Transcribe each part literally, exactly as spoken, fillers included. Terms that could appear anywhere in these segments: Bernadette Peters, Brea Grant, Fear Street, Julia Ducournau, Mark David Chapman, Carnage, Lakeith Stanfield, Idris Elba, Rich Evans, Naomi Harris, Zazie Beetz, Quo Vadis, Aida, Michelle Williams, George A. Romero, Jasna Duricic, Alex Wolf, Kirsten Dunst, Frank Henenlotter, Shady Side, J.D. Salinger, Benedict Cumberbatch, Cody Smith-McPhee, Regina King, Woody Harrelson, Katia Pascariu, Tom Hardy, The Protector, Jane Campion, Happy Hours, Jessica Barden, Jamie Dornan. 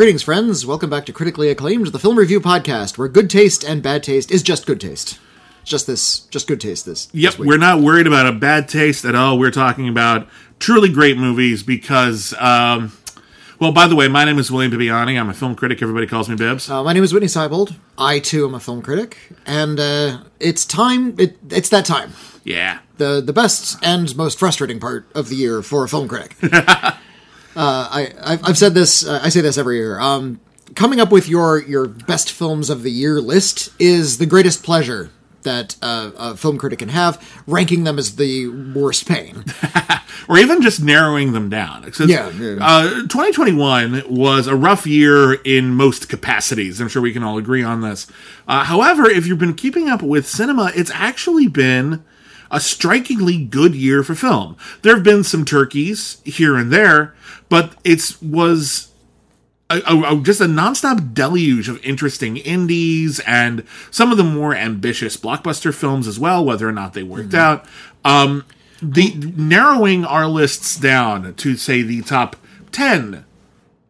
Greetings, friends. Welcome back to Critically Acclaimed, the film review podcast, where good taste and bad taste is just good taste. Just this, just good taste this. Yep, this week. We're not worried about a bad taste at all. We're talking about truly great movies because, um, well, by the way, my name is William Bibiani. I'm a film critic. Everybody calls me Bibbs. Uh, my name is Whitney Seibold. I, too, am a film critic. And uh, it's time. It, it's that time. Yeah. The, the best and most frustrating part of the year for a film critic. Uh, I, I've, I've said this, uh, I say this every year, um, coming up with your, your best films of the year list is the greatest pleasure that uh, a film critic can have. Ranking them is the worst pain. Or even just narrowing them down. Yeah, yeah. Uh, twenty twenty-one was a rough year in most capacities. I'm sure we can all agree on this. Uh, however, if you've been keeping up with cinema, it's actually been a strikingly good year for film. There have been some turkeys here and there, but it was a, a, a, just a nonstop deluge of interesting indies and some of the more ambitious blockbuster films as well, whether or not they worked mm-hmm. out. Um, the narrowing our lists down to, say, the top ten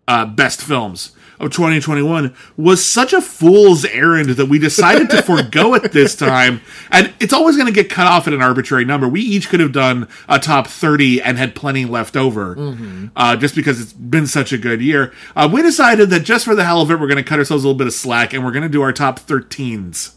uh, best films of twenty twenty-one was such a fool's errand that we decided to forego it this time. And it's always going to get cut off at an arbitrary number. We each could have done a top thirty and had plenty left over mm-hmm. uh, just because it's been such a good year. Uh, we decided that just for the hell of it, we're going to cut ourselves a little bit of slack and we're going to do our top thirteens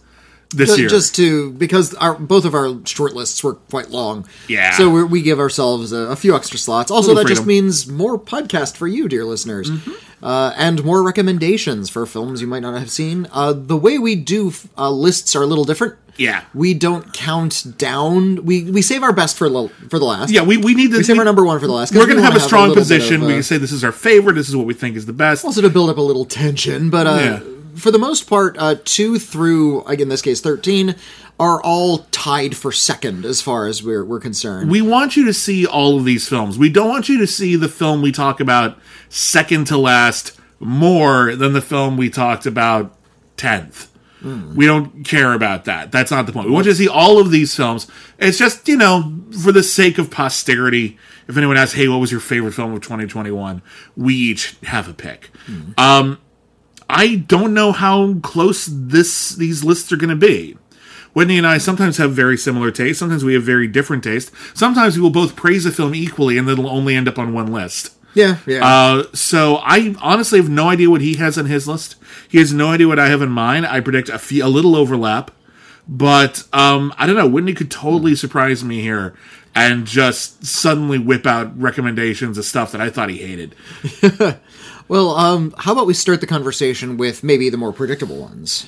this just, year. Just to, because our, both of our short lists were quite long. Yeah. So we're, we give ourselves a, a few extra slots. Also, that freedom. Just means more podcast for you, dear listeners. Mm-hmm. Uh, and more recommendations for films you might not have seen. Uh, the way we do uh, lists are a little different. Yeah. We don't count down. We we save our best for little, for the last. Yeah, we, we need to... We save we, our number one for the last. We're going to have a strong have a position. Of, uh, we can say this is our favorite. This is what we think is the best. Also to build up a little tension. But uh, yeah. for the most part, uh, two through, like in this case, thirteen, are all tied for second as far as we're, we're concerned. We want you to see all of these films. We don't want you to see the film we talk about second to last more than the film we talked about tenth. Mm. We don't care about that. That's not the point. We want you to see all of these films. It's just, you know, for the sake of posterity, if anyone asks, hey, what was your favorite film of twenty twenty-one? We each have a pick. Mm. Um, I don't know how close this these lists are going to be. Whitney and I sometimes have very similar tastes. Sometimes we have very different tastes. Sometimes we will both praise a film equally and it'll only end up on one list. Yeah, yeah. Uh, so I honestly have no idea what he has on his list. He has no idea what I have in mine. I predict a, few, a little overlap. But um, I don't know. Whitney could totally surprise me here and just suddenly whip out recommendations of stuff that I thought he hated. Well, um, how about we start the conversation with maybe the more predictable ones?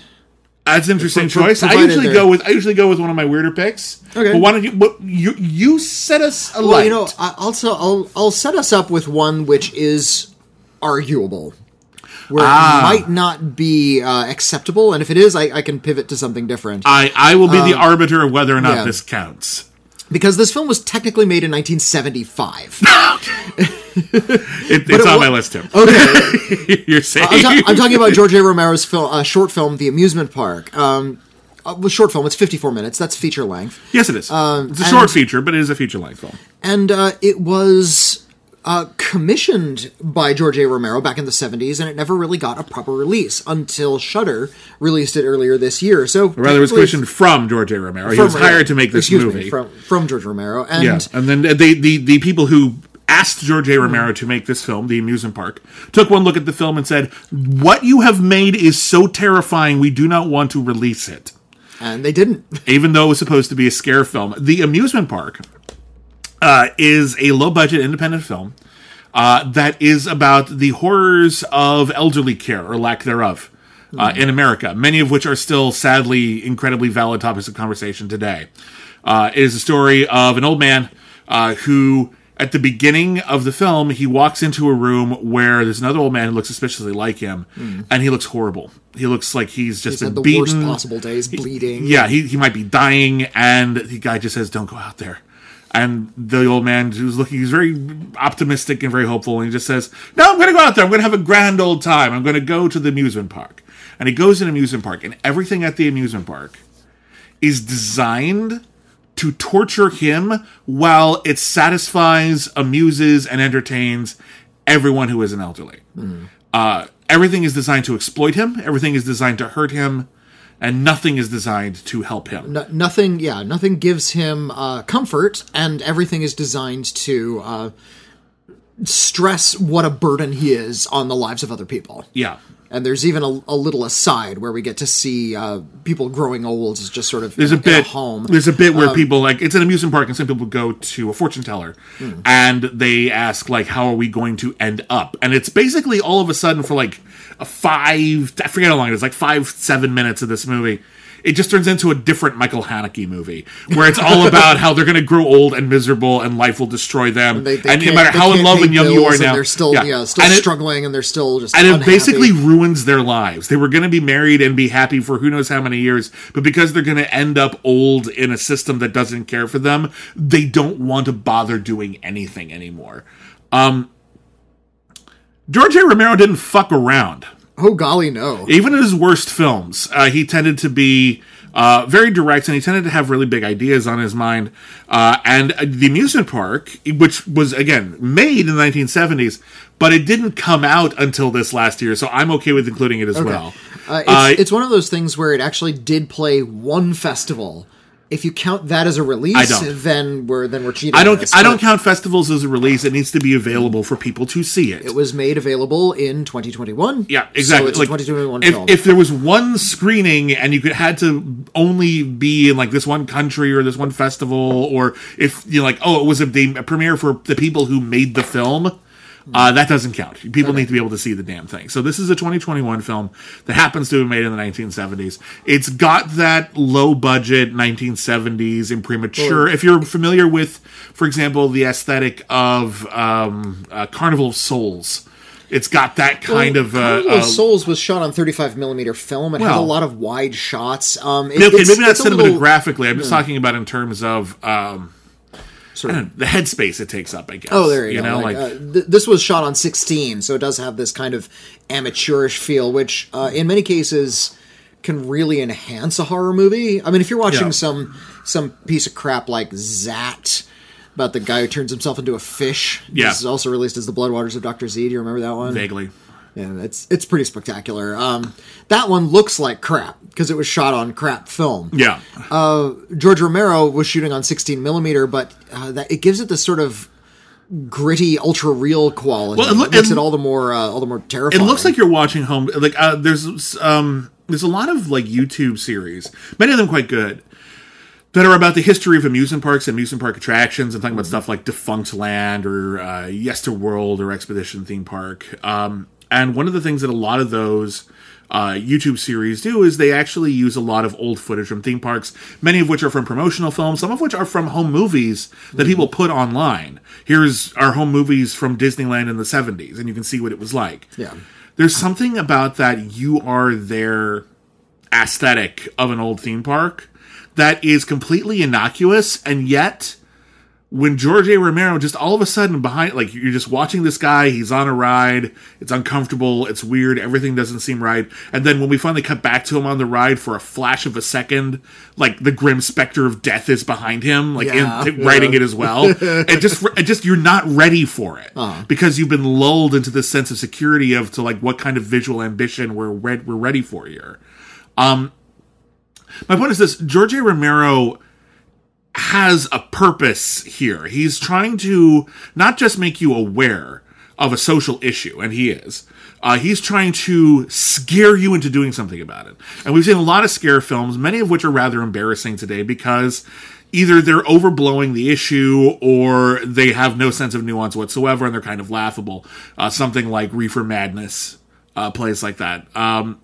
That's an interesting pro- pro- choice. I usually go with I usually go with one of my weirder picks. Okay, but why don't you? But you you set us alight. Well, you know, I, also I'll I'll set us up with one which is arguable, where ah. it might not be uh, acceptable, and if it is, I, I can pivot to something different. I, I will be um, the arbiter of whether or not yeah. this counts. Because this film was technically made in nineteen seventy-five. it, it's it on wa- my list, Tim. Okay. You're saying... Uh, I'm, ta- I'm talking about George A. Romero's fil- uh, short film, The Amusement Park. Um, uh, short film, it's fifty-four minutes. That's feature length. Yes, it is. Um, it's a and, short feature, but it is a feature length film. And uh, it was uh, commissioned by George A. Romero back in the seventies, and it never really got a proper release until Shudder released it earlier this year. So, or rather, it was commissioned from George A. Romero. He was hired to make this excuse movie. Me, from, from George Romero. And yeah, and then they, the, the people who... asked George A. Romero to make this film, The Amusement Park, took one look at the film and said, what you have made is so terrifying, we do not want to release it. And they didn't. Even though it was supposed to be a scare film. The Amusement Park uh, is a low-budget independent film uh, that is about the horrors of elderly care, or lack thereof, uh, mm. in America, many of which are still, sadly, incredibly valid topics of conversation today. Uh, it is a story of an old man uh, who... At the beginning of the film, he walks into a room where there's another old man who looks suspiciously like him, mm. and he looks horrible. He looks like he's just he's been had the beaten. Worst possible days, bleeding. He, yeah, he, he might be dying, and the guy just says, don't go out there. And the old man who's looking, he's very optimistic and very hopeful, and he just says, no, I'm going to go out there. I'm going to have a grand old time. I'm going to go to the amusement park. And he goes to an amusement park, and everything at the amusement park is designed to torture him while it satisfies, amuses, and entertains everyone who is an elderly. Mm. Uh, Everything is designed to exploit him. Everything is designed to hurt him. And nothing is designed to help him. No, nothing, yeah, nothing gives him uh, comfort, and everything is designed to uh, stress what a burden he is on the lives of other people. Yeah. And there's even a, a little aside where we get to see uh, people growing old is just sort of there's in, a bit, in a home. There's a bit where um, people, like, it's an amusement park, and some people go to a fortune teller, mm. and they ask, like, how are we going to end up? And it's basically all of a sudden for, like, a five, I forget how long it is, like five, seven minutes of this movie, it just turns into a different Michael Haneke movie, where it's all about how they're going to grow old and miserable, and life will destroy them. And, they, they and no matter how in love and young you are now, they're still, yeah. Yeah, still and it, struggling, and they're still just and unhappy. It basically ruins their lives. They were going to be married and be happy for who knows how many years, but because they're going to end up old in a system that doesn't care for them, they don't want to bother doing anything anymore. Um, George A. Romero didn't fuck around. Oh, golly, no. Even in his worst films, uh, he tended to be uh, very direct, and he tended to have really big ideas on his mind. Uh, and uh, the amusement park, which was, again, made in the nineteen seventies, but it didn't come out until this last year, so I'm okay with including it as okay. well. Uh, it's, uh, it's one of those things where it actually did play one festival. If you count that as a release, then we're then we're cheating. I don't. This, I don't count festivals as a release. It needs to be available for people to see it. It was made available in twenty twenty-one. Yeah, exactly. So it's like, a twenty twenty-one if, film. If there was one screening and you could had to only be in like this one country or this one festival, or if you know, like, oh, it was a, a premiere for the people who made the film. Uh, that doesn't count. People okay. need to be able to see the damn thing. So this is a twenty twenty-one film that happens to be made in the nineteen seventies. It's got that low-budget nineteen seventies and premature. Boy. If you're familiar with, for example, the aesthetic of um, uh, Carnival of Souls, it's got that kind well, of... Uh, Carnival of uh, Souls was shot on thirty-five millimeter film. It well, had a lot of wide shots. Um, it, okay, it's, maybe not it's cinematographically. Little, I'm just hmm. talking about in terms of... Um, Sort of. I don't know, the headspace it takes up, I guess. Oh, there you, you go. Know, like, like, uh, th- this was shot on sixteen, so it does have this kind of amateurish feel, which uh, in many cases can really enhance a horror movie. I mean, if you're watching yeah. some some piece of crap like Zat, about the guy who turns himself into a fish. Yeah. This is also released as The Bloodwaters of Doctor Z. Do you remember that one? Vaguely. Yeah, it's it's pretty spectacular. Um, that one looks like crap because it was shot on crap film. Yeah. Uh, George Romero was shooting on sixteen millimeter, but uh, that it gives it this sort of gritty, ultra real quality. Well, it, look, it makes it, it all the more uh, all the more terrifying. It looks like you're watching home. Like uh, there's um, there's a lot of like YouTube series, many of them quite good, that are about the history of amusement parks and amusement park attractions. I'm talking about mm-hmm. stuff like Defunct Land or uh, Yesterworld or Expedition Theme Park. Um, and one of the things that a lot of those uh, YouTube series do is they actually use a lot of old footage from theme parks, many of which are from promotional films, some of which are from home movies that mm-hmm. people put online. Here's our home movies from Disneyland in the seventies, and you can see what it was like. Yeah, there's something about that you are their aesthetic of an old theme park that is completely innocuous, and yet when George A. Romero just all of a sudden behind, like, you're just watching this guy, he's on a ride, it's uncomfortable, it's weird, everything doesn't seem right, and then when we finally cut back to him on the ride for a flash of a second, like, the grim specter of death is behind him, like, yeah, in, yeah. writing it as well, and just, it just, you're not ready for it, uh-huh. because you've been lulled into this sense of security of, to, like, what kind of visual ambition we're, re- we're ready for here. Um, my point is this, George A. Romero has a purpose here. He's trying to not just make you aware of a social issue, and he is. Uh, he's trying to scare you into doing something about it. And we've seen a lot of scare films, many of which are rather embarrassing today because either they're overblowing the issue or they have no sense of nuance whatsoever and they're kind of laughable. Uh, something like Reefer Madness, uh, plays like that. Um,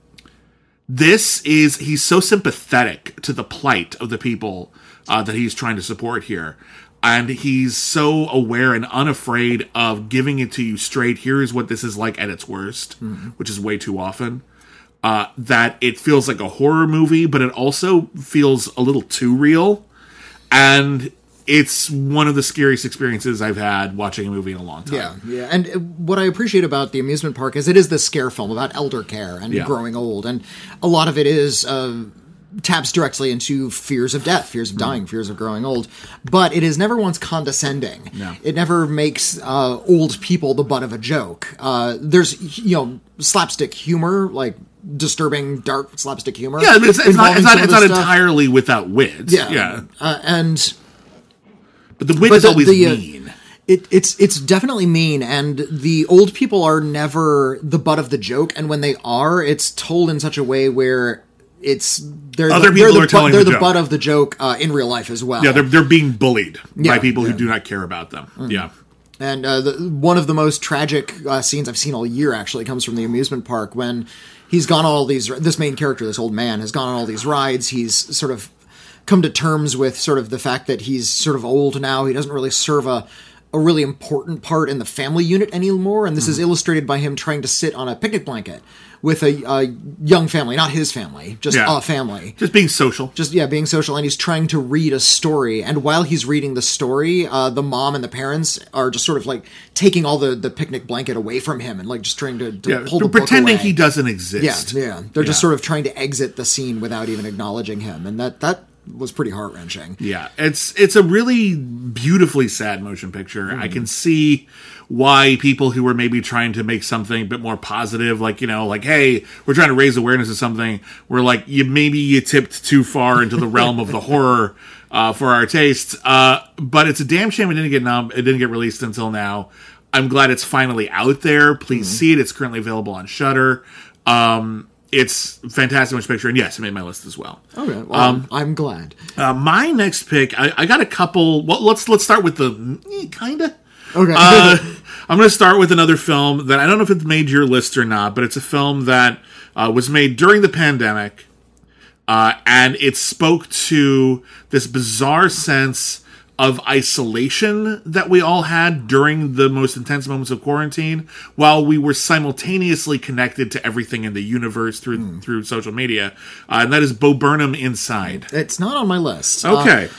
this is, he's so sympathetic to the plight of the people Uh, that he's trying to support here. And he's so aware and unafraid of giving it to you straight. Here is what this is like at its worst, mm-hmm. which is way too often. Uh, that it feels like a horror movie, but it also feels a little too real. And it's one of the scariest experiences I've had watching a movie in a long time. Yeah, yeah. And what I appreciate about the amusement park is it is this scare film about elder care and yeah. growing old. And a lot of it is... Uh, taps directly into fears of death, fears of dying, mm. fears of growing old. But it is never once condescending. No. It never makes uh, old people the butt of a joke. Uh, there's, you know, slapstick humor, like disturbing, dark slapstick humor. Yeah, it's, it's not, it's not, it's not entirely without wit. Yeah. yeah. Uh, and... But the wit but is the, always the, uh, mean. It, it's it's definitely mean, and the old people are never the butt of the joke, and when they are, it's told in such a way where it's they're other the, people they're are the, telling they're the, the butt of the joke uh, in real life as well. Yeah, they're they're being bullied yeah, by people yeah. who do not care about them. Mm. Yeah, and uh, the, one of the most tragic uh, scenes I've seen all year actually comes from the amusement park when he's gone all these. This main character, this old man, has gone on all these rides. He's sort of come to terms with sort of the fact that he's sort of old now. He doesn't really serve a. a really important part in the family unit anymore, and this mm-hmm. is illustrated by him trying to sit on a picnic blanket with a, a young family, not his family, just yeah. a family. Just being social. Just, yeah, being social, and he's trying to read a story, and while he's reading the story, uh, the mom and the parents are just sort of, like, taking all the, the picnic blanket away from him and, like, just trying to, to yeah, pull the book away. Pretending he doesn't exist. Yeah, yeah. They're yeah. just sort of trying to exit the scene without even acknowledging him, and that that... was pretty heart-wrenching. Yeah, it's it's a really beautifully sad motion picture. Mm-hmm. I can see why people who were maybe trying to make something a bit more positive, like, you know, like, hey, we're trying to raise awareness of something, were like, you maybe you tipped too far into the realm of the horror uh, for our tastes. Uh, but it's a damn shame it didn't get nom- it didn't get released until now. I'm glad it's finally out there. Please mm-hmm. see it. It's currently available on Shudder. Um It's fantastic much picture, and yes, it made my list as well. Okay, well, um, I'm glad. Uh, my next pick, I, I got a couple. Well, let's let's start with the eh, kinda. Okay, uh, I'm going to start with another film that I don't know if it made your list or not, but it's a film that uh, was made during the pandemic, uh, and it spoke to this bizarre sense of isolation that we all had during the most intense moments of quarantine, while we were simultaneously connected to everything in the universe through mm. through social media. Uh, and that is Bo Burnham, Inside. It's not on my list. Okay. Uh,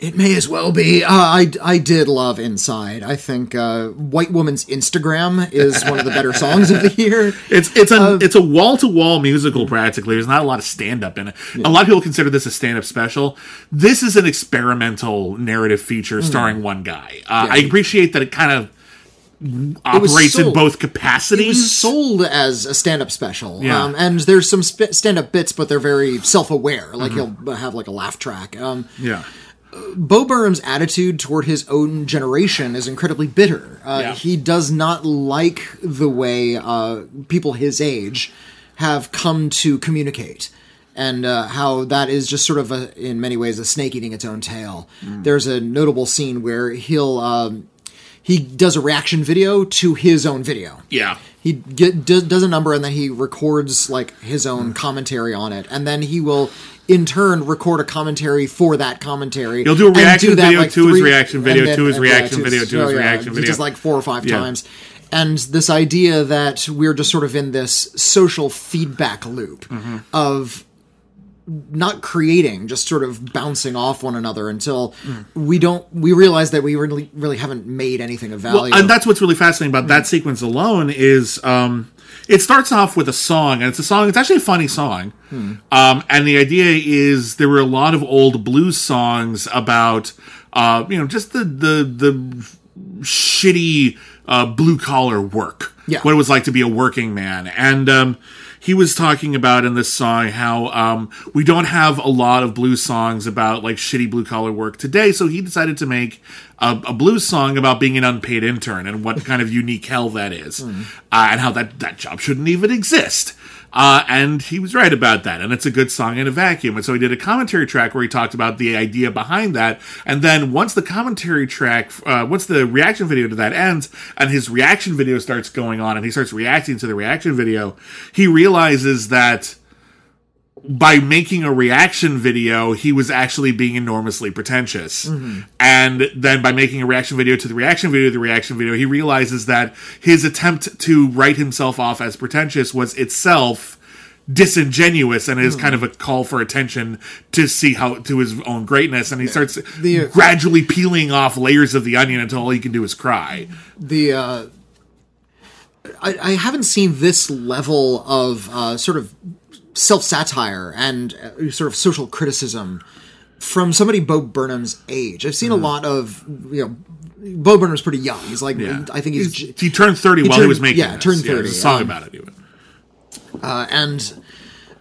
it may as well be. Uh, I, I did love Inside. I think uh, White Woman's Instagram is one of the better songs of the year. It's it's a uh, it's a wall-to-wall musical, practically. There's not a lot of stand-up in it. Yeah. A lot of people consider this a stand-up special. This is an experimental narrative feature starring mm. one guy. Uh, yeah. I appreciate that it kind of operates in both capacities. It was sold as a stand-up special, yeah. um, and there's some sp- stand-up bits, but they're very self-aware. Like mm-hmm. he'll have like a laugh track. Um, yeah. Bo Burnham's attitude toward his own generation is incredibly bitter. Uh, yeah. He does not like the way uh, people his age have come to communicate, and uh, how that is just sort of, a, in many ways, a snake eating its own tail. Mm. There's a notable scene where he'll um, he does a reaction video to his own video. Yeah. He get, does, does a number, and then he records like his own mm. commentary on it, and then he will... in turn, record a commentary for that commentary. He'll do a reaction do that, video like, to his reaction video, then, to his reaction yeah, video, to his oh, yeah, reaction video. Just like four or five yeah. times. And this idea that we're just sort of in this social feedback loop mm-hmm. of not creating, just sort of bouncing off one another until mm. we don't, we realize that we really, really haven't made anything of value. Well, and that's what's really fascinating about mm. that sequence alone is, um, it starts off with a song, and it's a song, it's actually a funny song. Hmm. Um, and the idea is there were a lot of old blues songs about, uh, you know, just the, the, the shitty, uh, blue collar work. Yeah. What it was like to be a working man. And, um, he was talking about in this song how um, we don't have a lot of blues songs about like shitty blue collar work today. So he decided to make a, a blues song about being an unpaid intern and what kind of unique hell that is, mm. uh, and how that, that job shouldn't even exist. Uh, and he was right about that. And it's a good song in a vacuum. And so he did a commentary track where he talked about the idea behind that. And then once the commentary track, uh, once the reaction video to that ends and his reaction video starts going on and he starts reacting to the reaction video, he realizes that by making a reaction video, he was actually being enormously pretentious. Mm-hmm. And then by making a reaction video to the reaction video to the reaction video, he realizes that his attempt to write himself off as pretentious was itself disingenuous and is mm. kind of a call for attention to see how to his own greatness, and he starts the, uh, gradually peeling off layers of the onion until all he can do is cry. The uh, I, I haven't seen this level of uh, sort of self-satire and uh, sort of social criticism from somebody Bo Burnham's age. I've seen mm. a lot of, you know, Bo Burnham's pretty young. He's like, yeah. I think he's... he's he turned thirty he while turned, he was making yeah, this. Turned yeah, turned thirty. There's a song um, about it, even. Uh, and...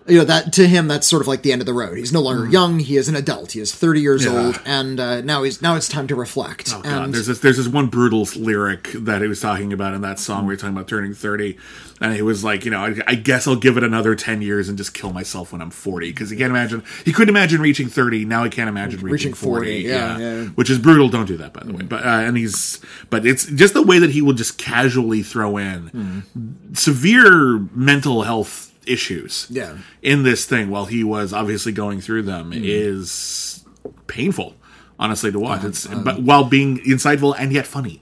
You know, that to him, that's sort of like the end of the road. He's no longer mm. young. He is an adult. He is thirty years yeah. old, and uh, now he's now it's time to reflect. Oh, God. And there's this there's this one brutal lyric that he was talking about in that song. Mm. We were talking about turning thirty, and he was like, you know, I, I guess I'll give it another ten years and just kill myself when I'm forty, because he can't imagine he couldn't imagine reaching thirty. Now he can't imagine reaching, reaching forty. Yeah, yeah. yeah, which is brutal. Don't do that, by the mm. way. But uh, and he's but it's just the way that he will just casually throw in mm. severe mental health issues yeah. in this thing while he was obviously going through them mm. is painful, honestly, to watch. Uh, it's uh, but while being insightful and yet funny.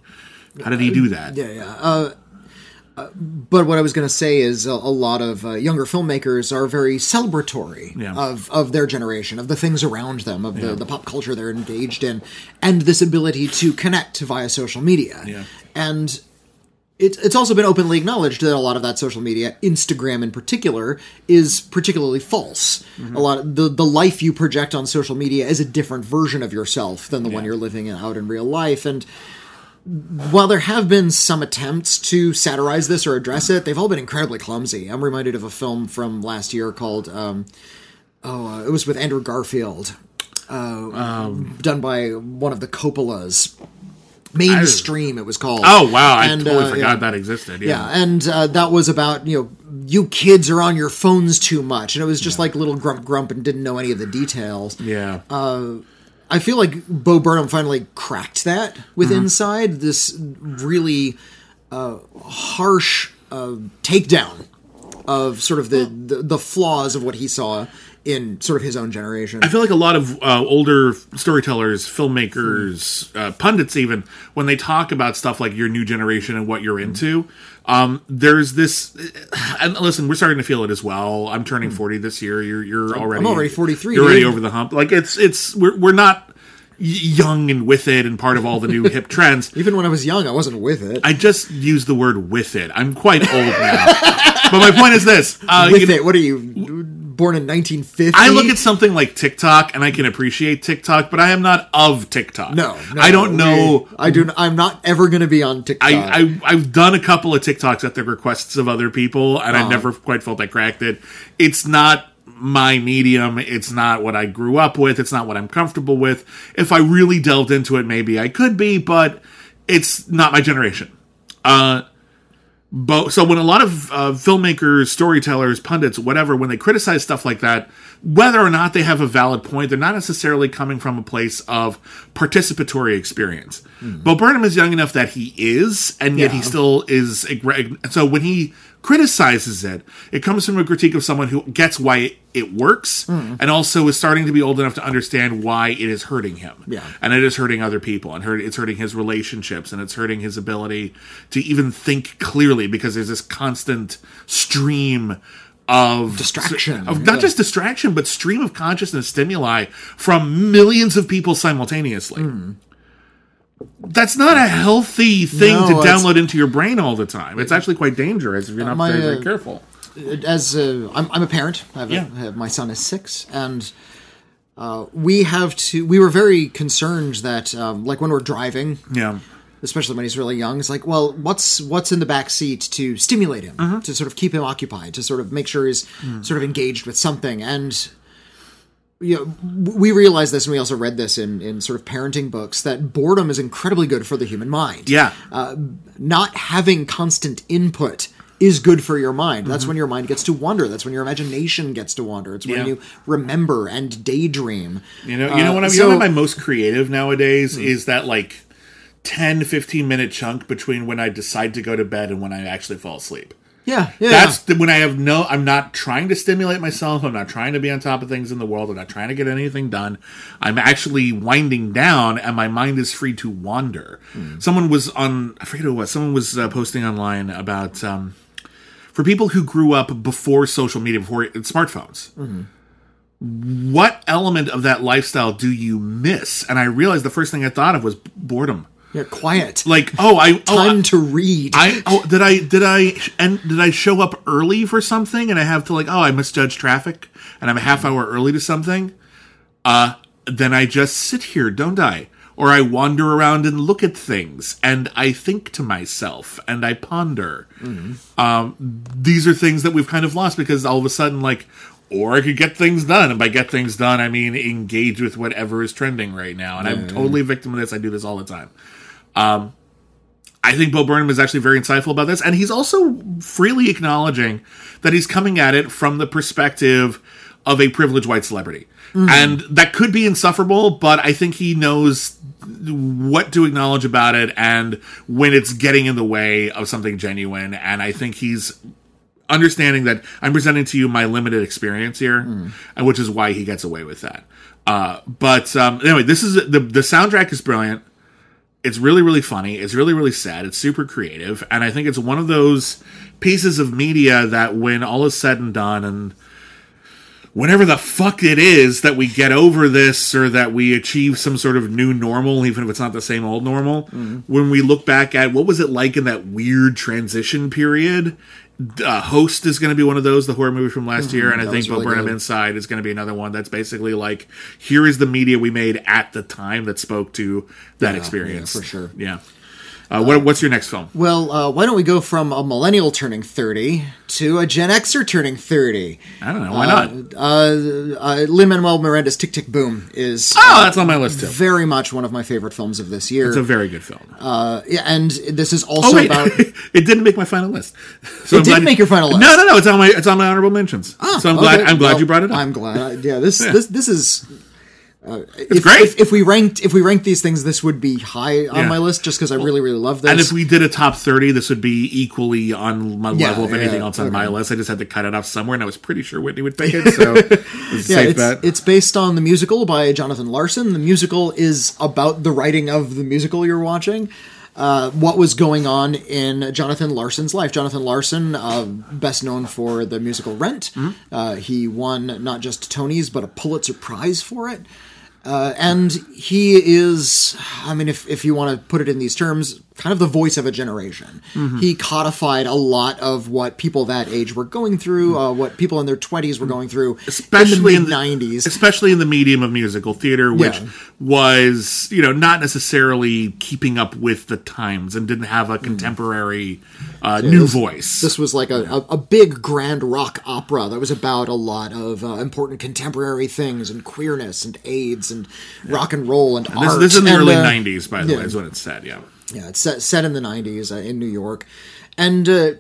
How did he do that? Yeah, yeah. Uh, uh, but what I was going to say is a, a lot of uh, younger filmmakers are very celebratory yeah. of, of their generation, of the things around them, of the, yeah. the pop culture they're engaged in, and this ability to connect via social media. Yeah. And It's it's also been openly acknowledged that a lot of that social media, Instagram in particular, is particularly false. Mm-hmm. A lot of the, the life you project on social media is a different version of yourself than the yeah. one you're living out in real life. And while there have been some attempts to satirize this or address it, they've all been incredibly clumsy. I'm reminded of a film from last year called, um, oh, uh, it was with Andrew Garfield, uh, um. done by one of the Coppolas. Mainstream, it was called. Oh, wow. I and, totally uh, forgot yeah. that existed. Yeah, yeah and uh, that was about, you know, you kids are on your phones too much. And it was just yeah. like little grump grump and didn't know any of the details. Yeah. Uh, I feel like Bo Burnham finally cracked that with mm-hmm. Inside, this really uh, harsh uh, takedown of sort of the, the, the flaws of what he saw in sort of his own generation. I feel like a lot of uh, older storytellers, filmmakers, mm. uh, pundits even, when they talk about stuff like your new generation and what you're mm. into, um, there's this... And listen, we're starting to feel it as well. I'm turning mm. forty this year. You're you're already... I'm already forty-three. You're already over the hump. Like, it's... it's We're, we're not... young and with it and part of all the new hip trends. Even when I was young, I wasn't with it. I just used the word with it. I'm quite old now. But my point is this. Uh, with you know, it. What are you, born in nineteen fifty? I look at something like TikTok and I can appreciate TikTok, but I am not of TikTok. No. no I don't know. We, I do, I'm not ever going to be on TikTok. I, I, I've done a couple of TikToks at the requests of other people and um. I never quite felt I cracked it. It's not my medium. It's not what I grew up with. It's not what I'm comfortable with. If I really delved into it, maybe I could be, but it's not my generation. Uh, but, so when a lot of uh, filmmakers, storytellers, pundits, whatever, when they criticize stuff like that, whether or not they have a valid point, they're not necessarily coming from a place of participatory experience. Mm-hmm. Bo Burnham is young enough that he is, and yet yeah. he still is. So when he criticizes it, it comes from a critique of someone who gets why it, it works mm. and also is starting to be old enough to understand why it is hurting him. Yeah. And it is hurting other people, and hurt, it's hurting his relationships, and it's hurting his ability to even think clearly, because there's this constant stream of distraction, of not yeah. just distraction, but stream of consciousness stimuli from millions of people simultaneously. Mm. That's not a healthy thing no, to download into your brain all the time. It's actually quite dangerous if you're not my, very, very careful. As a, I'm, I'm a parent. I have yeah. a, I have, my son is six, and uh, we have to. We were very concerned that, um, like when we're driving, yeah, especially when he's really young, it's like, well, what's what's in the back seat to stimulate him, mm-hmm. to sort of keep him occupied, to sort of make sure he's mm. sort of engaged with something, and. You know, we realize this, and we also read this in, in sort of parenting books, that boredom is incredibly good for the human mind. Yeah. Uh, not having constant input is good for your mind. That's mm-hmm. when your mind gets to wander. That's when your imagination gets to wander. It's when yeah. you remember and daydream. You know, you know uh, what I'm so, you know my most creative nowadays mm-hmm. is that like ten, fifteen minute chunk between when I decide to go to bed and when I actually fall asleep. Yeah, yeah. That's the, when I have no, I'm not trying to stimulate myself. I'm not trying to be on top of things in the world. I'm not trying to get anything done. I'm actually winding down, and my mind is free to wander. Mm. Someone was on, I forget who it was, someone was uh, posting online about, um, for people who grew up before social media, before smartphones, mm-hmm. what element of that lifestyle do you miss? And I realized the first thing I thought of was boredom. You're quiet. Like, oh, I time oh, to read. I oh, did I did I and did I show up early for something? And I have to like, oh, I misjudged traffic, and I'm a half hour early to something. Uh, then I just sit here, don't I? Or I wander around and look at things, and I think to myself, and I ponder. Mm-hmm. Um, these are things that we've kind of lost because all of a sudden, like, or I could get things done. And by get things done, I mean engage with whatever is trending right now. And yeah, I'm yeah. totally a victim of this. I do this all the time. Um, I think Bo Burnham is actually very insightful about this. And he's also freely acknowledging that he's coming at it from the perspective of a privileged white celebrity. Mm-hmm. And that could be insufferable, but I think he knows what to acknowledge about it and when it's getting in the way of something genuine. And I think he's understanding that I'm presenting to you my limited experience here, mm. and which is why he gets away with that. Uh, but um, anyway, this is the, the soundtrack is brilliant. It's really, really funny. It's really, really sad. It's super creative. And I think it's one of those pieces of media that when all is said and done and whenever the fuck it is that we get over this or that we achieve some sort of new normal, even if it's not the same old normal, mm-hmm. when we look back at what was it like in that weird transition period, uh, Host is going to be one of those, the horror movie from last mm-hmm. year, and that I think Bo really Burnham Inside is going to be another one that's basically like, here is the media we made at the time that spoke to that yeah, experience. Yeah, for sure. Yeah. Uh, what, what's your next film? Well, uh, why don't we go from a millennial turning thirty to a Gen Xer turning thirty? I don't know. Why uh, not? Uh, uh, Lin-Manuel Miranda's Tick, Tick, Boom is oh, that's uh, on my list too. Very much one of my favorite films of this year. It's a very good film. Uh, yeah, and this is also oh, about... it didn't make my final list. So it I'm didn't make you... your final list? No, no, no. It's on my it's on my honorable mentions. Ah, so I'm okay. glad I'm glad well, you brought it up. I'm glad. I, yeah, this, yeah, this this is... Uh, it's if, great. If, if we ranked, if we ranked these things, this would be high on yeah. my list, just because I well, really, really love this. And if we did a top thirty, this would be equally on my yeah, level of yeah, anything else okay. on my list. I just had to cut it off somewhere, and I was pretty sure Whitney would pick it. So, it was a yeah, safe it's, bet. It's based on the musical by Jonathan Larson. The musical is about the writing of the musical you're watching. Uh, what was going on in Jonathan Larson's life. Jonathan Larson, uh, best known for the musical Rent. Mm-hmm. Uh, he won not just Tony's, but a Pulitzer Prize for it. Uh, and he is, I mean, if, if you want to put it in these terms, kind of the voice of a generation. Mm-hmm. He codified a lot of what people that age were going through, uh, what people in their twenties were going through, especially in the nineties. Especially in the medium of musical theater, which yeah. was, you know, not necessarily keeping up with the times and didn't have a contemporary uh, yeah, new this, voice. This was like a, yeah. a, a big grand rock opera that was about a lot of uh, important contemporary things and queerness and AIDS and yeah. rock and roll and, and art. This, this is in the and, early uh, nineties, by the yeah. way, is what it said, yeah. Yeah, it's set, set in the nineties uh, in New York. And uh,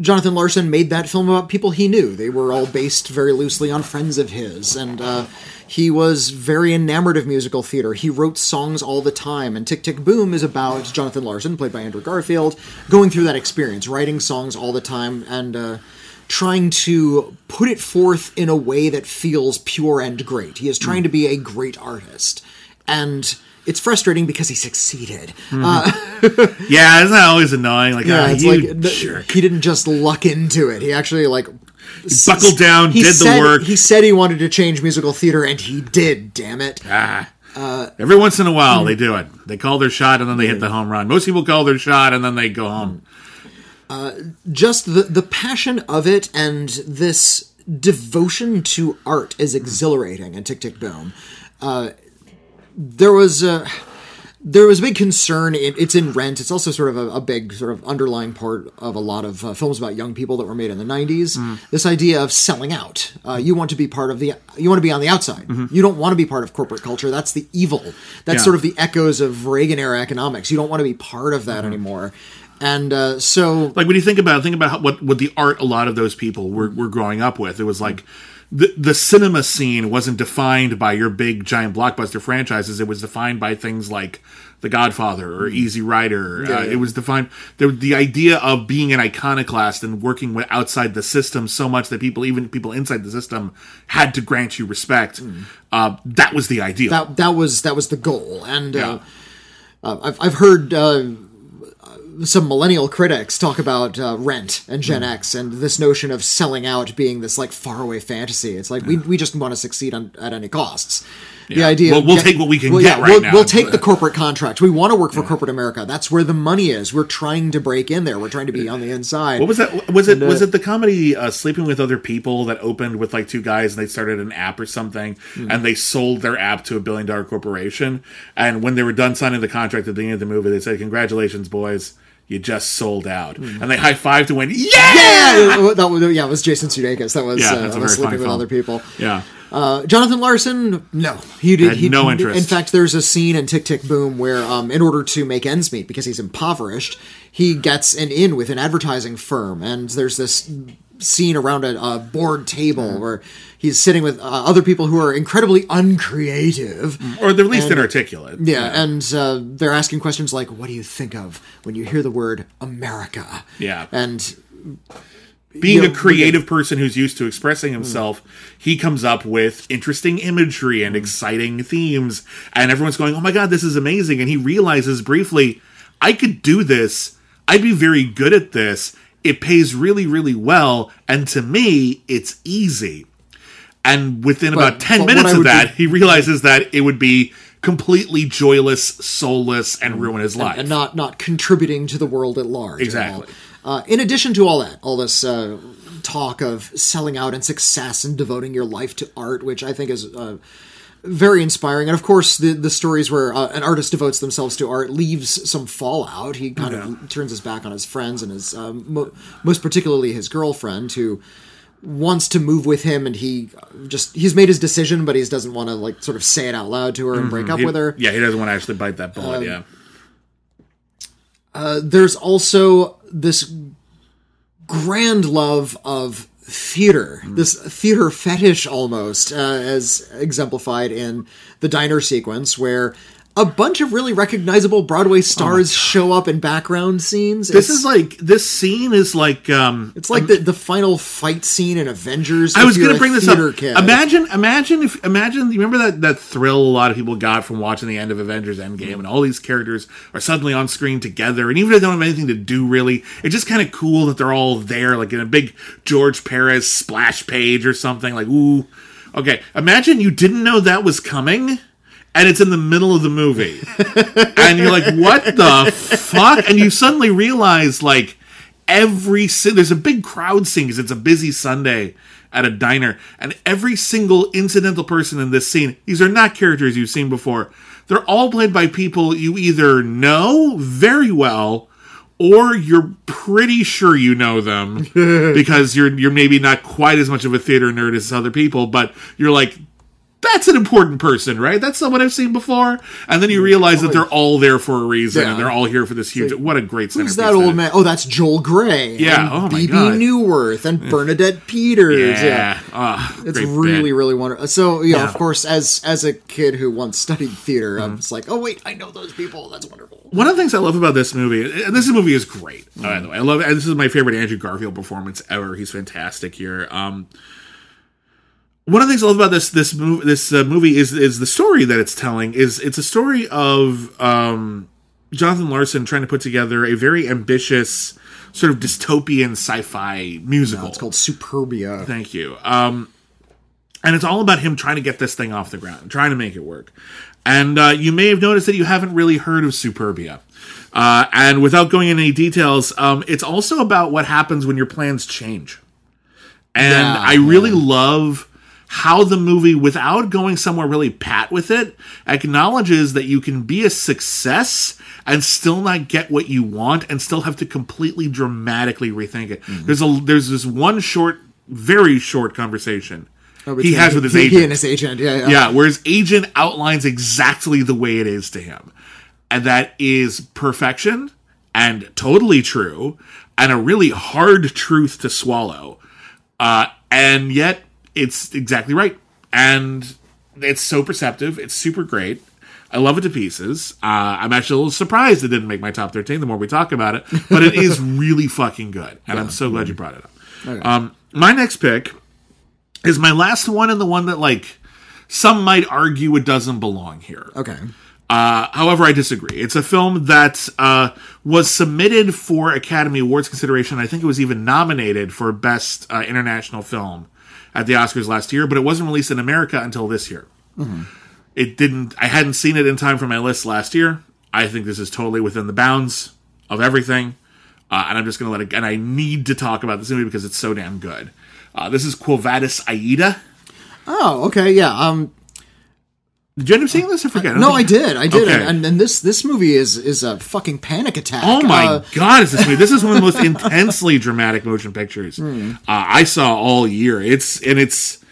Jonathan Larson made that film about people he knew. They were all based very loosely on friends of his. And uh, he was very enamored of musical theater. He wrote songs all the time. And Tick, Tick, Boom is about Jonathan Larson, played by Andrew Garfield, going through that experience, writing songs all the time and uh, trying to put it forth in a way that feels pure and great. He is trying to be a great artist. And... it's frustrating because he succeeded. Mm-hmm. Uh, yeah, isn't that always annoying? Like, yeah, oh, it's you like jerk. He didn't just luck into it. He actually like he buckled down, did said, the work. He said he wanted to change musical theater, and he did. Damn it! Ah, uh, every once in a while, mm-hmm. they do it. They call their shot, and then they yeah. hit the home run. Most people call their shot, and then they go home. Uh, just the the passion of it, and this devotion to art is exhilarating. And Tick, Tick, Boom. Uh, There was a, there was a big concern. It, it's in Rent. It's also sort of a, a big sort of underlying part of a lot of uh, films about young people that were made in the nineties. Mm. This idea of selling out. Uh, you want to be part of the. You want to be on the outside. Mm-hmm. You don't want to be part of corporate culture. That's the evil. That's yeah. sort of the echoes of Reagan era economics. You don't want to be part of that mm-hmm. anymore. And uh, so, like when you think about it, think about how, what what the art a lot of those people were were growing up with. It was like. The, the cinema scene wasn't defined by your big, giant blockbuster franchises. It was defined by things like The Godfather or Easy Rider. Yeah, uh, yeah. It was defined... The, the idea of being an iconoclast and working with, outside the system so much that people, even people inside the system, had to grant you respect. Mm. Uh, that was the ideal. That, that was that was the goal. And yeah. uh, uh, I've, I've heard... Uh, some millennial critics talk about uh, Rent and Gen mm. X and this notion of selling out being this like faraway fantasy. It's like, yeah. we we just want to succeed on, at any costs. Yeah. The idea we'll, of we'll get, take what we can well, get yeah, right we'll, now. We'll take the corporate contract. We want to work for yeah. corporate America. That's where the money is. We're trying to break in there. We're trying to be on the inside. What was that? Was it and, uh, was it the comedy uh, Sleeping with Other People that opened with like two guys and they started an app or something mm-hmm. and they sold their app to a billion dollar corporation, and when they were done signing the contract at the end of the movie they said, "Congratulations, boys. You just sold out." Mm-hmm. And they high-fived and went, yeah! Yeah! That was, yeah, it was Jason Sudeikis. That was, yeah, uh, that was Sleeping with Other People. Yeah. Uh, Jonathan Larson, no. He did. Had he no did, interest. In fact, there's a scene in Tick, Tick, Boom where, um, in order to make ends meet, because he's impoverished, he gets an in with an advertising firm. And there's this scene around a, a board table mm-hmm. where he's sitting with uh, other people who are incredibly uncreative. Or they're at least and, inarticulate. Yeah, yeah. and uh, they're asking questions like, what do you think of when you hear the word America? Yeah. And being you know, a creative can, person who's used to expressing himself, mm. he comes up with interesting imagery and exciting themes. And everyone's going, oh my God, this is amazing. And he realizes briefly, I could do this. I'd be very good at this. It pays really, really well. And to me, it's easy. And within but, about ten minutes of that, be, he realizes that it would be completely joyless, soulless, and ruin his and, life. And not not contributing to the world at large. Exactly. Uh, in addition to all that, all this uh, talk of selling out and success and devoting your life to art, which I think is uh, very inspiring. And of course, the, the stories where uh, an artist devotes themselves to art leaves some fallout. He kind yeah. of turns his back on his friends and his um, mo- most particularly his girlfriend, who wants to move with him, and he just he's made his decision, but he doesn't want to like sort of say it out loud to her and mm-hmm. break up he, with her. Yeah, he doesn't want to actually bite that bullet. Um, yeah. Uh, there's also this grand love of theater, mm. this theater fetish almost, uh, as exemplified in the diner sequence where a bunch of really recognizable Broadway stars oh show up in background scenes. This it's, is like this scene is like um, it's like um, the, the final fight scene in Avengers. I was going to bring this up. Kid. Imagine, imagine if imagine. Remember that that thrill a lot of people got from watching the end of Avengers: Endgame, mm-hmm. and all these characters are suddenly on screen together, and even if they don't have anything to do really, it's just kind of cool that they're all there, like in a big George Perez splash page or something. Like, ooh, okay. Imagine you didn't know that was coming. And it's in the middle of the movie. And you're like, what the fuck? And you suddenly realize, like, every... Si- there's a big crowd scene because it's a busy Sunday at a diner. And every single incidental person in this scene, these are not characters you've seen before. They're all played by people you either know very well or you're pretty sure you know them because you're you're maybe not quite as much of a theater nerd as other people, but you're like... That's an important person, right? That's someone I've seen before. And then you realize that they're all there for a reason, yeah. and they're all here for this huge... What a great centerpiece. Who's that old man? Oh, that's Joel Grey. Yeah, oh my God. B B Newworth and Bernadette Peters. Yeah. yeah. Oh, it's really, bit. really wonderful. So, yeah, yeah, of course, as as a kid who once studied theater, mm-hmm. I'm just like, oh, wait, I know those people. That's wonderful. One of the things I love about this movie... And this movie is great, mm-hmm. by the way. I love... And this is my favorite Andrew Garfield performance ever. He's fantastic here. Um... One of the things I love about this this movie this uh, movie is is the story that it's telling. Is it's a story of um, Jonathan Larson trying to put together a very ambitious sort of dystopian sci-fi musical. No, it's called Superbia. Thank you. Um, and it's all about him trying to get this thing off the ground, trying to make it work. And uh, you may have noticed that you haven't really heard of Superbia. Uh, and without going into any details, um, it's also about what happens when your plans change. And yeah, I really yeah. love how the movie, without going somewhere really pat with it, acknowledges that you can be a success and still not get what you want and still have to completely dramatically rethink it. Mm-hmm. There's a there's this one short, very short conversation oh, he has with his he, agent. He and his agent, yeah, yeah. Yeah, where his agent outlines exactly the way it is to him. And that is perfection and totally true and a really hard truth to swallow. Uh, and yet... It's exactly right. And it's so perceptive. It's super great. I love it to pieces. Uh, I'm actually a little surprised it didn't make my top thirteen the more we talk about it. But it is really fucking good. And yeah. I'm so glad mm-hmm. you brought it up. Okay. Um, my next pick is my last one and the one that, like, some might argue it doesn't belong here. Okay. Uh, however, I disagree. It's a film that uh, was submitted for Academy Awards consideration. I think it was even nominated for Best uh, International Film at the Oscars last year, but it wasn't released in America until this year. Mm-hmm. It didn't. I hadn't seen it in time for my list last year. I think this is totally within the bounds of everything, uh, and I'm just going to let it. And I need to talk about this movie because it's so damn good. Uh, this is Quo Vadis Aida. Oh, okay, yeah. Um, did you end up seeing this? I forget. I no, think... I did. I did. Okay. And, and this this movie is is a fucking panic attack. Oh my uh... god, is this movie? This is one of the most intensely dramatic motion pictures mm. uh, I saw all year. It's and it's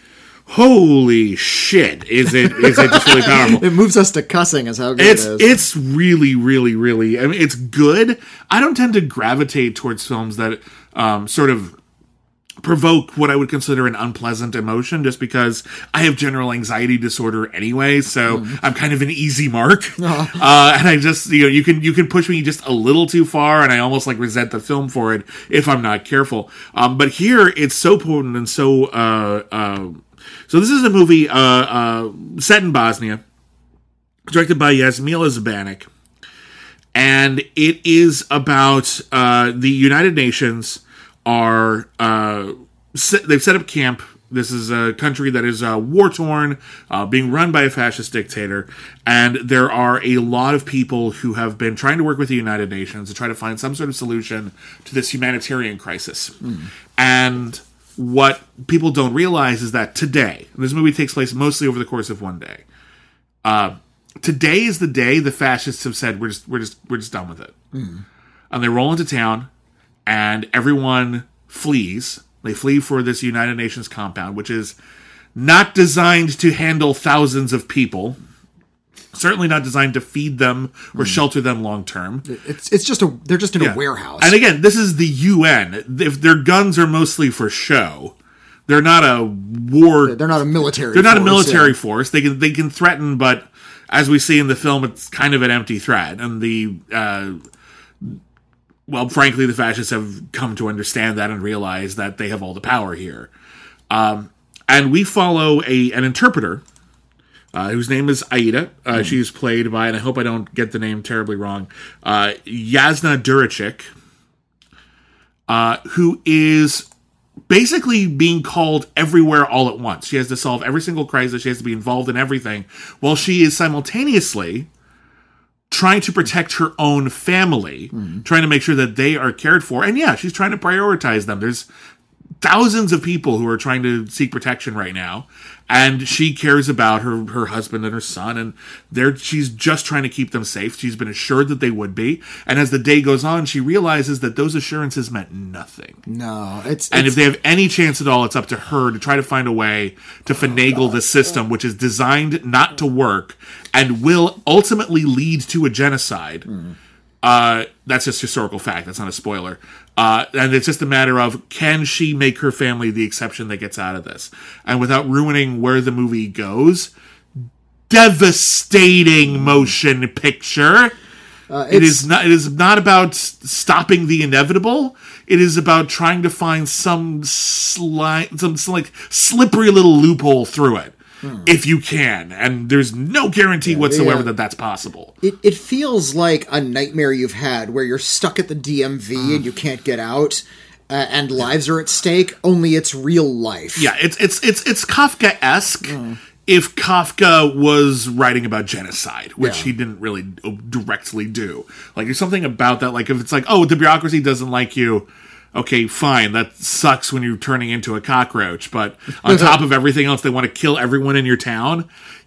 holy shit. Is it is it just really powerful? It moves us to cussing. Is how good it's, it is. It's really, really, really. I mean, it's good. I don't tend to gravitate towards films that um, sort of provoke what I would consider an unpleasant emotion, just because I have general anxiety disorder anyway, so mm. I'm kind of an easy mark. Oh. Uh, and I just, you know, you can you can push me just a little too far, and I almost like resent the film for it if I'm not careful. Um, but here, it's so potent and so. Uh, uh, so this is a movie uh, uh, set in Bosnia, directed by Jasmila Zabanik, and it is about uh, the United Nations. Are uh, they've set up camp. This is a country that is uh, war-torn, uh, being run by a fascist dictator, and there are a lot of people who have been trying to work with the United Nations to try to find some sort of solution to this humanitarian crisis. Mm. And what people don't realize is that today, and this movie takes place mostly over the course of one day, uh, today is the day the fascists have said, we're just, we're just, we're just done with it. Mm. And they roll into town, and everyone flees. They flee for this United Nations compound, which is not designed to handle thousands of people. Certainly not designed to feed them or mm. shelter them long term. It's it's just a they're just in yeah. a warehouse. And again, this is the U N. If their guns are mostly for show, they're not a war. They're not a military. They're not force, a military yeah. force. They can they can threaten, but as we see in the film, it's kind of an empty threat. And the. Uh, Well, frankly, the fascists have come to understand that and realize that they have all the power here. Um, and we follow a an interpreter uh, whose name is Aida. Uh, mm. She's played by, and I hope I don't get the name terribly wrong, uh, Jasna Duricic, uh, who is basically being called everywhere all at once. She has to solve every single crisis. She has to be involved in everything, while she is simultaneously trying to protect her own family, mm. trying to make sure that they are cared for. And yeah, she's trying to prioritize them. There's thousands of people who are trying to seek protection right now. And she cares about her, her husband and her son. And they're, she's just trying to keep them safe. She's been assured that they would be. And as the day goes on, she realizes that those assurances meant nothing. No. it's And it's, if they have any chance at all, it's up to her to try to find a way to finagle oh the system, which is designed not to work and will ultimately lead to a genocide. Mm. Uh, that's just historical fact. That's not a spoiler. Uh, and it's just a matter of, can she make her family the exception that gets out of this? And without ruining where the movie goes, devastating motion picture. Uh, it is not. It is not about stopping the inevitable. It is about trying to find some slight, some like slippery little loophole through it. Hmm. If you can, and there's no guarantee yeah, whatsoever yeah. that that's possible. It it feels like a nightmare you've had where you're stuck at the D M V mm. and you can't get out, uh, and lives are at stake. Only it's real life. Yeah, it's it's it's it's Kafka-esque. Mm. If Kafka was writing about genocide, which yeah. he didn't really directly do, like there's something about that. Like if it's like, oh, the bureaucracy doesn't like you. Okay, fine, that sucks when you're turning into a cockroach, but on top of everything else, they want to kill everyone in your town?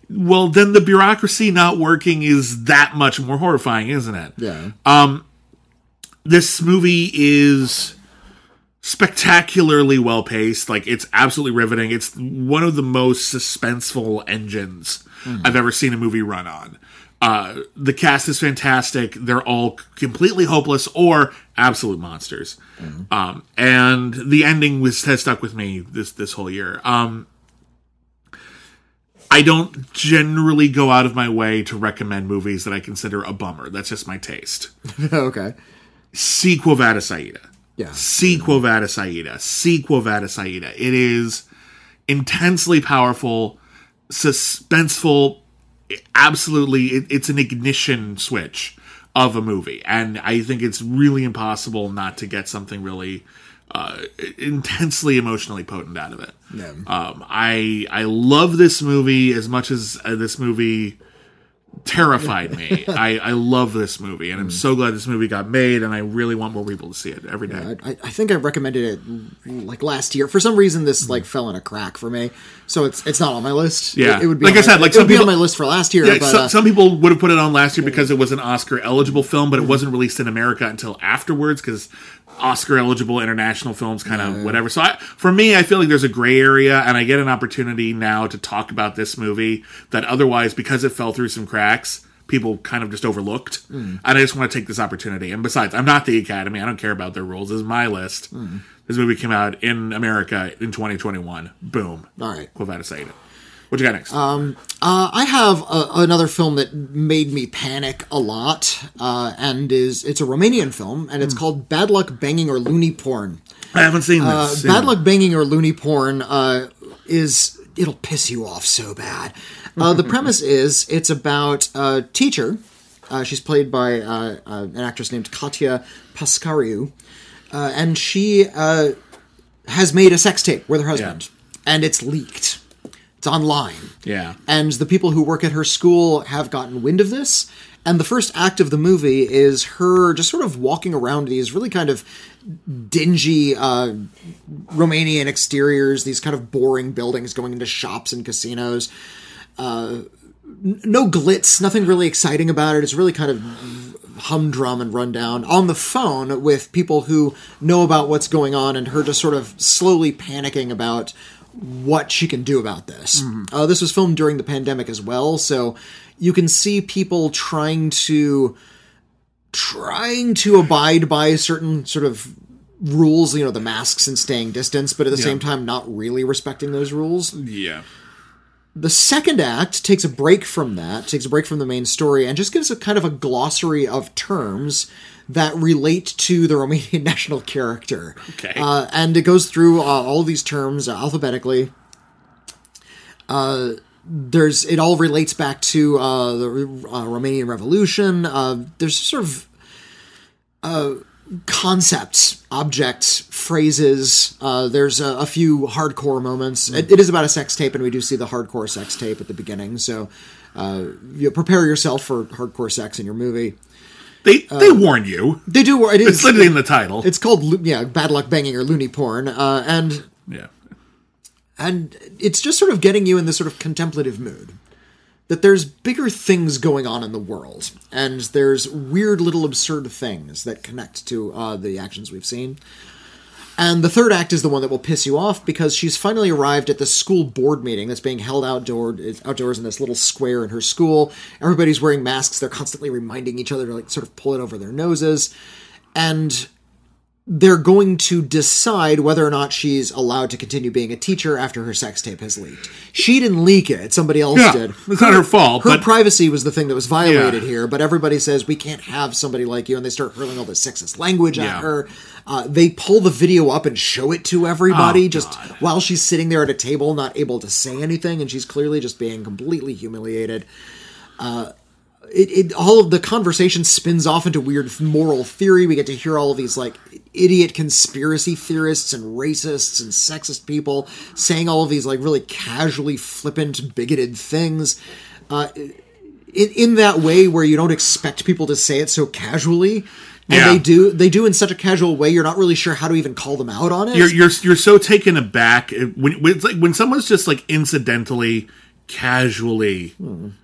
Well, then the bureaucracy not working is that much more horrifying, isn't it? Yeah. Um, this movie is spectacularly well-paced. Like, it's absolutely riveting. It's one of the most suspenseful engines mm-hmm. I've ever seen a movie run on. Uh, the cast is fantastic. They're all completely hopeless or absolute monsters. Mm-hmm. Um, and the ending was, has stuck with me this, this whole year. Um, I don't generally go out of my way to recommend movies that I consider a bummer. That's just my taste. Okay. See Quo Vadis Aida. Yeah. See Quo Vadis Aida. See Quo Vadis Aida. It is intensely powerful, suspenseful, absolutely, it, it's an ignition switch of a movie. And I think it's really impossible not to get something really uh, intensely emotionally potent out of it. Yeah. Um, I I love this movie as much as uh, this movie terrified me. I, I love this movie, and I'm mm. so glad this movie got made, and I really want more people to see it every day. Yeah, I, I think I recommended it like last year. For some reason, this mm. like fell in a crack for me, so it's it's not on my list. Yeah, it, it would be like I said, my, like it some would people, be on my list for last year. Yeah, but, some, uh, some people would have put it on last year because it was an Oscar eligible film, but it wasn't released in America until afterwards because Oscar eligible international films kind of yeah. whatever. So I, for me, I feel like there's a gray area, and I get an opportunity now to talk about this movie that otherwise, because it fell through some cracks, people kind of just overlooked. Mm. And I just want to take this opportunity. And besides, I'm not the Academy. I don't care about their rules. This is my list. Mm. This movie came out in America in twenty twenty-one. Boom. All right. Quo Vadis, Aida. What you got next? Um, uh, I have a, another film that made me panic a lot, uh, and is it's a Romanian film, and it's mm. called Bad Luck, Banging, or Loony Porn. I haven't seen this. Uh, yeah. Bad Luck, Banging, or Loony Porn uh, is... It'll piss you off so bad. Uh, the premise is it's about a teacher. Uh, she's played by uh, uh, an actress named Katia Pascariu, uh, and she uh, has made a sex tape with her husband, yeah. and it's leaked. It's online. Yeah. And the people who work at her school have gotten wind of this. And the first act of the movie is her just sort of walking around these really kind of dingy uh, Romanian exteriors, these kind of boring buildings, going into shops and casinos. Uh, n- no glitz, nothing really exciting about it. It's really kind of humdrum and rundown, on the phone with people who know about what's going on, and her just sort of slowly panicking about what she can do about this. Mm-hmm. Uh, this was filmed during the pandemic as well, so you can see people trying to trying to abide by certain sort of rules, you know, the masks and staying distance, but at the yeah. same time not really respecting those rules. Yeah. The second act takes a break from that, takes a break from the main story, and just gives a kind of a glossary of terms that relate to the Romanian national character. Okay. Uh, and it goes through uh, all these terms uh, alphabetically. Uh, there's it all relates back to uh, the uh, Romanian Revolution. Uh, there's sort of uh, concepts, objects, phrases. Uh, there's a, a few hardcore moments. Mm. It, it is about a sex tape, and we do see the hardcore sex tape at the beginning. So uh, you prepare yourself for hardcore sex in your movie. They they uh, warn you. They do. It is, it's literally in the title. It's called yeah, Bad Luck, Banging, or Loony Porn, uh, and yeah, and it's just sort of getting you in this sort of contemplative mood that there's bigger things going on in the world, and there's weird little absurd things that connect to uh, the actions we've seen. And the third act is the one that will piss you off, because she's finally arrived at the school board meeting that's being held outdoor, outdoors in this little square in her school. Everybody's wearing masks. They're constantly reminding each other to like sort of pull it over their noses. And they're going to decide whether or not she's allowed to continue being a teacher after her sex tape has leaked. She didn't leak it. Somebody else yeah, did. It's not her fault. Her but... privacy was the thing that was violated yeah. here, but everybody says, we can't have somebody like you, and they start hurling all this sexist language yeah. at her. Uh, they pull the video up and show it to everybody oh, just God. while she's sitting there at a table, not able to say anything, and she's clearly just being completely humiliated. Uh, It, it all of the conversation spins off into weird moral theory. We get to hear all of these like idiot conspiracy theorists and racists and sexist people saying all of these like really casually flippant, bigoted things uh, in, in that way where you don't expect people to say it so casually. And yeah. they do they do in such a casual way, you're not really sure how to even call them out on it. You're you're, you're so taken aback when, when it's like when someone's just like incidentally, casually. Hmm.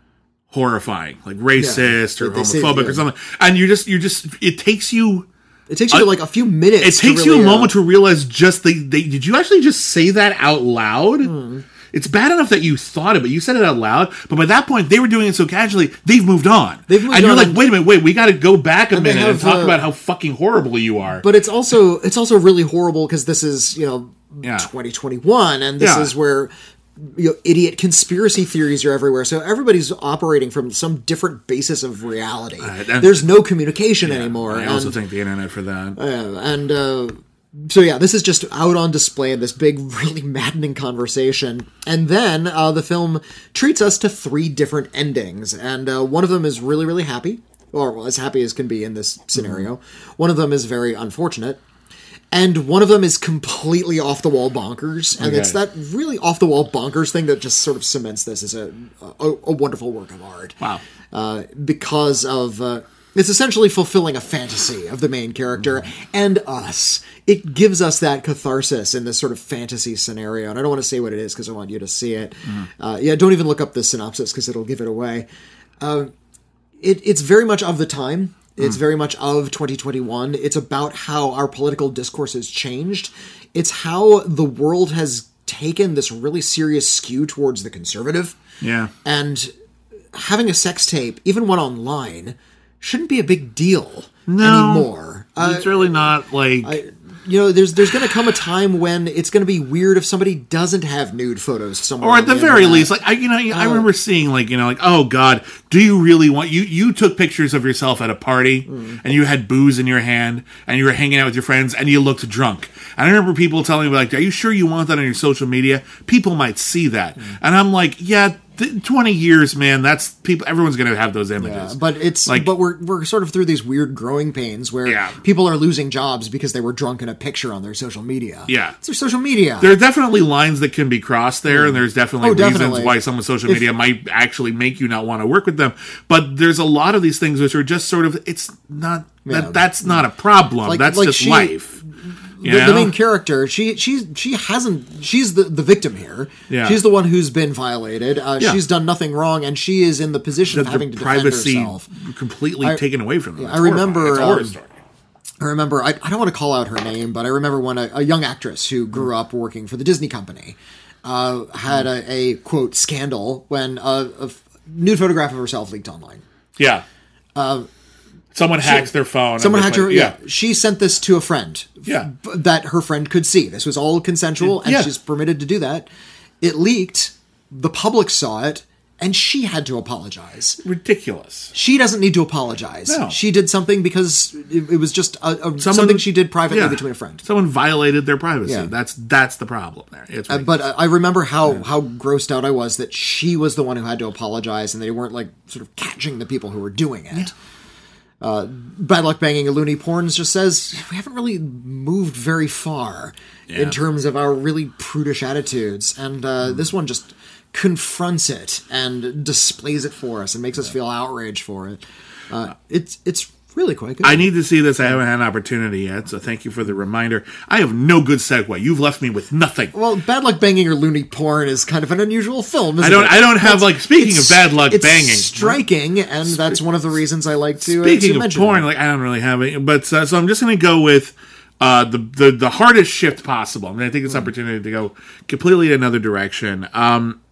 horrifying, like racist yeah, or homophobic say, yeah. or something, and you just you just it takes you it takes you a, like a few minutes. It takes to really, you a moment uh, to realize just they, they did you actually just say that out loud? Hmm. It's bad enough that you thought it, but you said it out loud. But by that point, they were doing it so casually, they've moved on. They've moved and on. You're like, wait a minute, wait, we got to go back a and minute have, and talk uh, about how fucking horrible you are. But it's also it's also really horrible because this is you know yeah. twenty twenty-one, and this yeah. is where. You know, idiot conspiracy theories are everywhere. So everybody's operating from some different basis of reality. Uh, There's no communication yeah, anymore. I also and, thank the internet for that. Uh, and uh, So yeah, this is just out on display in this big, really maddening conversation. And then uh, the film treats us to three different endings. And uh, one of them is really, really happy, or well, as happy as can be in this scenario. Mm-hmm. One of them is very unfortunate. And one of them is completely off-the-wall bonkers. And okay. It's that really off-the-wall bonkers thing that just sort of cements this as a, a, a wonderful work of art. Wow. Uh, because of... Uh, It's essentially fulfilling a fantasy of the main character and us. It gives us that catharsis in this sort of fantasy scenario. And I don't want to say what it is because I want you to see it. Mm-hmm. Uh, yeah, don't even look up the synopsis because it'll give it away. Uh, it, it's very much of the time. It's mm. very much of twenty twenty-one. It's about how our political discourse has changed. It's how the world has taken this really serious skew towards the conservative. Yeah. And having a sex tape, even one online... shouldn't be a big deal no, anymore. It's uh, really not like... I, you know, there's there's going to come a time when it's going to be weird if somebody doesn't have nude photos somewhere. Or at the, the very least, like, I you know, uh, I remember seeing like, you know, like, oh God, do you really want... You, you took pictures of yourself at a party mm-hmm. and you had booze in your hand and you were hanging out with your friends and you looked drunk. And I remember people telling me like, are you sure you want that on your social media? People might see that. Mm-hmm. And I'm like, yeah... twenty years, man, that's people, everyone's going to have those images. Yeah, but it's, like, but we're, we're sort of through these weird growing pains where yeah. people are losing jobs because they were drunk in a picture on their social media. Yeah. It's their social media. There are definitely lines that can be crossed there mm. and there's definitely oh, reasons definitely. why someone's social media if, might actually make you not want to work with them. But there's a lot of these things which are just sort of, it's not, yeah. that, that's not a problem. Like, that's like just she, life. The, the main character, she she she hasn't. She's the, the victim here. Yeah. She's the one who's been violated. Uh, yeah. She's done nothing wrong, and she is in the position the, of having to defend herself. Privacy completely I, taken away from them. That's I remember. Um, I remember. I, I don't want to call out her name, but I remember when a, a young actress who grew mm. up working for the Disney company uh, had mm. a, a quote scandal when a, a nude photograph of herself leaked online. Yeah. Uh, Someone hacks she, their phone. Someone hacked like, her. Yeah. yeah. She sent this to a friend yeah. f- that her friend could see. This was all consensual, and yeah. she's permitted to do that. It leaked. The public saw it, and she had to apologize. Ridiculous. She doesn't need to apologize. No. She did something because it, it was just a, a, someone, something she did privately yeah. between a friend. Someone violated their privacy. Yeah. That's that's the problem there. It's uh, but I remember how, yeah. how grossed out I was that she was the one who had to apologize, and they weren't like sort of catching the people who were doing it. Yeah. Uh, Bad Luck, Banging, or Loony Porn just says we haven't really moved very far yeah. in terms of our really prudish attitudes, and uh, mm. this one just confronts it and displays it for us and makes yeah. us feel outraged for it. Uh, it's it's really quite good. I need to see this. I haven't had an opportunity yet, so thank you for the reminder. I have no good segue. You've left me with nothing. Well, Bad Luck, Banging, or Loony Porn is kind of an unusual film, isn't I don't, it? I don't have, that's, like, speaking of Bad Luck, it's Banging. It's striking, and that's one of the reasons I like to, uh, to mention Speaking of porn, like, I don't really have it, but uh, so I'm just going to go with uh, the, the, the hardest shift possible. I mean, I think it's an opportunity to go completely in another direction. Um...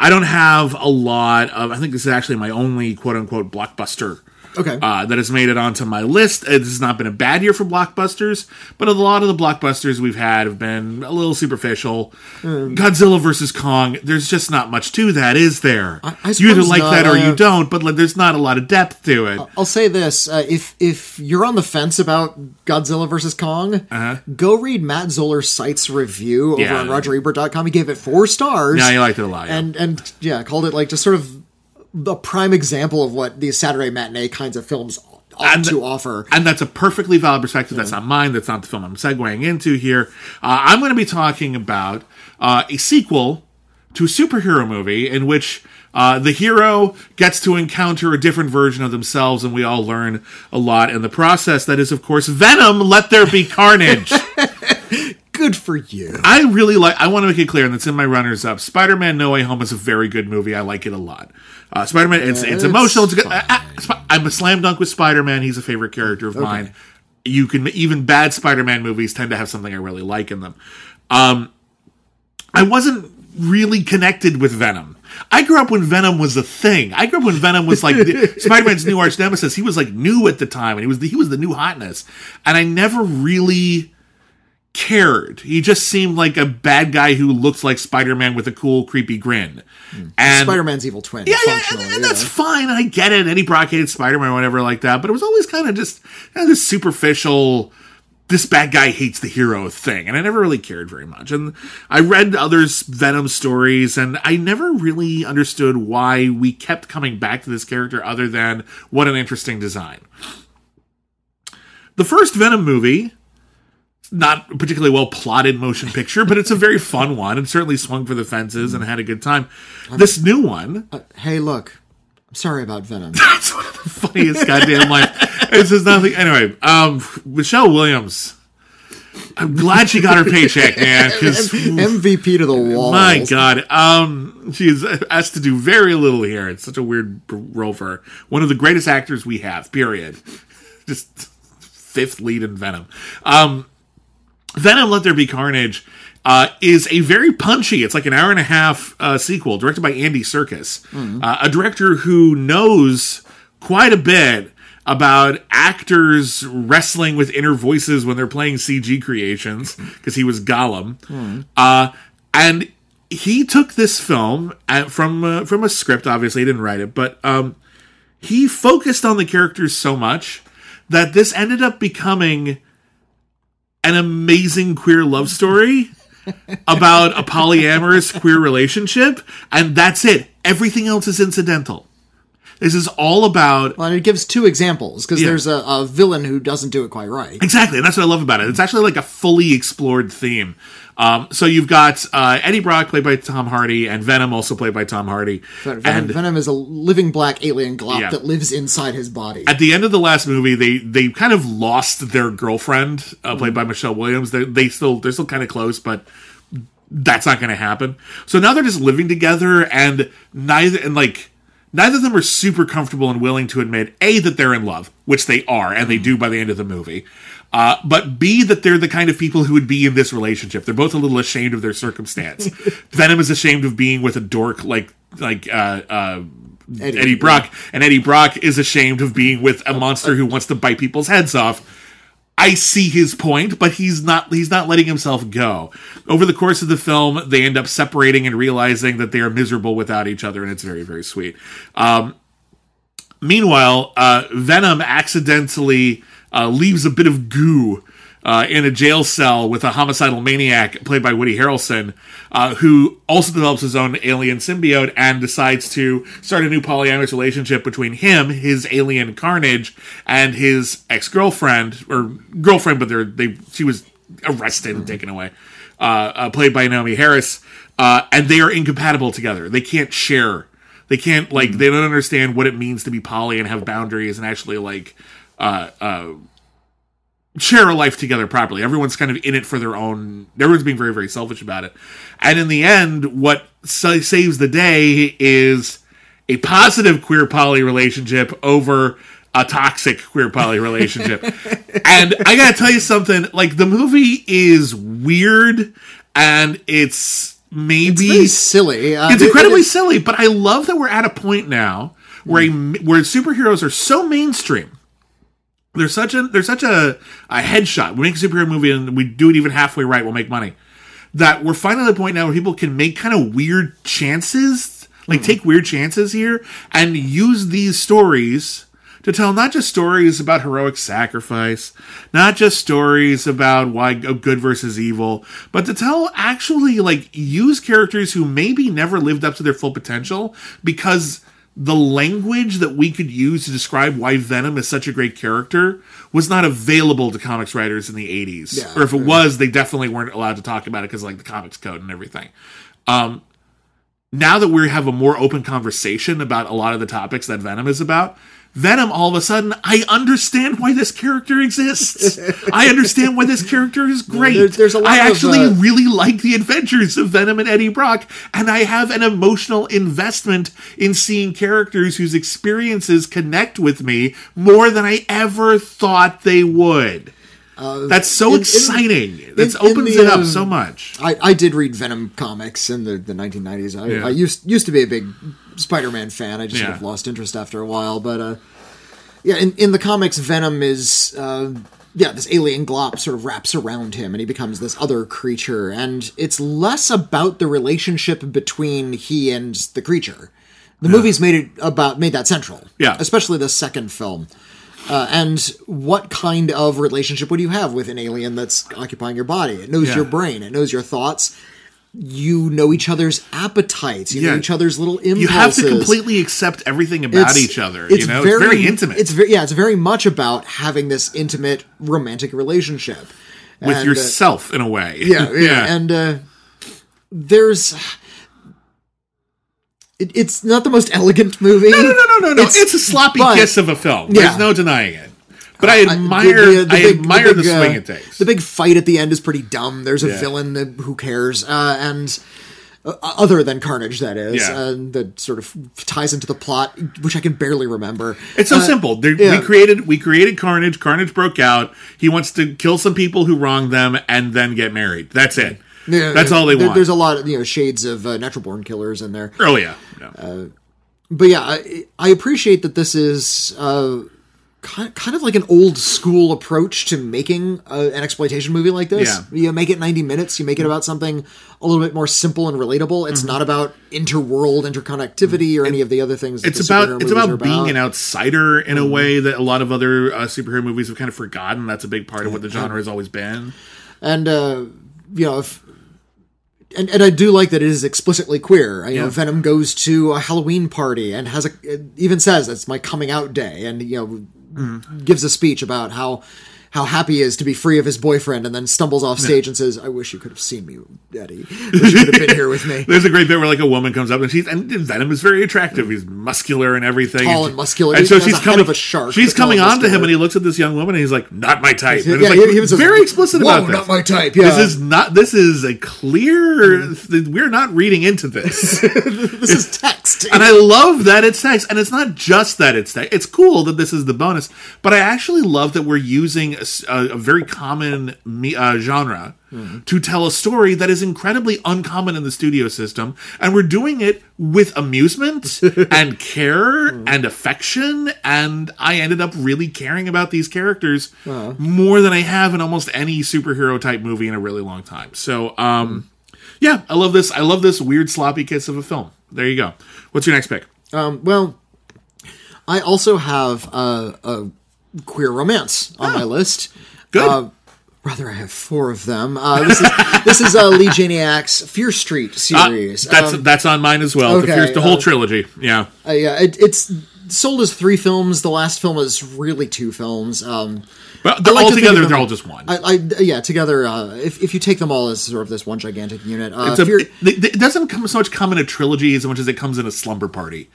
I don't have a lot of... I think this is actually my only quote-unquote blockbuster okay. uh, that has made it onto my list. This has not been a bad year for blockbusters, but a lot of the blockbusters we've had have been a little superficial. Mm. Godzilla versus Kong, there's just not much to that, is there? I, I you either like not, that or uh, you don't, but like, there's not a lot of depth to it. I'll say this. Uh, if if you're on the fence about Godzilla versus Kong, uh-huh. go read Matt Zoller's Sight's review over yeah. on roger ebert dot com. He gave it four stars. Yeah, he liked it a lot. Yeah. And, and And yeah, called it like just sort of the prime example of what these Saturday matinee kinds of films ought and, to offer. And that's a perfectly valid perspective. Yeah. That's not mine. That's not the film I'm segueing into here. Uh, I'm going to be talking about uh, a sequel to a superhero movie in which uh, the hero gets to encounter a different version of themselves, and we all learn a lot in the process. That is, of course, Venom, Let There Be Carnage. Good for you. I really like... I want to make it clear, and it's in my runners-up. Spider-Man No Way Home is a very good movie. I like it a lot. Uh, Spider-Man, it's, it's, it's emotional. It's good. I, I, I'm a slam dunk with Spider-Man. He's a favorite character of okay. mine. You can... Even bad Spider-Man movies tend to have something I really like in them. Um, I wasn't really connected with Venom. I grew up when Venom was a thing. I grew up when Venom was like Spider-Man's new arch nemesis. He was like new at the time, and he was the, he was the new hotness. And I never really... cared. He just seemed like a bad guy who looked like Spider-Man with a cool, creepy grin. Mm. And Spider-Man's evil twin. Yeah, yeah, and, and yeah. that's fine. I get it. Eddie Brock hated Spider-Man or whatever like that. But it was always kind of just you know, this superficial this bad guy hates the hero thing, and I never really cared very much. And I read other Venom stories, and I never really understood why we kept coming back to this character other than what an interesting design. The first Venom movie, not a particularly well-plotted motion picture, but it's a very fun one, and certainly swung for the fences and had a good time. Um, this new one... Uh, hey, look. I'm sorry about Venom. That's one of the funniest goddamn lines. It's just nothing. Anyway, um, Michelle Williams. I'm glad she got her paycheck, man. M V P to the wall. My God. Um, she's asked to do very little here. It's such a weird role for her. One of the greatest actors we have, period. Just fifth lead in Venom. Um, Venom, Let There Be Carnage Uh, is a very punchy, it's like an hour and a half uh, sequel, directed by Andy Serkis, mm. uh, a director who knows quite a bit about actors wrestling with inner voices when they're playing C G creations, because he was Gollum. Mm. Uh, and he took this film at, from, uh, from a script, obviously, he didn't write it, but um, he focused on the characters so much that this ended up becoming an amazing queer love story about a polyamorous queer relationship, and that's it. Everything else is incidental. This is all about... Well, and it gives two examples, because yeah. there's a, a villain who doesn't do it quite right. Exactly, and that's what I love about it. It's actually like a fully explored theme. Um, so you've got uh, Eddie Brock, played by Tom Hardy, and Venom, also played by Tom Hardy. Venom, and Venom is a living black alien glop yeah. that lives inside his body. At the end of the last movie, they they kind of lost their girlfriend, uh, played mm. by Michelle Williams. They, they still, they're still kind of close, but... That's not going to happen. So now they're just living together, and neither and like neither of them are super comfortable and willing to admit A, that they're in love, which they are, and they do by the end of the movie, uh, but B, that they're the kind of people who would be in this relationship. They're both a little ashamed of their circumstance. Venom is ashamed of being with a dork like like uh, uh, Eddie, Eddie Brock, yeah. and Eddie Brock is ashamed of being with a monster who wants to bite people's heads off. I see his point, but he's not he's not letting himself go. Over the course of the film, they end up separating and realizing that they are miserable without each other, and it's very, very sweet. Um, meanwhile, uh, Venom accidentally uh, leaves a bit of goo uh, in a jail cell with a homicidal maniac played by Woody Harrelson, uh, who also develops his own alien symbiote and decides to start a new polyamorous relationship between him, his alien Carnage, and his ex-girlfriend, or girlfriend, but they're, they she was arrested and taken away, uh, uh, played by Naomi Harris, uh, and they are incompatible together. They can't share. They can't, like, they don't understand what it means to be poly and have boundaries and actually, like, uh, uh, share a life together properly. Everyone's kind of in it for their own... Everyone's being very, very selfish about it. And in the end, what sa- saves the day is a positive queer poly relationship over a toxic queer poly relationship. And I gotta tell you something, like, the movie is weird, and it's maybe... It's very silly. Uh, it's incredibly it is- silly, but I love that we're at a point now where, mm. a, where superheroes are so mainstream. There's such a there's such a, a headshot. We make a superhero movie and we do it even halfway right, we'll make money. That we're finally at the point now where people can make kind of weird chances, like mm. take weird chances here, and use these stories to tell not just stories about heroic sacrifice, not just stories about why good versus evil, but to tell actually, like, use characters who maybe never lived up to their full potential because... The language that we could use to describe why Venom is such a great character was not available to comics writers in the eighties. Yeah, or if it was, they definitely weren't allowed to talk about it because, like, the comics code and everything. Um, now that we have a more open conversation about a lot of the topics that Venom is about, Venom, all of a sudden, I understand why this character exists. I understand why this character is great. There's, there's a lot I actually of, uh... really like the adventures of Venom and Eddie Brock, and I have an emotional investment in seeing characters whose experiences connect with me more than I ever thought they would. Uh, That's so in, exciting. In, that in, opens in the, it up um, so much. I, I did read Venom comics in the, the nineteen nineties. I, yeah. I used used to be a big Spider-Man fan. I just yeah. sort of lost interest after a while. But uh, yeah, in, in the comics, Venom is uh, yeah this alien glop sort of wraps around him, and he becomes this other creature. And it's less about the relationship between he and the creature. The yeah. movies made it about made that central. Yeah, especially the second film. Uh, and what kind of relationship would you have with an alien that's occupying your body? It knows yeah. your brain. It knows your thoughts. You know each other's appetites. You yeah. know each other's little impulses. You have to completely accept everything about it's, each other. It's, you know? very, it's very intimate. It's very, yeah, it's very much about having this intimate romantic relationship. With and, yourself, uh, in a way. Yeah, yeah. yeah. And uh, there's... It, it's not the most elegant movie. No, no, no, no, no. no. It's, it's a sloppy but, kiss of a film. There's yeah. no denying it. But I admire, uh, the, the, the I big, admire the, big, the swing uh, it takes. The big fight at the end is pretty dumb. There's a yeah. villain, who cares? Uh, and uh, other than Carnage, that is, yeah. uh, that sort of ties into the plot, which I can barely remember. It's so uh, simple. Yeah. We created, we created Carnage. Carnage broke out. He wants to kill some people who wronged them, and then get married. That's it. Yeah, that's all they there, want. There's a lot of you know shades of uh, Natural Born Killers in there. Oh yeah. yeah. Uh, but yeah, I, I appreciate that this is. Uh, Kind of like an old school approach to making a, an exploitation movie like this. Yeah. You make it ninety minutes. You make it about something a little bit more simple and relatable. It's mm-hmm. not about interworld interconnectivity or it, any of the other things. That it's the about it's about, about being an outsider in mm-hmm. a way that a lot of other uh, superhero movies have kind of forgotten. That's a big part of what the genre has always been. And uh, you know, if, and and I do like that it is explicitly queer. You yeah. know, Venom goes to a Halloween party and has a even says that's my coming out day. And you know. Mm-hmm. gives a speech about how how happy he is to be free of his boyfriend, and then stumbles off stage yeah. and says, "I wish you could have seen me, Eddie. I wish you could have been here with me." There's a great bit where like a woman comes up and she's and Venom is very attractive. He's muscular and everything, tall and, and muscular. And so she's coming of a shark. She's coming on to him, and he looks at this young woman, and he's like, "Not my type." And yeah, it's like, he was very a, explicit about this. Not my type. Yeah. This is not. This is a clear. Mm. We're not reading into this. This is text, and I love that it's text, and it's not just that it's text. It's cool that this is the bonus, but I actually love that we're using. A, a very common uh, genre mm-hmm. to tell a story that is incredibly uncommon in the studio system, and we're doing it with amusement and care mm-hmm. and affection, and I ended up really caring about these characters uh-huh. more than I have in almost any superhero type movie in a really long time. So um, mm-hmm. yeah, I love this I love this weird sloppy kiss of a film. There you go. What's your next pick? Um, well, I also have uh, a queer romance on oh, my list. Good. Uh, rather, I have four of them. Uh, this is this is uh, Lee Janiak's Fear Street series. Uh, that's um, that's on mine as well. Okay, the, Fear, the whole uh, trilogy. Yeah. Uh, yeah. It, it's sold as three films. The last film is really two films. Um, but they're like all together. Them, they're all just one. I, I, yeah, together. Uh, if if you take them all as sort of this one gigantic unit, uh, it's a, Fear, it, it doesn't come so much come in a trilogy as much as it comes in a slumber party.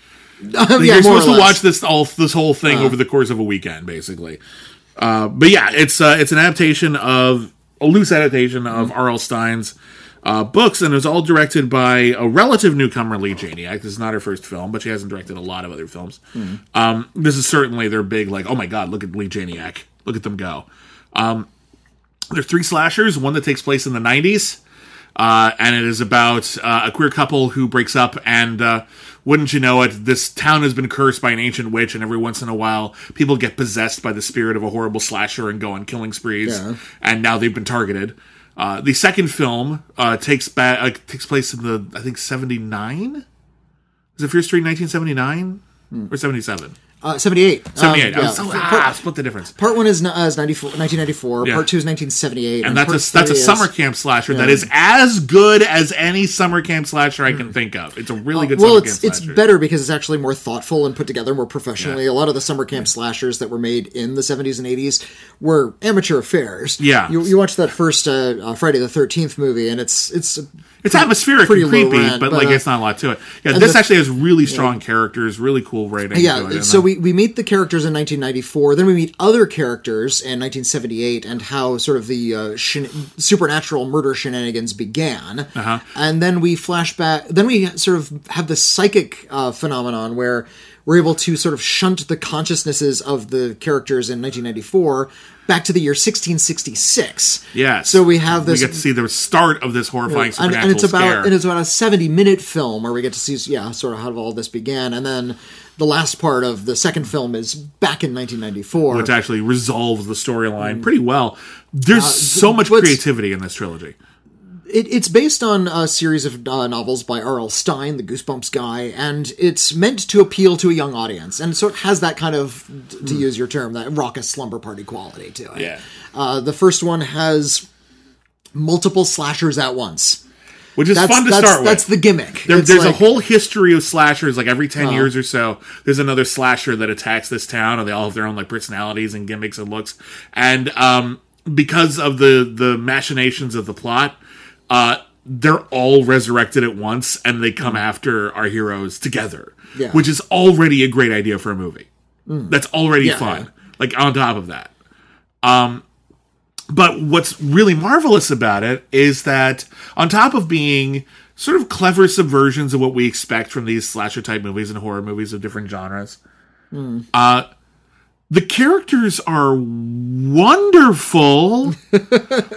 Um, yeah, you're supposed to watch this all this whole thing uh, over the course of a weekend, basically. Uh, but yeah, it's uh, it's an adaptation of a loose adaptation of mm-hmm. R L Stein's uh, books, and it's all directed by a relative newcomer, Lee Janiak. This is not her first film, but she hasn't directed a lot of other films. Mm-hmm. Um, this is certainly their big, like, oh my god, look at Lee Janiak, look at them go. Um, there are three slashers. One that takes place in the nineties, uh, and it is about uh, a queer couple who breaks up and. Uh, Wouldn't you know it, this town has been cursed by an ancient witch, and every once in a while, people get possessed by the spirit of a horrible slasher and go on killing sprees, yeah. and now they've been targeted. Uh, the second film uh, takes ba- uh, takes place in the, I think, seventy-nine? Is it Fear Street nineteen seventy-nine? Hmm. Or seventy-seven? Uh, seventy-eight. seventy-eight. Um, yeah. I was so, ah, part, split the difference. Part one is, uh, is nineteen ninety-four, yeah. part two is nineteen seventy-eight. And, and that's, a, that's a summer is, camp slasher yeah. that is as good as any summer camp slasher I can think of. It's a really good uh, well, summer it's, camp it's slasher. Well, it's better because it's actually more thoughtful and put together more professionally. Yeah. A lot of the summer camp yeah. slashers that were made in the seventies and eighties were amateur affairs. Yeah. You, you watch that first uh, uh, Friday the thirteenth movie, and it's... It's, it's pretty, atmospheric pretty and creepy, end, but, but like uh, it's not a lot to it. Yeah, this the, actually has really strong yeah. characters, really cool writing. Yeah, it, so we We meet the characters in nineteen ninety-four, then we meet other characters in nineteen seventy-eight, and how sort of the uh, shen- supernatural murder shenanigans began. Uh-huh. And then we flash back, then we sort of have the psychic uh, phenomenon where we're able to sort of shunt the consciousnesses of the characters in nineteen ninety-four back to the year sixteen sixty-six. Yes. So we have this... We get to see the start of this horrifying yeah, supernatural and, and it's about, scare. And it's about a seventy-minute film where we get to see, yeah, sort of how all this began. And then the last part of the second film is back in nineteen ninety-four. Which actually resolves the storyline pretty well. There's uh, so much creativity in this trilogy. It, it's based on a series of uh, novels by R L. Stine, the Goosebumps guy, and it's meant to appeal to a young audience, and so it has that kind of, to mm. use your term, that raucous slumber party quality to it. Yeah. Uh, the first one has multiple slashers at once. Which is that's, fun to that's, start with. That's the gimmick. There, there's like, a whole history of slashers. Like every ten uh, years or so, there's another slasher that attacks this town, and they all have their own like personalities and gimmicks and looks. And um, because of the, the machinations of the plot, uh, they're all resurrected at once, and they come mm. after our heroes together. Yeah. Which is already a great idea for a movie. Mm. That's already yeah, fun. Yeah. Like on top of that. Um... But what's really marvelous about it is that on top of being sort of clever subversions of what we expect from these slasher-type movies and horror movies of different genres, mm. uh, the characters are wonderful.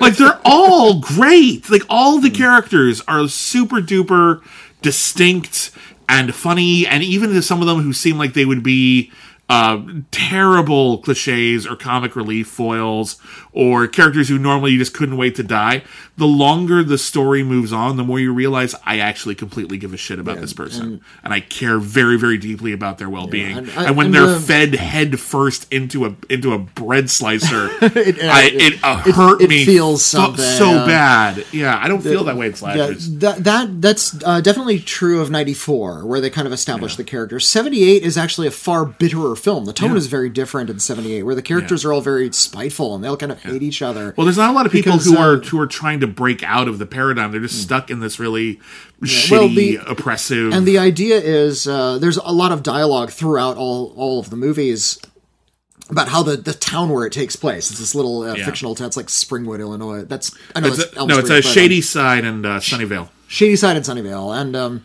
Like, they're all great. Like, all the characters are super-duper distinct and funny, and even to some of them who seem like they would be... Uh, terrible cliches or comic relief foils or characters who normally you just couldn't wait to die. The longer the story moves on, the more you realize I actually completely give a shit about yeah, this person. And, and I care very, very deeply about their well-being. Yeah, and, I, and when and they're the, fed head first into a into a bread slicer, it, I, it, it uh, hurt it, it me feels so, so uh, bad. Yeah, I don't the, feel that way in slashers. Yeah, that, that, that's uh, definitely true of ninety-four, where they kind of establish yeah. the character. seventy-eight is actually a far bitterer film. The tone yeah. is very different in seventy-eight, where the characters yeah. are all very spiteful and they all kind of yeah. hate each other. Well, there's not a lot of people because, who uh, are who are trying to break out of the paradigm. They're just mm. stuck in this really yeah. shitty, well, the, oppressive... And the idea is uh, there's a lot of dialogue throughout all, all of the movies about how the, the town where it takes place. It's this little uh, yeah. fictional town. It's like Springwood, Illinois. That's I know it's that's a, Elm No, Street, it's a Shady Side and uh, Sunnyvale. Shady Side and Sunnyvale. And... Um,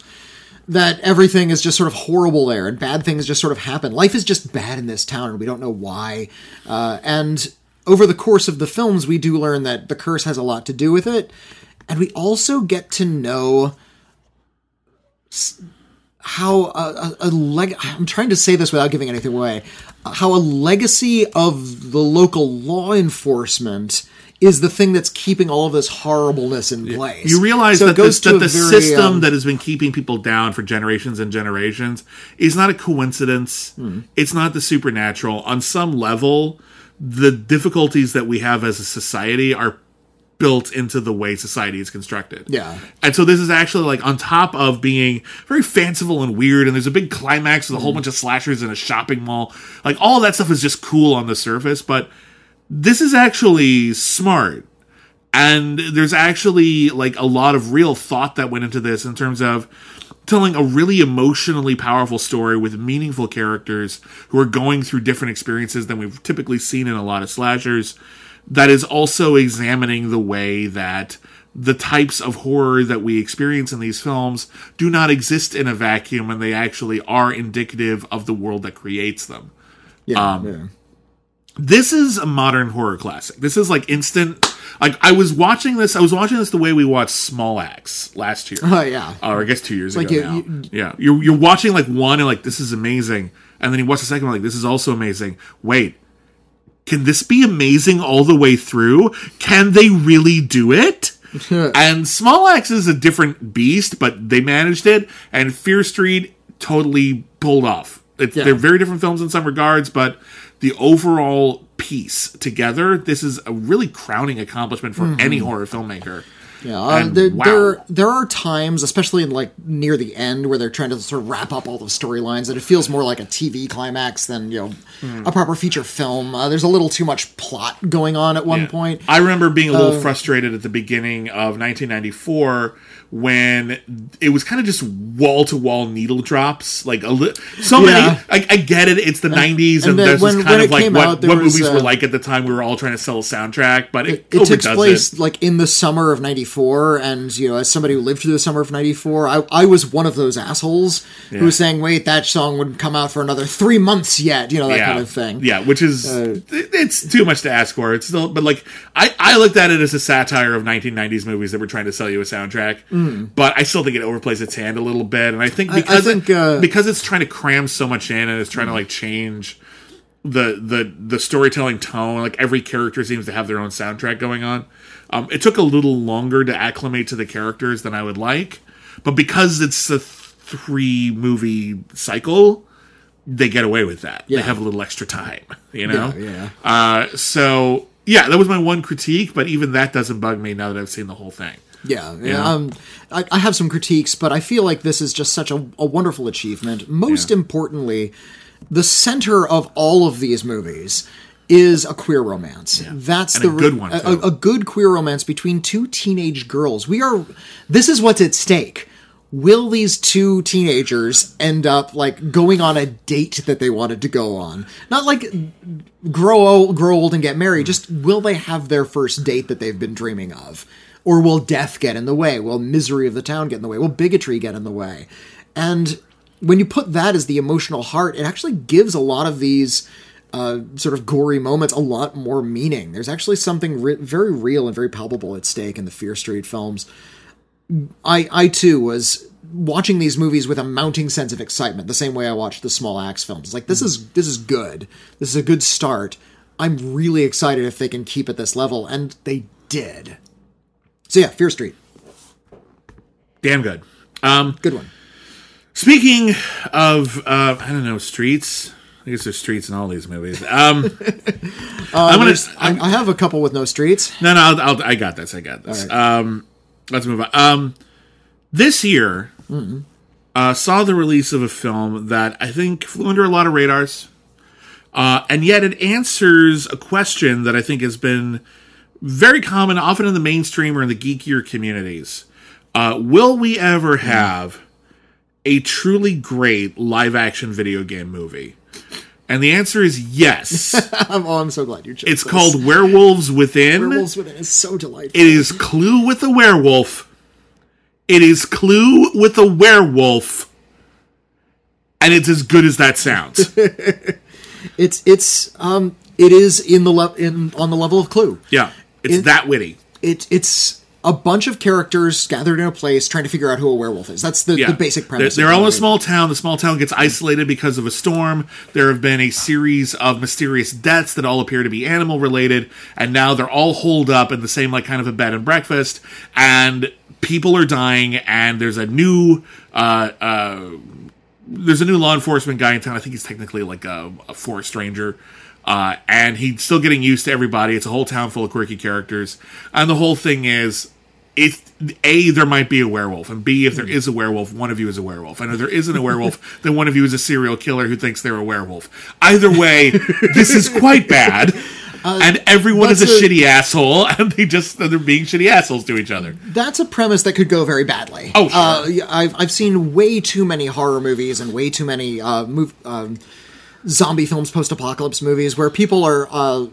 that everything is just sort of horrible there and bad things just sort of happen. Life is just bad in this town and we don't know why. Uh, and over the course of the films, we do learn that the curse has a lot to do with it. And we also get to know how a, a, a leg... I'm trying to say this without giving anything away. How a legacy of the local law enforcement... is the thing that's keeping all of this horribleness in place. You realize so that, this, that the very, system um, that has been keeping people down for generations and generations is not a coincidence. Mm. It's not the supernatural. On some level, the difficulties that we have as a society are built into the way society is constructed. Yeah. And so this is actually like on top of being very fanciful and weird, and there's a big climax with a mm. whole bunch of slashers in a shopping mall. Like all that stuff is just cool on the surface, but... this is actually smart, and there's actually like a lot of real thought that went into this in terms of telling a really emotionally powerful story with meaningful characters who are going through different experiences than we've typically seen in a lot of slashers, that is also examining the way that the types of horror that we experience in these films do not exist in a vacuum, and they actually are indicative of the world that creates them. Yeah, um, yeah. This is a modern horror classic. This is like instant. Like I was watching this. I was watching this the way we watched Small Axe last year. Oh uh, yeah, uh, or I guess two years like ago. You, now. You, yeah, you're you're watching like one and like this is amazing, and then you watch the second one like this is also amazing. Wait, can this be amazing all the way through? Can they really do it? And Small Axe is a different beast, but they managed it. And Fear Street totally pulled off. It's, yeah. They're very different films in some regards, but. The overall piece together, this is a really crowning accomplishment for mm-hmm. any horror filmmaker. Yeah, uh, there, wow. there there are times, especially in like near the end, where they're trying to sort of wrap up all the storylines, and it feels more like a T V climax than you know mm. a proper feature film. Uh, there's a little too much plot going on at one yeah. point. I remember being a little uh, frustrated at the beginning of nineteen ninety-four. When it was kind of just wall-to-wall needle drops. Like, a li- so yeah. many... I, I get it, it's the nineties, and, and, and this when, is kind of like what, out, what movies uh, were like at the time. We were all trying to sell a soundtrack, but it, it, it takes place, it. like, in the summer of ninety-four, and, you know, as somebody who lived through the summer of ninety-four, I, I was one of those assholes yeah. who was saying, wait, that song wouldn't come out for another three months yet, you know, that yeah. kind of thing. Yeah, which is... Uh, it's too much to ask for. It's still... But, like, I, I looked at it as a satire of nineteen nineties movies that were trying to sell you a soundtrack. Mm. But I still think it overplays its hand a little bit, and I think because I, I think, uh, it, because it's trying to cram so much in, and it's trying mm. to like change the the the storytelling tone. Like, every character seems to have their own soundtrack going on. Um, it took a little longer to acclimate to the characters than I would like, but because it's a three movie cycle, they get away with that. Yeah. They have a little extra time, you know? Yeah, yeah. Uh, so, yeah, that was my one critique, but even that doesn't bug me now that I've seen the whole thing. Yeah, yeah. Um, I, I have some critiques, but I feel like this is just such a, a wonderful achievement. Most yeah. importantly, the center of all of these movies is a queer romance. Yeah. That's and the a good one. A, a good queer romance between two teenage girls. We are. This is what's at stake. Will these two teenagers end up, like, going on a date that they wanted to go on? Not, like, grow old, grow old and get married. Just, will they have their first date that they've been dreaming of? Or will death get in the way? Will misery of the town get in the way? Will bigotry get in the way? And when you put that as the emotional heart, it actually gives a lot of these uh, sort of gory moments a lot more meaning. There's actually something re- very real and very palpable at stake in the Fear Street films. I, I too was watching these movies with a mounting sense of excitement, the same way I watched the Small Axe films. It's like, this is, this is good. This is a good start. I'm really excited if they can keep at this level. And they did. So yeah, Fear Street. Damn good. Um, good one. Speaking of, uh, I don't know, streets. I guess there's streets in all these movies. Um, uh, I'm gonna, I'm, I have a couple with no streets. No, no, I'll, I'll, I got this. I got this. Right. Um, Let's move on. Um, this year, mm-hmm. uh, saw the release of a film that I think flew under a lot of radars, uh, and yet it answers a question that I think has been very common, often in the mainstream or in the geekier communities. Uh, will we ever have a truly great live-action video game movie? And the answer is yes. Oh, I'm so glad you chose It's this. Called Werewolves Within. Werewolves Within is so delightful. It is Clue with a werewolf. It is Clue with a werewolf. And it's as good as that sounds. it's it's um it is in the le- in on the level of Clue. Yeah. It's it, that witty. It it's a bunch of characters gathered in a place trying to figure out who a werewolf is. That's the, yeah. the basic premise. They're, they're all in a small town. The small town gets isolated because of a storm. There have been a series of mysterious deaths that all appear to be animal related. And now they're all holed up in the same, like, kind of a bed and breakfast. And people are dying. And there's a new, uh, uh, there's a new law enforcement guy in town. I think he's technically like a, a forest ranger. Uh, and he's still getting used to everybody. It's a whole town full of quirky characters. And the whole thing is, if A, there might be a werewolf, and B, if there is a werewolf, one of you is a werewolf. And if there isn't a werewolf, then one of you is a serial killer who thinks they're a werewolf. Either way, this is quite bad. Uh, and everyone is a, a shitty asshole, and they just they're being shitty assholes to each other. That's a premise that could go very badly. Oh, sure. Uh, I've I've seen way too many horror movies and way too many uh, move. Um, zombie films, post-apocalypse movies, where people are uh,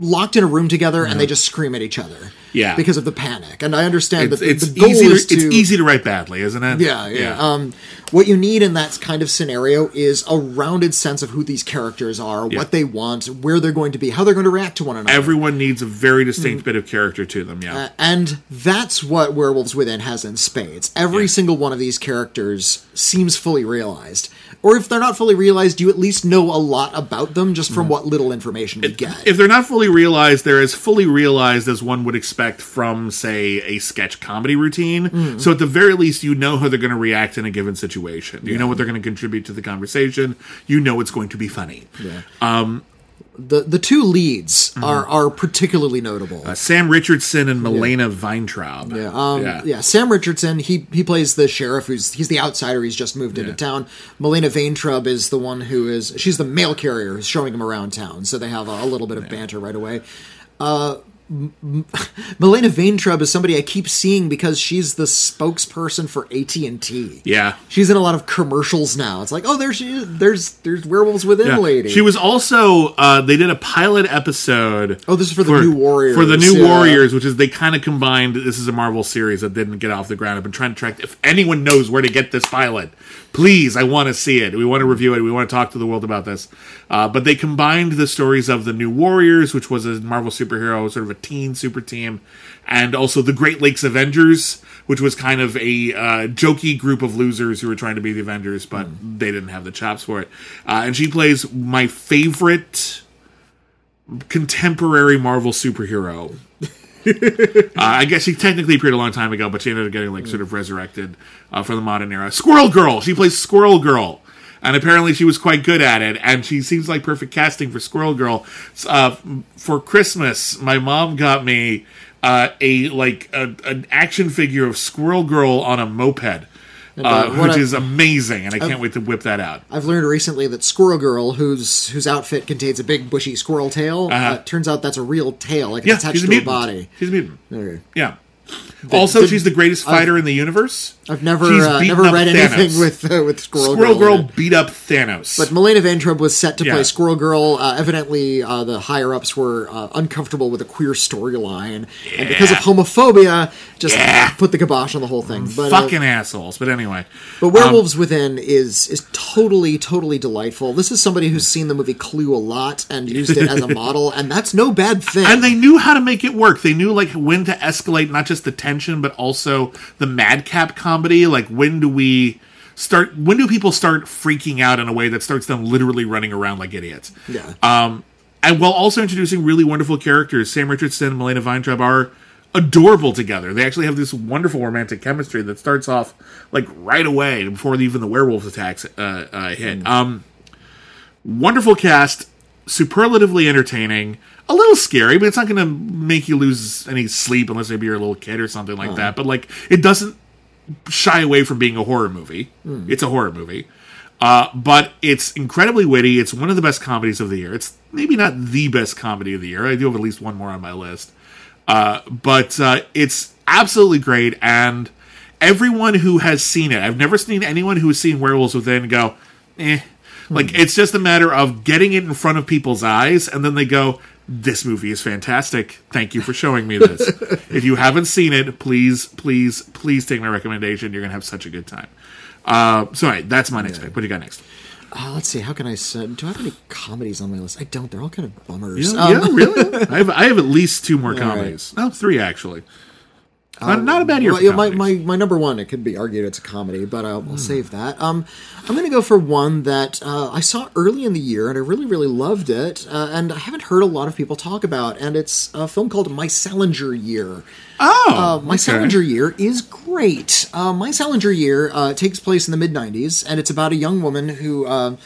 locked in a room together mm-hmm. and they just scream at each other. Yeah. Because of the panic. And I understand it's, that the, it's the goal easy to, is to... It's easy to write badly, isn't it? Yeah, yeah. yeah. Um, what you need in that kind of scenario is a rounded sense of who these characters are, yeah. what they want, where they're going to be, how they're going to react to one another. Everyone needs a very distinct mm-hmm. bit of character to them, yeah. Uh, and that's what Werewolves Within has in spades. Every yeah. single one of these characters seems fully realized. Or if they're not fully realized, you at least know a lot about them just from mm. what little information you get. If they're not fully realized, they're as fully realized as one would expect from, say, a sketch comedy routine. Mm. So at the very least, you know how they're going to react in a given situation. You yeah. know what they're going to contribute to the conversation. You know it's going to be funny. Yeah. Um, the the two leads mm. are, are particularly notable. Uh, Sam Richardson and Milena yeah. Veintraub. Yeah, um, yeah, yeah. Sam Richardson, he he plays the sheriff, who's he's the outsider. He's just moved yeah. into town. Milena Veintraub is the one who is she's the mail carrier who's showing him around town. So they have a, a little bit of yeah. banter right away. Uh, M- M- Milena Veintraub is somebody I keep seeing because she's the spokesperson for A T and T. Yeah, she's in a lot of commercials now. It's like, oh, there she is. There's there's Werewolves Within, yeah. lady. She was also uh, they did a pilot episode. Oh, this is for the for, New Warriors. For the New yeah. Warriors, which is they kind of combined. This is a Marvel series that didn't get off the ground. I've been trying to track if anyone knows where to get this pilot. Please, I want to see it. We want to review it. We want to talk to the world about this. Uh, but they combined the stories of the New Warriors, which was a Marvel superhero, sort of a teen super team, and also the Great Lakes Avengers, which was kind of a uh, jokey group of losers who were trying to be the Avengers, but mm. they didn't have the chops for it. Uh, and she plays my favorite contemporary Marvel superhero. uh, I guess she technically appeared a long time ago, but she ended up getting like sort of resurrected uh, for the modern era. Squirrel Girl! She plays Squirrel Girl, and apparently she was quite good at it, and she seems like perfect casting for Squirrel Girl. Uh, for Christmas, my mom got me uh, a like a, an action figure of Squirrel Girl on a moped. Uh, which I've, is amazing, and I can't I've, wait to whip that out. I've learned recently that Squirrel Girl, whose whose outfit contains a big bushy squirrel tail, uh-huh. uh, turns out that's a real tail, like it's yeah, attached to mutant. a body. She's a mutant. Okay. Yeah. The, also, the, she's the greatest fighter I've, in the universe. I've never uh, never read Thanos. anything with uh, with Squirrel, Squirrel Girl. Squirrel Girl beat up Thanos. But Milena Veintraub was set to yeah. play Squirrel Girl. Uh, evidently, uh, the higher-ups were uh, uncomfortable with a queer storyline. Yeah. And because of homophobia, just yeah. put the kibosh on the whole thing. But, Fucking uh, assholes. But anyway. But Werewolves um, Within is is totally, totally delightful. This is somebody who's seen the movie Clue a lot and used it as a model, and that's no bad thing. And they knew how to make it work. They knew like when to escalate not just the tension, but also the madcap comedy. Like, when do we start? When do people start freaking out in a way that starts them literally running around like idiots? Yeah. Um, and while also introducing really wonderful characters, Sam Richardson and Milena Veintraub are adorable together. They actually have this wonderful romantic chemistry that starts off like right away before even the werewolves attacks uh, uh, hit. Mm. Um, wonderful cast, superlatively entertaining. A little scary, but it's not going to make you lose any sleep unless maybe you're a little kid or something like oh. that. But, like, it doesn't shy away from being a horror movie. Mm. It's a horror movie. Uh, but it's incredibly witty. It's one of the best comedies of the year. It's maybe not the best comedy of the year. I do have at least one more on my list. Uh, but uh, it's absolutely great. And everyone who has seen it, I've never seen anyone who has seen Werewolves Within go, eh. Mm. Like, it's just a matter of getting it in front of people's eyes, and then they go, this movie is fantastic. Thank you for showing me this. If you haven't seen it, please, please, please take my recommendation. You're going to have such a good time. Uh, so, all right, that's my next yeah. pick. What do you got next? Uh, let's see. How can I say? Do I have any comedies on my list? I don't. They're all kind of bummers. Yeah, um. yeah really? I have, I have at least two more comedies. Right. No, three, actually. Not, um, not a bad year well, for yeah, my, my, my number one, it could be argued it's a comedy, but I'll, mm. I'll save that. Um, I'm going to go for one that uh, I saw early in the year, and I really, really loved it, uh, and I haven't heard a lot of people talk about, and it's a film called My Salinger Year. Oh, uh, My okay. Salinger Year is great. Uh, My Salinger Year uh, takes place in the mid nineties, and it's about a young woman who... Uh,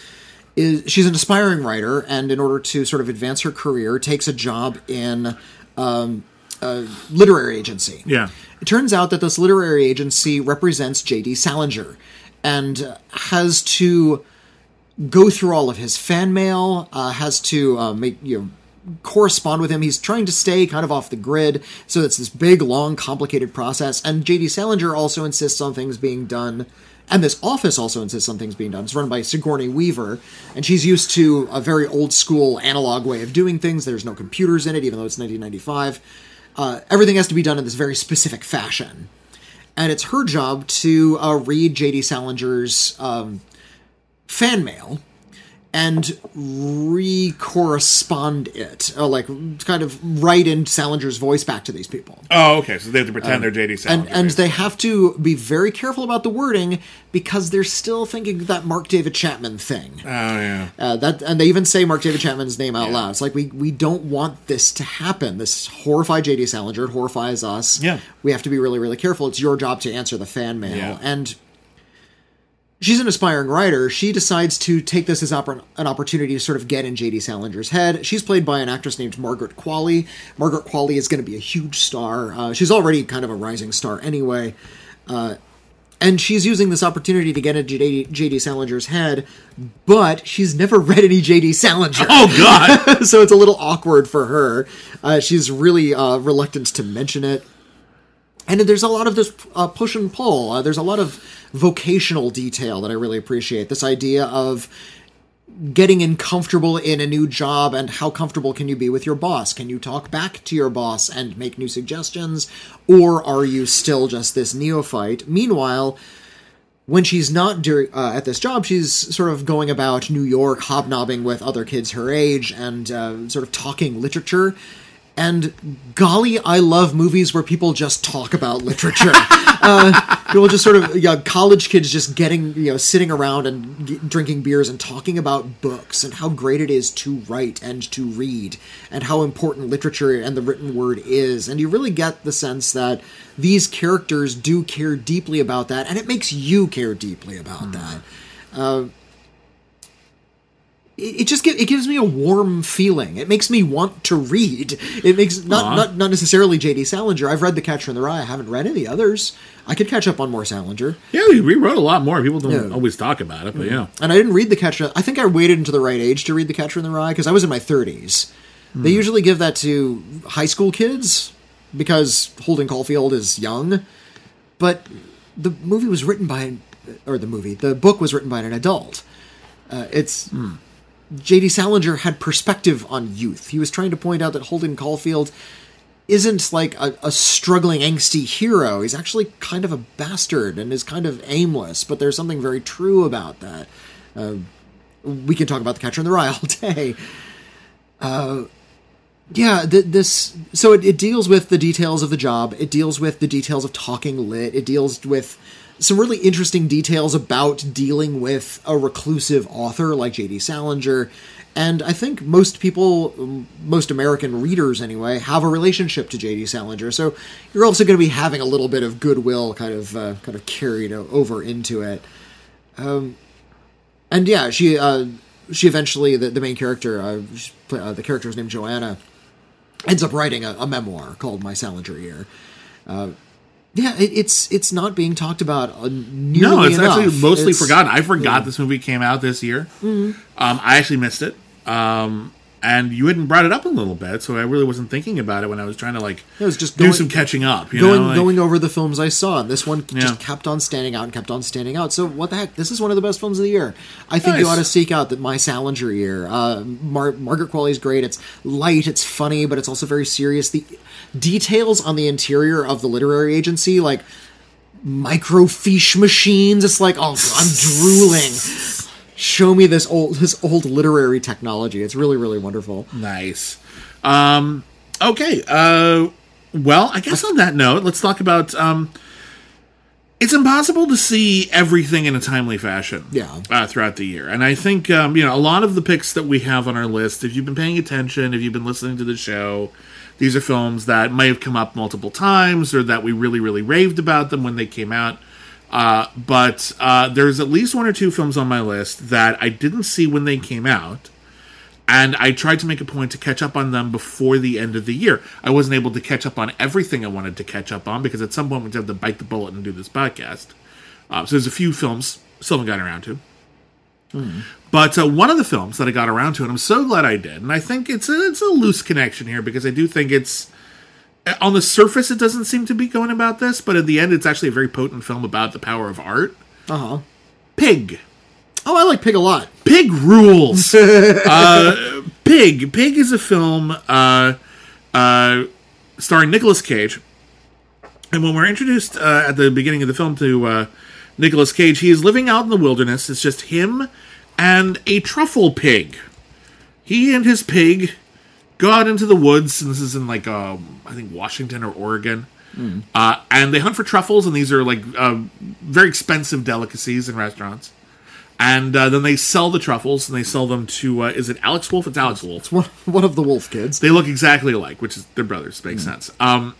is she's an aspiring writer, and in order to sort of advance her career, takes a job in... Um, Uh, literary agency. Yeah. It turns out that this literary agency represents J D. Salinger and has to go through all of his fan mail, uh, has to uh, make, you know, correspond with him. He's trying to stay kind of off the grid, so it's this big, long, complicated process. And J D. Salinger also insists on things being done, and this office also insists on things being done. It's run by Sigourney Weaver, and she's used to a very old-school analog way of doing things. There's no computers in it, even though it's nineteen ninety-five. Uh, everything has to be done in this very specific fashion. And it's her job to uh, read J D. Salinger's um, fan mail and re-correspond it. Or like, kind of write in Salinger's voice back to these people. Oh, okay. So they have to pretend um, they're J D. Salinger. And, and they have to be very careful about the wording because they're still thinking that Mark David Chapman thing. Oh, yeah. Uh, that, and they even say Mark David Chapman's name out yeah. loud. It's like, we, we don't want this to happen. This horrified J D. Salinger. It horrifies us. Yeah. We have to be really, really careful. It's your job to answer the fan mail. Yeah. And... she's an aspiring writer. She decides to take this as oppor- an opportunity to sort of get in J D. Salinger's head. She's played by an actress named Margaret Qualley. Margaret Qualley is going to be a huge star. Uh, she's already kind of a rising star anyway. Uh, and she's using this opportunity to get into J D. Salinger's head, but she's never read any J D. Salinger. Oh, God! So it's a little awkward for her. Uh, she's really uh, reluctant to mention it. And there's a lot of this uh, push and pull. Uh, there's a lot of vocational detail that I really appreciate. This idea of getting in comfortable in a new job and how comfortable can you be with your boss? Can you talk back to your boss and make new suggestions? Or are you still just this neophyte? Meanwhile, when she's not during, uh, at this job, she's sort of going about New York, hobnobbing with other kids her age, and uh, sort of talking literature. And golly, I love movies where people just talk about literature. uh, people just sort of, you know, college kids just getting, you know, sitting around and g- drinking beers and talking about books and how great it is to write and to read and how important literature and the written word is. And you really get the sense that these characters do care deeply about that, and it makes you care deeply about mm. that. Uh, It just it gives me a warm feeling. It makes me want to read. It makes not not, not necessarily J D. Salinger. I've read The Catcher in the Rye. I haven't read any others. I could catch up on more Salinger. Yeah, we rewrote a lot more. People don't yeah. always talk about it, but mm-hmm. yeah. And I didn't read The Catcher. I think I waited until the right age to read The Catcher in the Rye because I was in my thirties. Mm. They usually give that to high school kids because Holden Caulfield is young. But the movie was written by, or the movie, the book was written by an adult. Uh, it's. Mm. J D. Salinger had perspective on youth. He was trying to point out that Holden Caulfield isn't like a, a struggling, angsty hero. He's actually kind of a bastard and is kind of aimless, but there's something very true about that. Uh, we can talk about The Catcher in the Rye all day. Uh, yeah, th- this... So it, it deals with the details of the job. It deals with the details of talking lit. It deals with some really interesting details about dealing with a reclusive author like J D. Salinger. And I think most people, most American readers anyway, have a relationship to J D. Salinger. So you're also going to be having a little bit of goodwill kind of uh, kind of carried over into it. Um, and yeah, she uh, she eventually, the, the main character, uh, she, uh, the character's named Joanna, ends up writing a, a memoir called My Salinger Year. Uh Yeah, it, it's it's not being talked about nearly No, it's enough. actually mostly it's, forgotten. I forgot yeah. this movie came out this year. Mm-hmm. Um, I actually missed it. Um, and you hadn't brought it up in a little bit, so I really wasn't thinking about it when I was trying to like it was just do going, some catching up. You going, know? Like, going over the films I saw, and this one yeah. just kept on standing out and kept on standing out. So what the heck? This is one of the best films of the year. I think nice. you ought to seek out that My Salinger Year. Uh, Mar- Margaret Qualley's great. It's light, it's funny, but it's also very serious. The details on the interior of the literary agency, like microfiche machines, it's like, oh, I'm drooling. Show me this old this old literary technology. It's really, really wonderful. Nice. Um, okay. Uh, well, I guess on that note, let's talk about... Um, it's impossible to see everything in a timely fashion yeah. uh, throughout the year. And I think um, you know a lot of the picks that we have on our list, if you've been paying attention, if you've been listening to the show... These are films that might have come up multiple times or that we really, really raved about them when they came out. Uh, but uh, there's at least one or two films on my list that I didn't see when they came out. And I tried to make a point to catch up on them before the end of the year. I wasn't able to catch up on everything I wanted to catch up on because at some point we have to bite the bullet and do this podcast. Uh, so there's a few films still haven't gotten around to. Mm. But uh, one of the films that I got around to, and I'm so glad I did, and I think it's a, it's a loose connection here because I do think it's, on the surface it doesn't seem to be going about this, but at the end it's actually a very potent film about the power of art. Uh-huh. Pig. Oh, I like Pig a lot. Pig rules! uh, Pig. Pig is a film uh, uh, starring Nicolas Cage, and when we're introduced uh, at the beginning of the film to... Uh, Nicolas Cage, he is living out in the wilderness. It's just him and a truffle pig. He and his pig go out into the woods, and this is in, like, um, I think Washington or Oregon. Mm. Uh, and they hunt for truffles, and these are, like, uh, very expensive delicacies in restaurants. And uh, then they sell the truffles, and they sell them to, uh, is it Alex Wolf? It's Alex Wolf. It's one, one of the Wolf kids. They look exactly alike, which is, they're brothers, makes mm. sense. Um...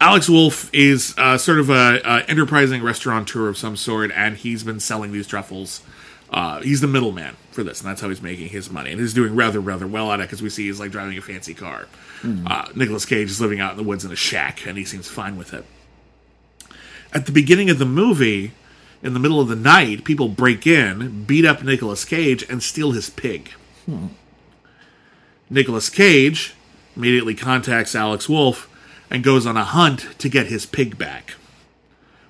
Alex Wolf is uh, sort of a, a enterprising restaurateur of some sort, and he's been selling these truffles. Uh, he's the middleman for this, and that's how he's making his money. And he's doing rather, rather well at it, because we see he's like driving a fancy car. Mm-hmm. Uh, Nicolas Cage is living out in the woods in a shack, and he seems fine with it. At the beginning of the movie, in the middle of the night, people break in, beat up Nicolas Cage, and steal his pig. Hmm. Nicolas Cage immediately contacts Alex Wolf, and goes on a hunt to get his pig back.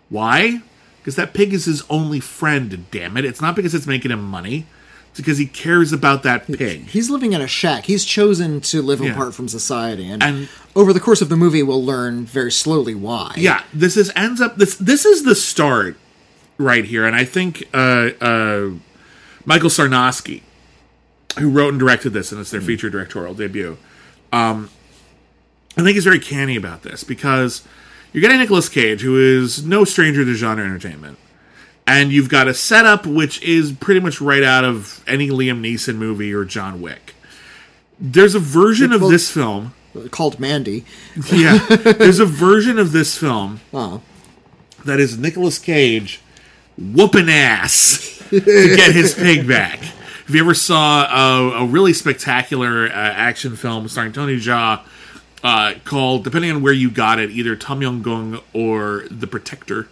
Why? Because that pig is his only friend, damn it. It's not because it's making him money. It's because he cares about that pig. He's living in a shack. He's chosen to live yeah. apart from society. And, and over the course of the movie, we'll learn very slowly why. Yeah, this is ends up... This, this is the start right here. And I think uh, uh, Michael Sarnowski, who wrote and directed this, and it's their mm. feature directorial debut, um, I think he's very canny about this, because you're getting Nicolas Cage, who is no stranger to genre entertainment, and you've got a setup which is pretty much right out of any Liam Neeson movie or John Wick. There's a version it's of this film... called Mandy. Yeah. There's a version of this film oh. that is Nicolas Cage whooping ass to get his pig back. If you ever saw a, a really spectacular uh, action film starring Tony Jaa uh, called, depending on where you got it, either Tom Yong-gung or The Protector.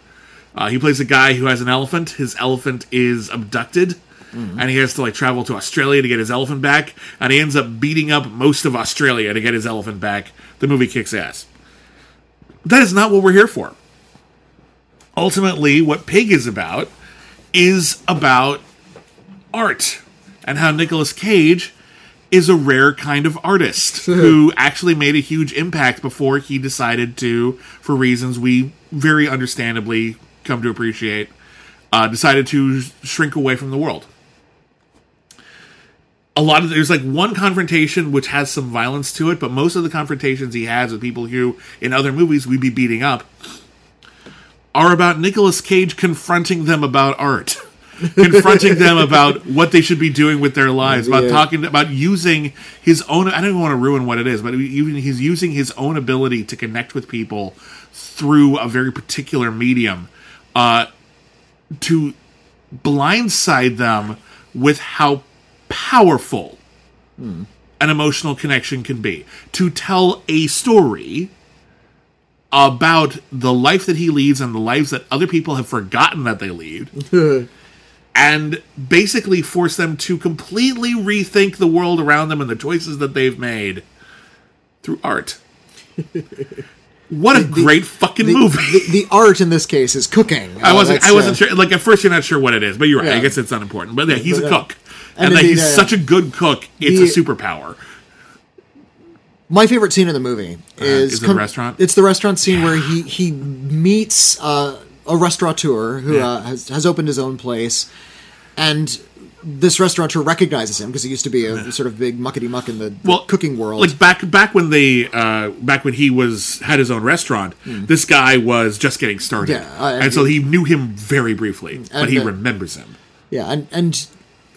Uh, he plays a guy who has an elephant. His elephant is abducted. Mm-hmm. And he has to like travel to Australia to get his elephant back, and he ends up beating up most of Australia to get his elephant back. The movie kicks ass. That is not what we're here for. Ultimately, what Pig is about is about art, and how Nicolas Cage is a rare kind of artist who actually made a huge impact before he decided to, for reasons we very understandably come to appreciate, uh, decided to sh- shrink away from the world. A lot of there's like one confrontation which has some violence to it, but most of the confrontations he has with people who in other movies we'd be beating up are about Nicolas Cage confronting them about art, confronting them about what they should be doing with their lives, about yeah. talking about using his own. I don't even want to ruin what it is, but even he's using his own ability to connect with people through a very particular medium uh, to blindside them with how powerful hmm. an emotional connection can be, to tell a story about the life that he leads and the lives that other people have forgotten that they lead, and basically force them to completely rethink the world around them and the choices that they've made through art. What a the, great fucking the, movie! The, the art in this case is cooking. I wasn't. Oh, I wasn't uh, sure. Like at first, you're not sure what it is, but you're right. Yeah. I guess it's not important. But yeah, he's but, a cook, yeah. and, and like, indeed, he's yeah, such yeah. a good cook. It's the, a superpower. My favorite scene in the movie uh, is, is it com- the restaurant. It's the restaurant scene yeah. where he he meets uh, a restaurateur who yeah. uh, has has opened his own place, and this restaurateur recognizes him because he used to be a sort of big muckety muck in the, the well, cooking world. Like back back when they uh, back when he was had his own restaurant, mm. this guy was just getting started, yeah, uh, and, and he, so he knew him very briefly, and, but he uh, remembers him. Yeah, and and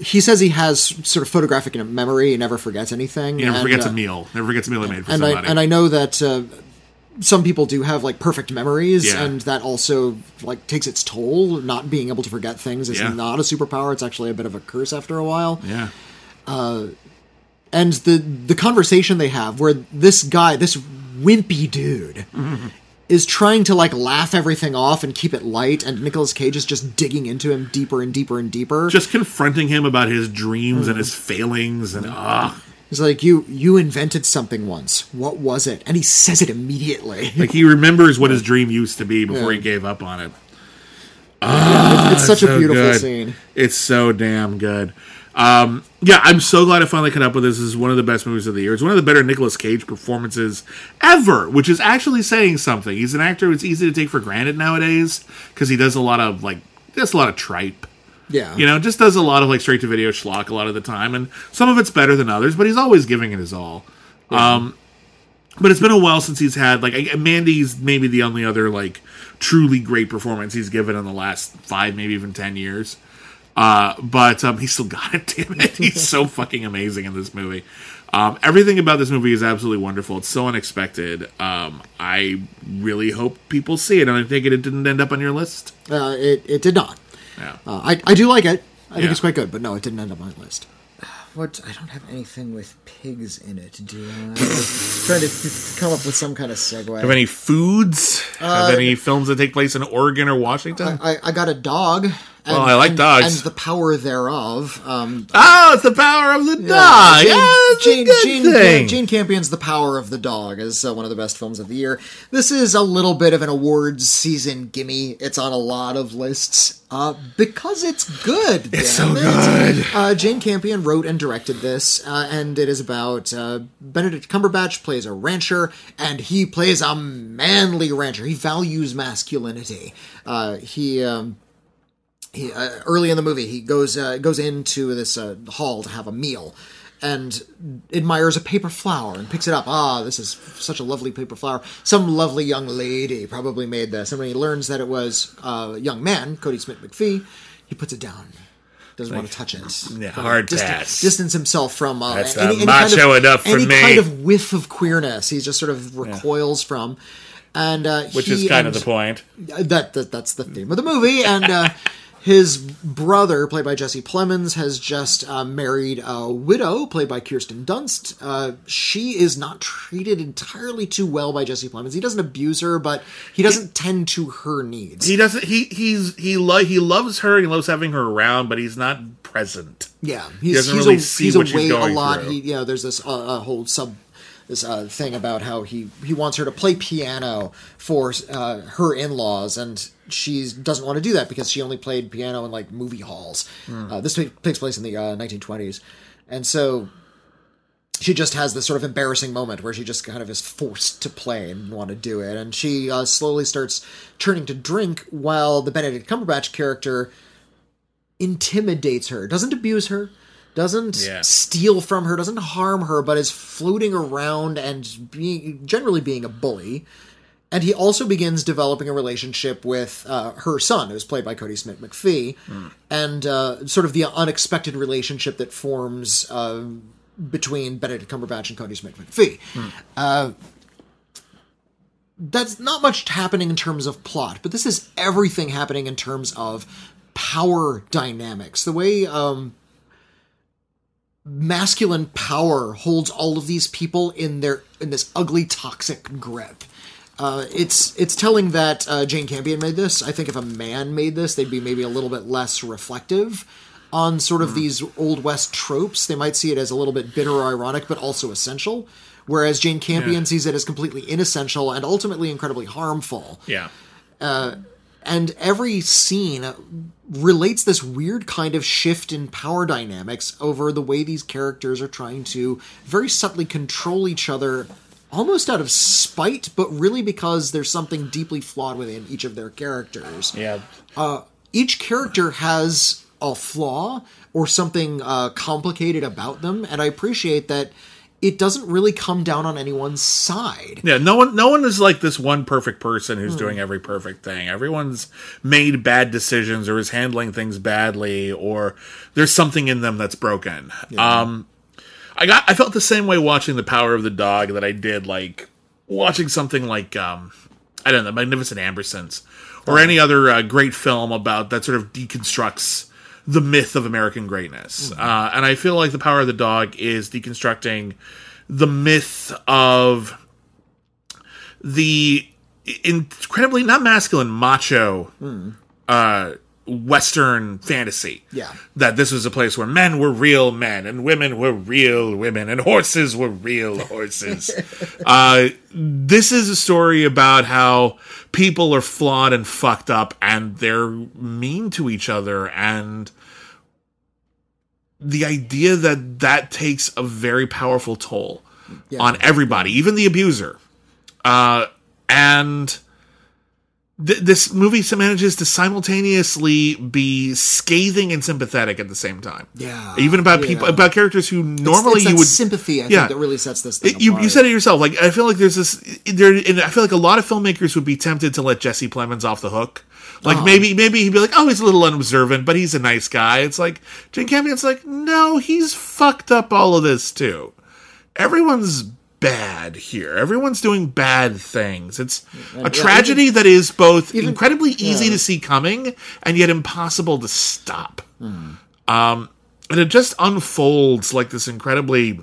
he says he has sort of photographic memory; he never forgets anything. He never and, forgets uh, a meal. Never forgets a meal he made for and somebody. I, and I know that. Uh, Some people do have, like, perfect memories, yeah. and that also, like, takes its toll. Not being able to forget things is yeah. not a superpower. It's actually a bit of a curse after a while. Yeah. Uh, and the the conversation they have where this guy, this wimpy dude, mm-hmm. is trying to, like, laugh everything off and keep it light, and Nicolas Cage is just digging into him deeper and deeper and deeper. Just confronting him about his dreams mm-hmm. and his failings and, ah... Mm-hmm. Uh. He's like, you you invented something once. What was it? And he says it immediately. Like, he remembers what his dream used to be before yeah. he gave up on it. Ah, yeah, it's, it's such so a beautiful good. scene. It's so damn good. Um, yeah, I'm so glad I finally caught up with this. This is one of the best movies of the year. It's one of the better Nicolas Cage performances ever, which is actually saying something. He's an actor who's easy to take for granted nowadays, because he does a lot of, like, just a lot of tripe. Yeah. You know, just does a lot of, like, straight-to-video schlock a lot of the time, and some of it's better than others, but he's always giving it his all. Yeah. Um, but it's been a while since he's had, like, Mandy's maybe the only other, like, truly great performance he's given in the last five, maybe even ten years. Uh, but um, he's still got it, damn it. He's so fucking amazing in this movie. Um, everything about this movie is absolutely wonderful. It's so unexpected. Um, I really hope people see it, and I think it didn't end up on your list. Uh, it, it did not. Yeah. Uh, I I do like it. I yeah. think it's quite good, but no, it didn't end up on my list. What? I don't have anything with pigs in it, do I? I'm trying to th- come up with some kind of segue. Have any foods? Uh, have any films that take place in Oregon or Washington? I, I, I got a dog. And, well, I like and, dogs. And The Power Thereof. Um, oh, it's The Power of the yeah, Dog! Jane, yeah, that's Jane, a good Jane, thing! Jane Campion's The Power of the Dog is uh, one of the best films of the year. This is a little bit of an awards season gimme. It's on a lot of lists. Uh, because it's good, It's so it. good! Uh, Jane Campion wrote and directed this, uh, and it is about uh, Benedict Cumberbatch plays a rancher, and he plays a manly rancher. He values masculinity. Uh, he... Um, he uh, early in the movie, he goes uh, goes into this uh, hall to have a meal and admires a paper flower and picks it up. Ah, this is such a lovely paper flower. Some lovely young lady probably made this. And when he learns that it was a young man, Cody Smith-McPhee, he puts it down. Doesn't like, want to touch it. Yeah, hard distance, pass. Distance himself from uh, That's any, any macho kind of, enough for any me. kind of whiff of queerness. He just sort of recoils yeah. from... And, uh, Which is kind and, of the point. That, that That's the theme of the movie. And uh, his brother, played by Jesse Plemons, has just uh, married a widow, played by Kirsten Dunst. Uh, she is not treated entirely too well by Jesse Plemons. He doesn't abuse her, but he doesn't he, tend to her needs. He doesn't. He he's he lo- he loves her. He loves having her around, but he's not present. Yeah, he's, he doesn't he's really a, see he's what away she's going a lot. Through. He, yeah, there's this uh, uh, whole sub. This uh, thing about how he, he wants her to play piano for uh, her in-laws, and she doesn't want to do that because she only played piano in, like, movie halls. Mm. Uh, this t- takes place in the uh, nineteen twenties. And so she just has this sort of embarrassing moment where she just kind of is forced to play and want to do it. And she uh, slowly starts turning to drink while the Benedict Cumberbatch character intimidates her, doesn't abuse her, doesn't yeah. steal from her, doesn't harm her, but is floating around and being, generally being a bully. And he also begins developing a relationship with uh, her son, who's played by Cody Smith-McPhee, mm. and uh, sort of the unexpected relationship that forms uh, between Benedict Cumberbatch and Cody Smith-McPhee. Mm. Uh, that's not much happening in terms of plot, but this is everything happening in terms of power dynamics. The way... Um, masculine power holds all of these people in their in this ugly, toxic grip. Uh, it's it's telling that uh, Jane Campion made this. I think if a man made this, they'd be maybe a little bit less reflective on sort of mm. these Old West tropes. They might see it as a little bit bitter or ironic, but also essential. Whereas Jane Campion yeah. sees it as completely inessential and ultimately incredibly harmful. Yeah. Uh, and every scene relates this weird kind of shift in power dynamics over the way these characters are trying to very subtly control each other, almost out of spite, but really because there's something deeply flawed within each of their characters. Yeah. Uh, each character has a flaw or something uh, complicated about them, and I appreciate that it doesn't really come down on anyone's side. Yeah, no one no one is like this one perfect person who's mm. doing every perfect thing. Everyone's made bad decisions or is handling things badly, or there's something in them that's broken. Yeah. Um, I got I felt the same way watching The Power of the Dog that I did like watching something like um, I don't know, Magnificent Ambersons or any other uh, great film about that sort of deconstructs the myth of American greatness. Mm-hmm. Uh, and I feel like The Power of the Dog is deconstructing the myth of the incredibly, not masculine, macho mm. uh, Western fantasy. Yeah. That this was a place where men were real men and women were real women and horses were real horses. uh, this is a story about how people are flawed and fucked up and they're mean to each other, and the idea that that takes a very powerful toll yeah. on everybody, even the abuser. Uh, and... This movie manages to simultaneously be scathing and sympathetic at the same time. Yeah, even about yeah. people, about characters who normally it's, it's you would sympathy. I yeah. think that really sets this thing you, apart. You said it yourself. Like I feel like there's this. There, and I feel like a lot of filmmakers would be tempted to let Jesse Plemons off the hook. Like uh-huh. maybe, maybe he'd be like, "Oh, he's a little unobservant, but he's a nice guy." It's like Jane Campion's like, "No, he's fucked up all of this too. Everyone's." Bad here. Everyone's doing bad things. It's and, a tragedy yeah, even, that is both even, incredibly easy yeah. to see coming and yet impossible to stop. Mm. Um, and it just unfolds like this incredibly...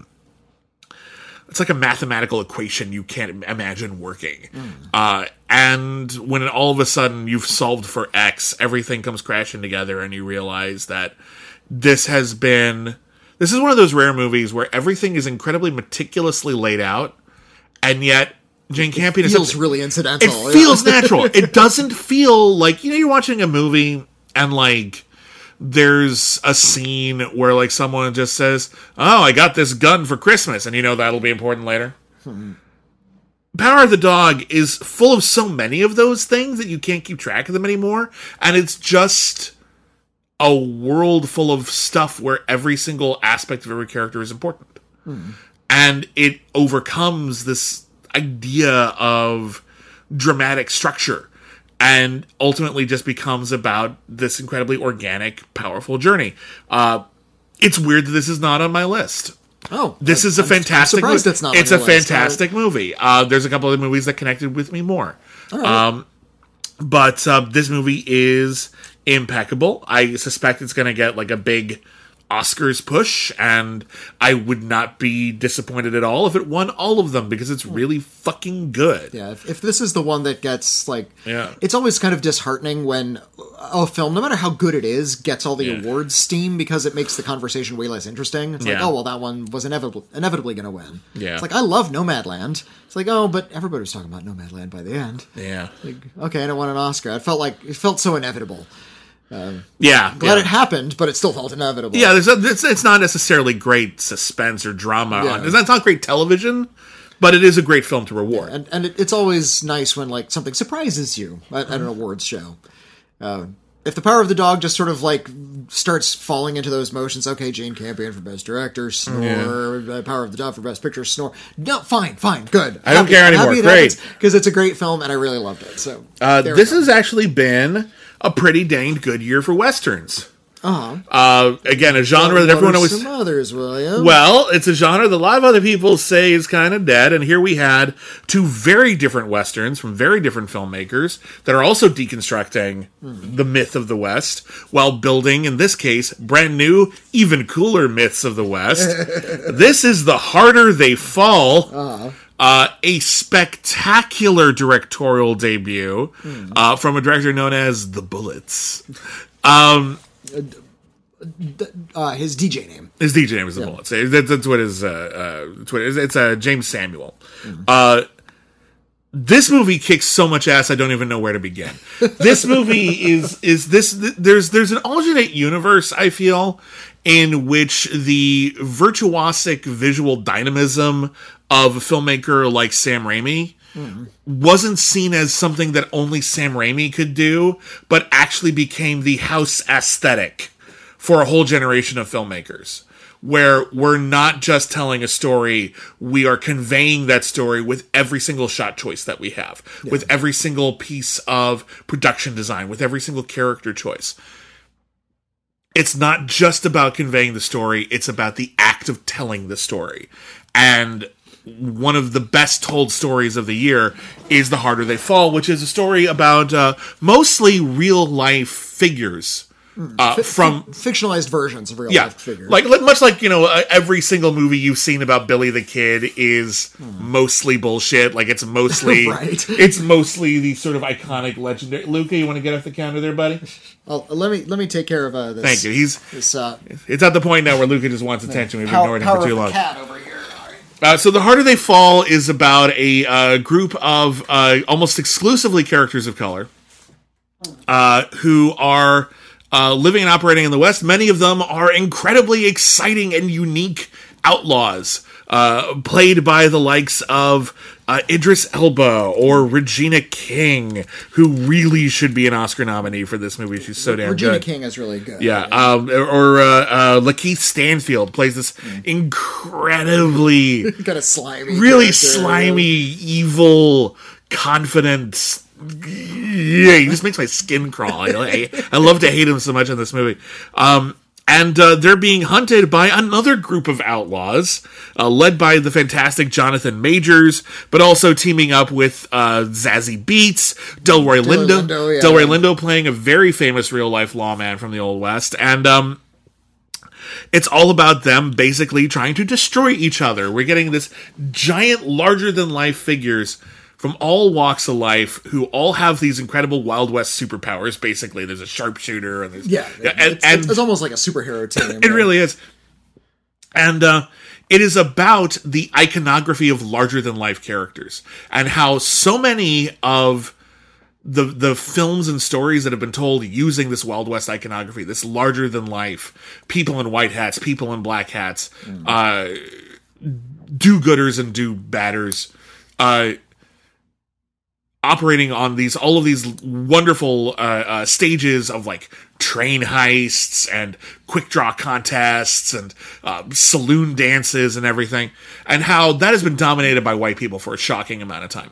It's like a mathematical equation you can't imagine working. Mm. Uh, and when it, all of a sudden you've solved for X, everything comes crashing together and you realize that this has been... This is one of those rare movies where everything is incredibly meticulously laid out, and yet Jane Campion is... It feels really incidental. It yeah. feels natural. It doesn't feel like... You know, you're watching a movie, and, like, there's a scene where, like, someone just says, "Oh, I got this gun for Christmas," and you know that'll be important later. Hmm. Power of the Dog is full of so many of those things that you can't keep track of them anymore, and it's just... a world full of stuff where every single aspect of every character is important. Mm. And it overcomes this idea of dramatic structure and ultimately just becomes about this incredibly organic, powerful journey. Uh, it's weird that this is not on my list. Oh, this I'm, is a fantastic movie. It's not it's a list. fantastic right. movie. Uh, there's a couple of movies that connected with me more. Right. Um, but uh, this movie is impeccable. I suspect it's going to get like a big Oscars push, and I would not be disappointed at all if it won all of them, because it's really fucking good. Yeah, if, if this is the one that gets, like... Yeah. It's always kind of disheartening when a film, no matter how good it is, gets all the yeah. awards steam, because it makes the conversation way less interesting. It's yeah. like, oh, well, that one was inevitably, inevitably going to win. Yeah. It's like, I love Nomadland. It's like, oh, but everybody was talking about Nomadland by the end. Yeah. Like, okay, I don't want an Oscar. It felt like... It felt so inevitable. Um, yeah, glad yeah. it happened, but it still felt inevitable. Yeah, there's a, it's, it's not necessarily great suspense or drama. Yeah. It's not, it's not great television, but it is a great film to reward. Yeah, and and it, it's always nice when like something surprises you at, at an awards show. Uh, if the power of the dog just sort of like starts falling into those motions, okay, Jane Campion for best director, snore. Yeah. Power of the dog for best picture, snore. No, fine, fine, good. I happy, don't care anymore. Great, because it's a great film, and I really loved it. So uh, this has actually been a pretty dang good year for Westerns. Uh-huh. Uh, again, a genre well, that everyone always... Some others, William. Well, it's a genre that a lot of other people say is kind of dead, and here we had two very different Westerns from very different filmmakers that are also deconstructing mm. the myth of the West while building, in this case, brand new, even cooler myths of the West. This is The Harder They Fall. Uh-huh. Uh, a spectacular directorial debut mm. uh, from a director known as The Bullets. Um, uh, his D J name. His D J name is The yeah. Bullets. That's, that's what his uh, uh, Twitter is. It's uh, James Samuel. Mm. Uh, this movie kicks so much ass, I don't even know where to begin. This movie is is this. Th- there's there's an alternate universe, I feel, in which the virtuosic visual dynamism of a filmmaker like Sam Raimi mm. wasn't seen as something that only Sam Raimi could do, but actually became the house aesthetic for a whole generation of filmmakers, where we're not just telling a story, we are conveying that story with every single shot choice that we have, yeah. with every single piece of production design, with every single character choice. It's not just about conveying the story, it's about the act of telling the story. And one of the best told stories of the year is The Harder They Fall, which is a story about uh, mostly real life figures uh, F- from fictionalized versions of real yeah, life figures. Like much like, you know, uh, every single movie you've seen about Billy the Kid is mm. mostly bullshit. Like it's mostly right. it's mostly the sort of iconic legendary. Luca, you want to get off the counter there, buddy? Well, let me let me take care of uh, this. Thank you. He's this, uh, it's at the point now where Luca just wants attention. We've power, ignored him for too long. Cat over here. Uh, so The Harder They Fall is about a uh, group of uh, almost exclusively characters of color uh, who are uh, living and operating in the West. Many of them are incredibly exciting and unique outlaws, uh, played by the likes of uh, Idris Elba or Regina King, who really should be an Oscar nominee for this movie. She's so damn Regina good. Regina King is really good. Yeah, yeah. Um, or uh, uh, Lakeith Stanfield plays this mm. incredibly kind of slimy, really character. slimy, evil, confident. Yeah, he just makes my skin crawl. I, I love to hate him so much in this movie. Um, And uh, they're being hunted by another group of outlaws, uh, led by the fantastic Jonathan Majors, but also teaming up with uh, Zazie Beetz, Delroy Lindo, Lindo yeah. Delroy Lindo playing a very famous real-life lawman from the Old West, and um, it's all about them basically trying to destroy each other. We're getting this giant, larger-than-life figures from all walks of life, who all have these incredible Wild West superpowers. Basically, there's a sharpshooter, and there's yeah, yeah and, it's, and it's almost like a superhero team. It right? really is, and uh, it is about the iconography of larger than life characters and how so many of the the films and stories that have been told using this Wild West iconography, this larger than life, people in white hats, people in black hats, mm. uh, do-gooders and do-badders. Uh, operating on these all of these wonderful uh, uh, stages of like train heists and quick draw contests and uh, saloon dances and everything, and how that has been dominated by white people for a shocking amount of time.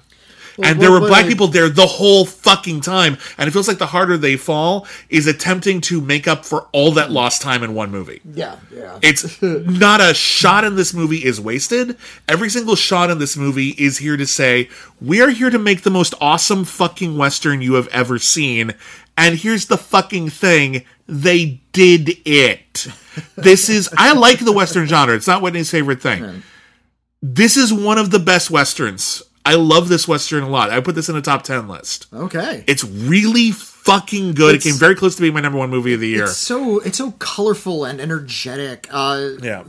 Well, and what, there were black I... people there the whole fucking time, and it feels like The Harder They Fall is attempting to make up for all that lost time in one movie. Yeah, yeah. It's not a shot in this movie is wasted. Every single shot in this movie is here to say, we are here to make the most awesome fucking Western you have ever seen, and here's the fucking thing, they did it. This is, I like the Western genre, it's not Whitney's favorite thing. Mm-hmm. This is one of the best Westerns. I love this Western a lot. I put this in a top ten list. Okay. It's really fucking good. It's, it came very close to being my number one movie of the year. It's so it's so colorful and energetic. Uh, yeah.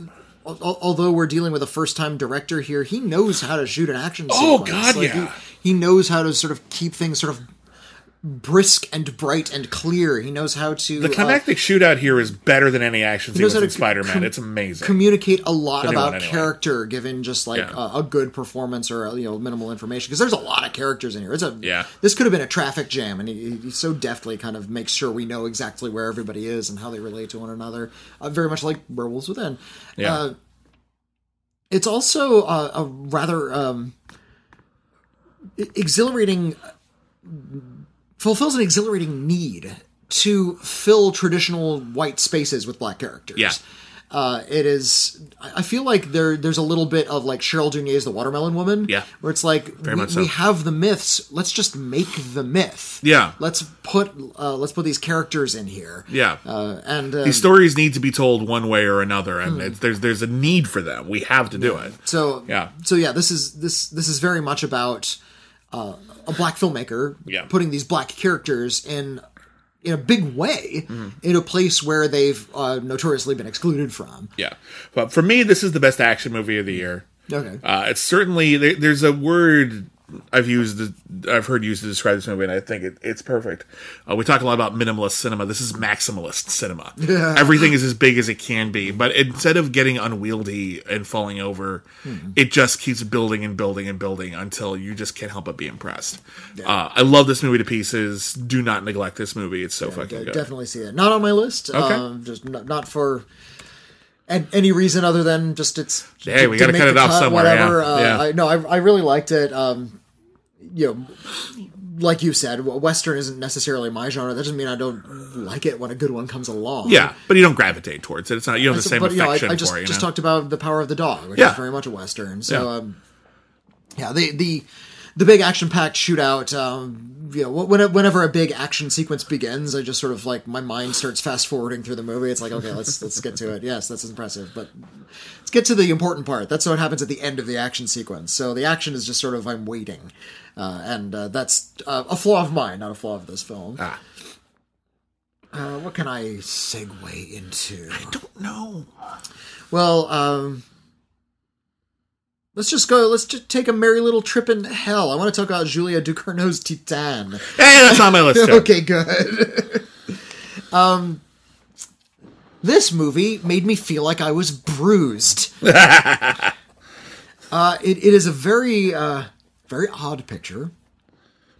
Al- although we're dealing with a first-time director here, he knows how to shoot an action sequence. Oh, God, like, yeah. He, he knows how to sort of keep things sort of brisk and bright and clear. He knows how to... The climactic uh, shootout here is better than any action sequence in Spider-Man. Com- it's amazing. Communicate a lot about anyway. character, given just like yeah. a, a good performance or, you know, minimal information. Because there's a lot of characters in here. It's a yeah. This could have been a traffic jam, and he, he so deftly kind of makes sure we know exactly where everybody is and how they relate to one another. Uh, very much like Werewolves Within. Yeah. Uh, it's also a, a rather um, exhilarating... fulfills an exhilarating need to fill traditional white spaces with black characters. Yeah. Uh, it is, I feel like there there's a little bit of like Cheryl Dunier's The Watermelon Woman, yeah. where it's like, Very we, so. we have the myths, let's just make the myth. Yeah. Let's put, uh, let's put these characters in here. Yeah. Uh, and uh, these stories need to be told one way or another, and hmm. it's, there's, there's a need for them. We have to do yeah. it. So, yeah. So yeah, this is, this, this is very much about, uh, a black filmmaker yeah. putting these black characters in in a big way mm. in a place where they've uh, notoriously been excluded from. Yeah. But for me, this is the best action movie of the year. Okay. Uh, it's certainly, there, there's a word I've used, I've heard used to describe this movie, and I think it, it's perfect. Uh, we talk a lot about minimalist cinema. This is maximalist cinema. Yeah. Everything is as big as it can be, but instead of getting unwieldy and falling over, hmm. it just keeps building and building and building until you just can't help but be impressed. Yeah. Uh, I love this movie to pieces. Do not neglect this movie. It's so yeah, fucking d- good. Definitely see it. Not on my list. Okay. Um, just not, not for... And any reason other than just it's... Hey, to, we got to cut it off cut, somewhere. Whatever. Yeah. Uh, yeah. I, no, I, I really liked it. Um, you know, like you said, Western isn't necessarily my genre. That doesn't mean I don't like it when a good one comes along. Yeah, but you don't gravitate towards it. It's not, you don't have the same but, affection you know, I, I just, for it. I just know? talked about The Power of the Dog, which yeah. is very much a Western. So, yeah, um, yeah the... the The big action-packed shootout, um, you know, whenever a big action sequence begins, I just sort of, like, my mind starts fast-forwarding through the movie. It's like, okay, let's let's get to it. Yes, that's impressive, but let's get to the important part. That's what happens at the end of the action sequence. So the action is just sort of, I'm waiting. Uh, and uh, that's uh, a flaw of mine, not a flaw of this film. Ah. Uh, what can I segue into? I don't know. Well, um... Let's just go. Let's just take a merry little trip in hell. I want to talk about Julia Ducournau's Titane. Hey, that's on my list. Okay, good. um, this movie made me feel like I was bruised. uh, it, it is a very, uh, very odd picture.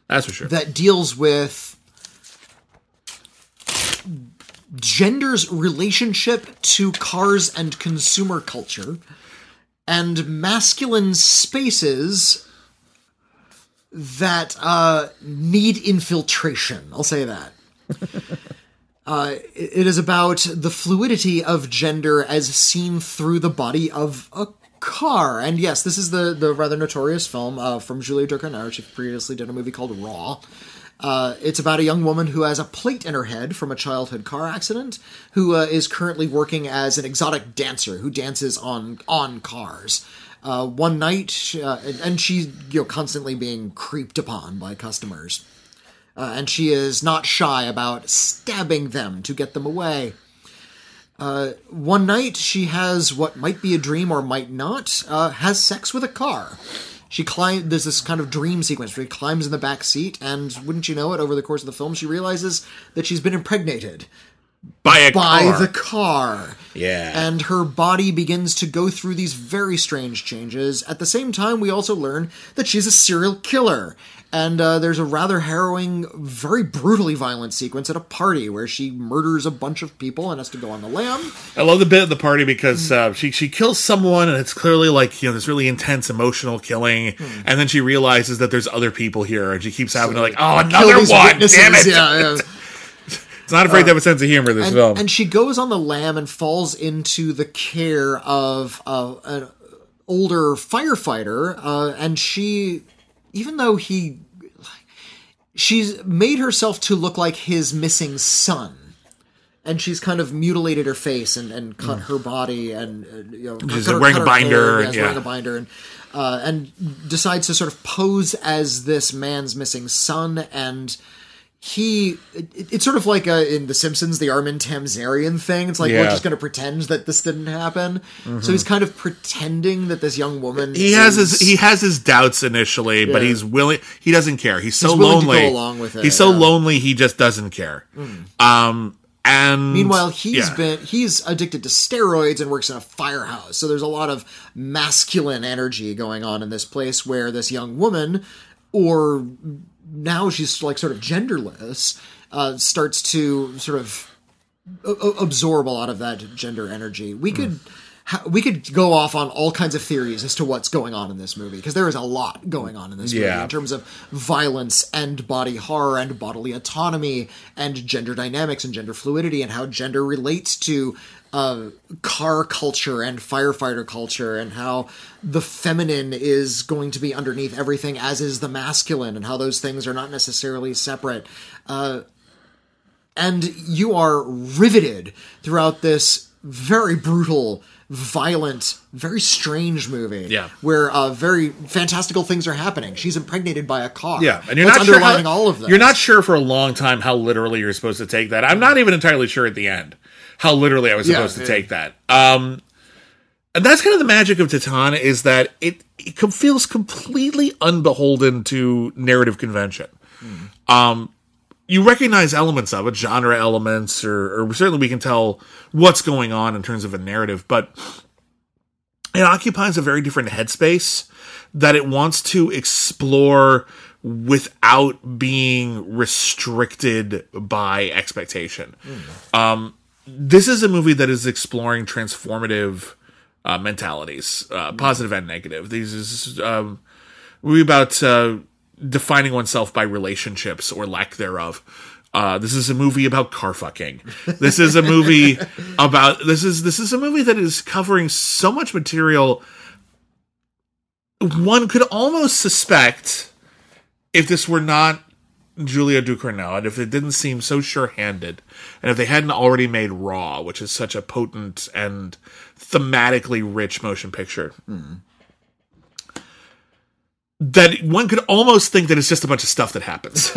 That's for sure. That deals with gender's relationship to cars and consumer culture. And masculine spaces that uh, need infiltration. I'll say that. uh, it is about the fluidity of gender as seen through the body of a car. And yes, this is the, the rather notorious film uh, from Julia Ducournau. She previously did a movie called Raw. Uh, it's about a young woman who has a plate in her head from a childhood car accident, who uh, is currently working as an exotic dancer who dances on on cars. Uh, one night, uh, and, and she's you know constantly being creeped upon by customers, uh, and she is not shy about stabbing them to get them away. Uh, one night, she has what might be a dream or might not, uh, has sex with a car. She climbs, there's this kind of dream sequence where she climbs in the back seat, and wouldn't you know it, over the course of the film, she realizes that she's been impregnated by a by car. the car. Yeah. And her body begins to go through these very strange changes. At the same time, we also learn that she's a serial killer. And uh, there's a rather harrowing, very brutally violent sequence at a party where she murders a bunch of people and has to go on the lam. I love the bit at the party because uh, she, she kills someone and it's clearly like, you know, this really intense emotional killing. Mm. And then she realizes that there's other people here and she keeps having so, to like, oh, another one, damn it. Yeah, yeah. It's not afraid uh, to have a sense of humor, this and, film. And she goes on the lam and falls into the care of uh, an older firefighter. Uh, and she... Even though he, she's made herself to look like his missing son. And she's kind of mutilated her face and, and cut mm. her body and, you know, she's wearing a binder. And, yeah. wearing a binder and, uh, and decides to sort of pose as this man's missing son. And he, it, it's sort of like uh, in The Simpsons, the Armin Tamsarian thing. It's like, yeah. we're just going to pretend that this didn't happen. Mm-hmm. So he's kind of pretending that this young woman He is, has his he has his doubts initially, yeah. but he's willing, he doesn't care. He's so he's lonely. To go along with it, he's so yeah. lonely, he just doesn't care. Mm. Um, and meanwhile, he's yeah. been, he's addicted to steroids and works in a firehouse. So there's a lot of masculine energy going on in this place where this young woman, or... now she's like sort of genderless, uh, starts to sort of o- absorb a lot of that gender energy. We could, mm. ha- we could go off on all kinds of theories as to what's going on in this movie. Cause there is a lot going on in this yeah. movie in terms of violence and body horror and bodily autonomy and gender dynamics and gender fluidity and how gender relates to, uh, car culture and firefighter culture, and how the feminine is going to be underneath everything, as is the masculine, and how those things are not necessarily separate. Uh, and you are riveted throughout this very brutal, violent, very strange movie yeah. where uh, very fantastical things are happening. She's impregnated by a car. Yeah, and you're That's not underlining sure how, all of this. You're not sure for a long time how literally you're supposed to take that. I'm not even entirely sure at the end how literally I was supposed yeah, to yeah. take that. Um, and that's kind of the magic of Titan, is that it, it com- feels completely unbeholden to narrative convention. Mm. Um, you recognize elements of it, genre elements, or, or certainly we can tell what's going on in terms of a narrative, but it occupies a very different headspace that it wants to explore without being restricted by expectation. Mm. Um, This is a movie that is exploring transformative uh, mentalities, uh, positive and negative. This is um, a movie about uh, defining oneself by relationships or lack thereof. Uh, this is a movie about car fucking. This is a movie about this is this is a movie that is covering so much material. One could almost suspect, if this were not Julia Ducournau, and if it didn't seem so sure-handed, and if they hadn't already made Raw, which is such a potent and thematically rich motion picture, mm. that one could almost think that it's just a bunch of stuff that happens.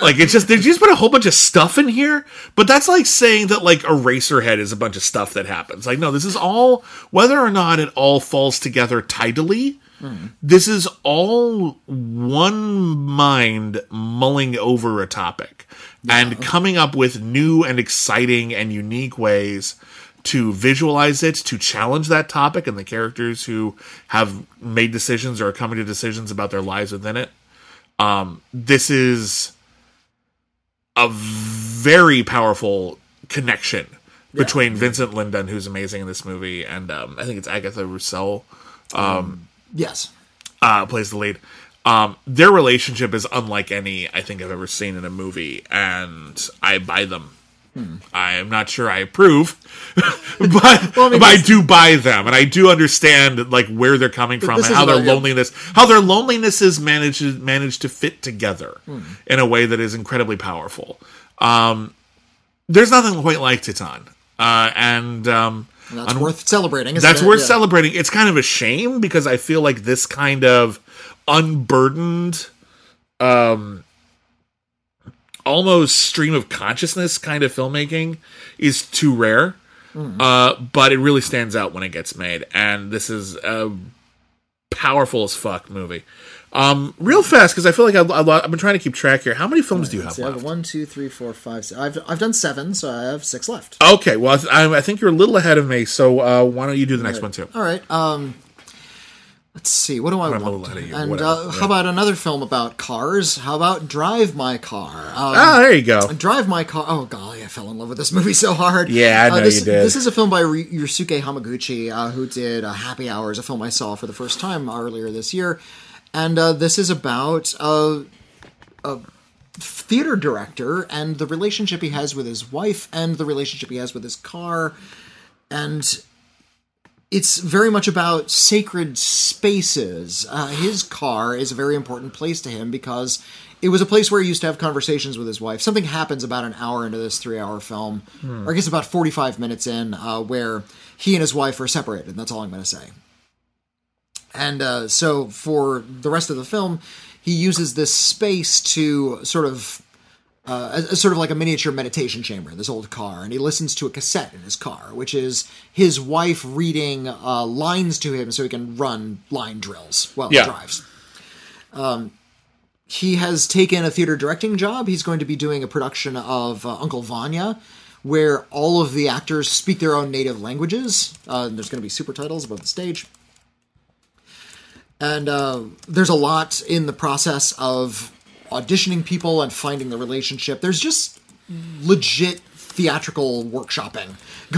Like, it's just, they just put a whole bunch of stuff in here, but that's like saying that, like, Eraserhead is a bunch of stuff that happens. Like, no, this is all, whether or not it all falls together tidily, Mm. this is all one mind mulling over a topic yeah. and coming up with new and exciting and unique ways to visualize it, to challenge that topic and the characters who have made decisions or are coming to decisions about their lives within it. Um, this is a very powerful connection yeah. between Vincent Lindon, who's amazing in this movie, and um, I think it's Agatha Roussel. Um, mm. Yes. Uh, plays the lead. Um, their relationship is unlike any I think I've ever seen in a movie, and I buy them. Hmm. I'm not sure I approve, but, well, I mean, but I do buy them, and I do understand like where they're coming from and how their really loneliness, good. how their lonelinesses manage manage to fit together hmm. in a way that is incredibly powerful. Um, there's nothing quite like Titan, uh, and. Um, And that's Un- worth celebrating. Isn't that's it? worth yeah. celebrating. It's kind of a shame because I feel like this kind of unburdened, um, almost stream of consciousness kind of filmmaking is too rare. Mm. Uh, but it really stands out when it gets made, and this is a powerful as fuck movie. Um, real fast, because I feel like I've, I've been trying to keep track here. How many films right, do you have see, left? I have one, two, three, four, five, six. I've, I've done seven, so I have six left. Okay, well, I, th- I think you're a little ahead of me, so uh, why don't you do the All next right. one, too? All right. Um, let's see. What do I I'm want? And Whatever, uh, right. how about another film about cars? How about Drive My Car? Um, oh, there you go. Drive My Car. Oh, golly, I fell in love with this movie so hard. Yeah, I know uh, this, you did. This is a film by Ryosuke Hamaguchi, uh, who did uh, Happy Hours, a film I saw for the first time earlier this year. And uh, this is about a, a theater director and the relationship he has with his wife and the relationship he has with his car. And it's very much about sacred spaces. Uh, his car is a very important place to him because it was a place where he used to have conversations with his wife. Something happens about an hour into this three-hour film, hmm. or I guess about forty-five minutes in, uh, where he and his wife are separated. And that's all I'm going to say. And uh, so for the rest of the film, he uses this space to sort of, uh, a, a sort of like a miniature meditation chamber in this old car. And he listens to a cassette in his car, which is his wife reading uh, lines to him so he can run line drills while yeah. he drives. Um, he has taken a theater directing job. He's going to be doing a production of uh, Uncle Vanya, where all of the actors speak their own native languages. Uh, and there's going to be super titles above the stage. And uh, there's a lot in the process of auditioning people and finding the relationship. There's just legit theatrical workshopping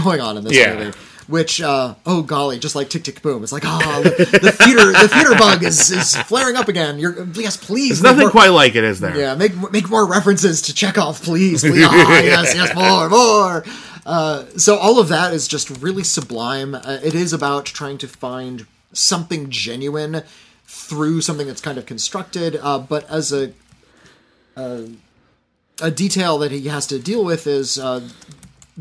going on in this yeah. movie. Which, uh, oh golly, just like Tick Tick Boom. It's like, ah, oh, the, the theater the theater bug is, is flaring up again. You're, yes, please. There's nothing more, quite like it, is there? Yeah, make make more references to Chekhov, please. please. Ah, yes, yes, more, more. Uh, so all of that is just really sublime. Uh, it is about trying to find something genuine through something that's kind of constructed, uh, but as a uh, a detail that he has to deal with is uh,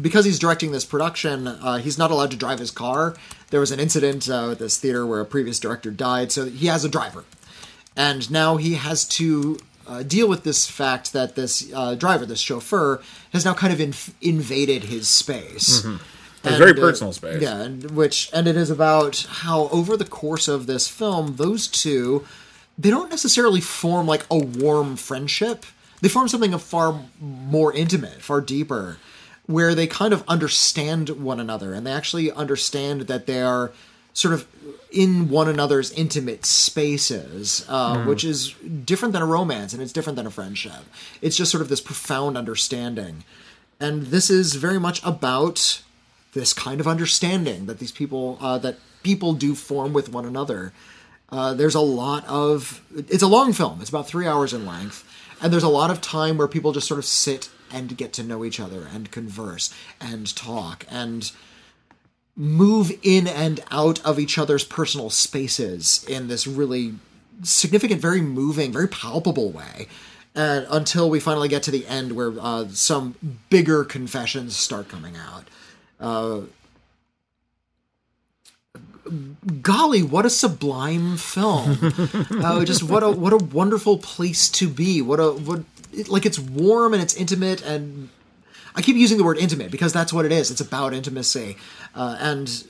because he's directing this production, uh, he's not allowed to drive his car. There was an incident uh, at this theater where a previous director died, so he has a driver. And now he has to uh, deal with this fact that this uh, driver, this chauffeur, has now kind of inv- invaded his space. Mm-hmm. It's very personal uh, space. Yeah, and which and it is about how over the course of this film, those two, they don't necessarily form like a warm friendship. They form something of far more intimate, far deeper, where they kind of understand one another, and they actually understand that they are sort of in one another's intimate spaces, uh, mm. which is different than a romance, and it's different than a friendship. It's just sort of this profound understanding. And this is very much about this kind of understanding that these people, uh, that people do form with one another. Uh, there's a lot of, it's a long film. It's about three hours in length. And there's a lot of time where people just sort of sit and get to know each other and converse and talk and move in and out of each other's personal spaces in this really significant, very moving, very palpable way. Uh, until we finally get to the end where uh, some bigger confessions start coming out. Uh, golly, what a sublime film! uh, just what a what a wonderful place to be. What a what it, like it's warm and it's intimate, and I keep using the word intimate because that's what it is. It's about intimacy, uh, and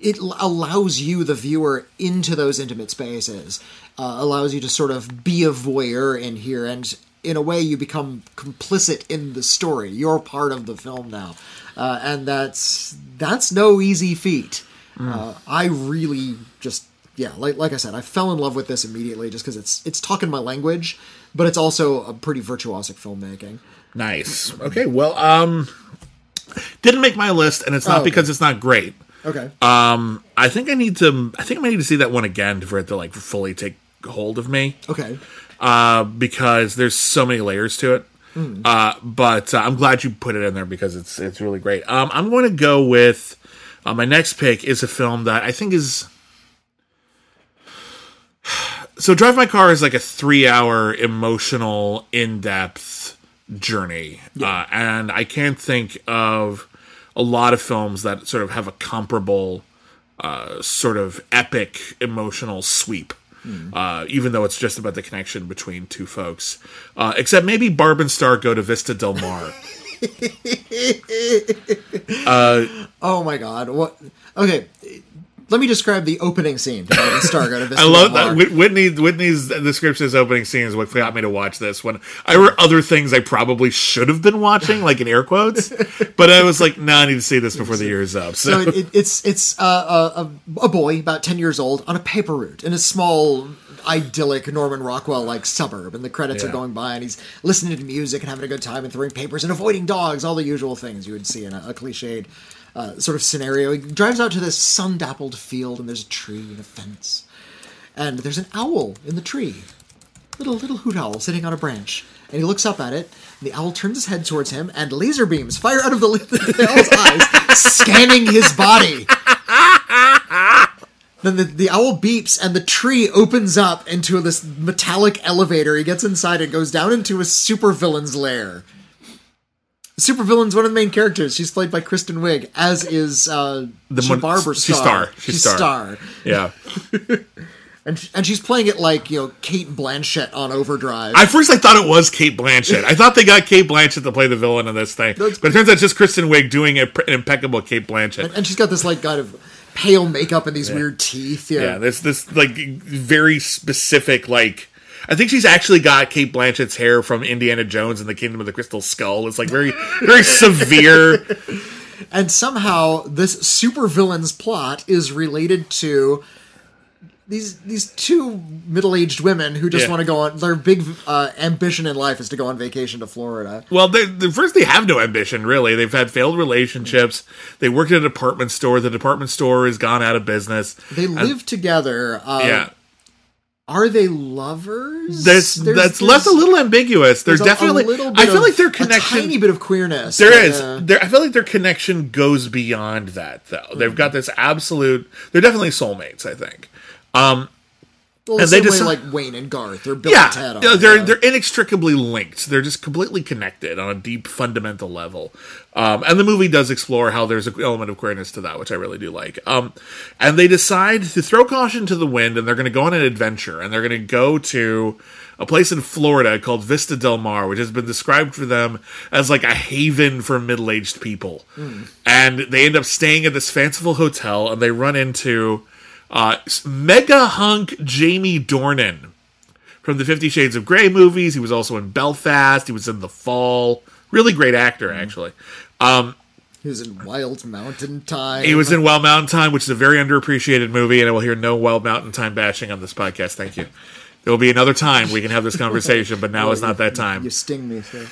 it allows you, the viewer, into those intimate spaces. Uh, allows you to sort of be a voyeur in here, and in a way, you become complicit in the story. You're part of the film now. Uh, and that's that's no easy feat. Mm. Uh, I really just, yeah, like like I said, I fell in love with this immediately just because it's, it's talking my language, but it's also a pretty virtuosic filmmaking. Nice. Okay, well, um, didn't make my list, and it's not oh, okay. because it's not great. Okay. Um, I think I need to, I think I need to see that one again for it to, like, fully take hold of me. Okay. Uh, because there's so many layers to it. Mm. Uh, but uh, I'm glad you put it in there because it's it's really great. Um, I'm going to go with uh, my next pick is a film that I think is so Drive My Car is like a three hour emotional in depth journey, yeah. uh, and I can't think of a lot of films that sort of have a comparable uh, sort of epic emotional sweep. Uh, even though it's just about the connection between two folks. Uh, except maybe Barb and Star Go to Vista Del Mar. uh, oh my god. What? Okay. Let me describe the opening scene to Stargo to this. I love that. Whitney, Whitney's description of this opening scene is what got me to watch this. When I were other things I probably should have been watching, like in air quotes, but I was like, nah, I need to see this before the year is up. So, so it, it's it's uh, a, a boy about ten years old on a paper route in a small, idyllic Norman Rockwell-like suburb, and the credits yeah. are going by, and he's listening to music and having a good time and throwing papers and avoiding dogs, all the usual things you would see in a, a cliched uh, sort of scenario. He drives out to this sun-dappled field, and there's a tree and a fence, and there's an owl in the tree, little little hoot owl sitting on a branch, and he looks up at it, and the owl turns his head towards him, and laser beams fire out of the, the owl's eyes, scanning his body. Then the, the owl beeps, and the tree opens up into this metallic elevator. He gets inside and goes down into a supervillain's lair. Supervillain's one of the main characters. She's played by Kristen Wiig, as is uh, the she mon- Barber she's Star. She's, she's Star. Star. Yeah. And and she's playing it like, you know, Kate Blanchett on Overdrive. At first I thought it was Kate Blanchett. I thought they got Kate Blanchett to play the villain in this thing. But it turns out it's just Kristen Wiig doing an impeccable Kate Blanchett. And, and she's got this, like, kind of pale makeup and these yeah. weird teeth. Yeah. yeah, there's this like very specific, like, I think she's actually got Kate Blanchett's hair from Indiana Jones and the Kingdom of the Crystal Skull. It's like very, very severe. And somehow this supervillain's plot is related to these these two middle-aged women who just yeah. want to go on. Their big uh, ambition in life is to go on vacation to Florida. Well, they, they, first they have no ambition, really. They've had failed relationships. They work at a department store. The department store has gone out of business. They live and, together. Uh, yeah. Are they lovers? There's, there's, that's there's, left a little ambiguous. There's, there's definitely a little bit I feel of, like their connection, a tiny bit of queerness. There is. Uh, there, I feel like their connection goes beyond that, though. Mm-hmm. They've got this absolute. They're definitely soulmates, I think. Um, well, and the they just like Wayne and Garth, or Bill yeah, and Ted. Yeah, they're they're inextricably linked. They're just completely connected on a deep, fundamental level. Um, and the movie does explore how there's an element of queerness to that, which I really do like. Um, and they decide to throw caution to the wind, and they're going to go on an adventure, and they're going to go to a place in Florida called Vista Del Mar, which has been described for them as like a haven for middle-aged people. Mm. And they end up staying at this fanciful hotel, and they run into Uh, mega hunk Jamie Dornan from the Fifty Shades of Grey movies. He was also in Belfast. He was in The Fall. Really great actor, actually. Um, he was in Wild Mountain Time. He was in Wild Mountain Time, which is a very underappreciated movie, and I will hear no Wild Mountain Time bashing on this podcast. Thank you. There will be another time we can have this conversation, but now well, it's not that time. You sting me, sir.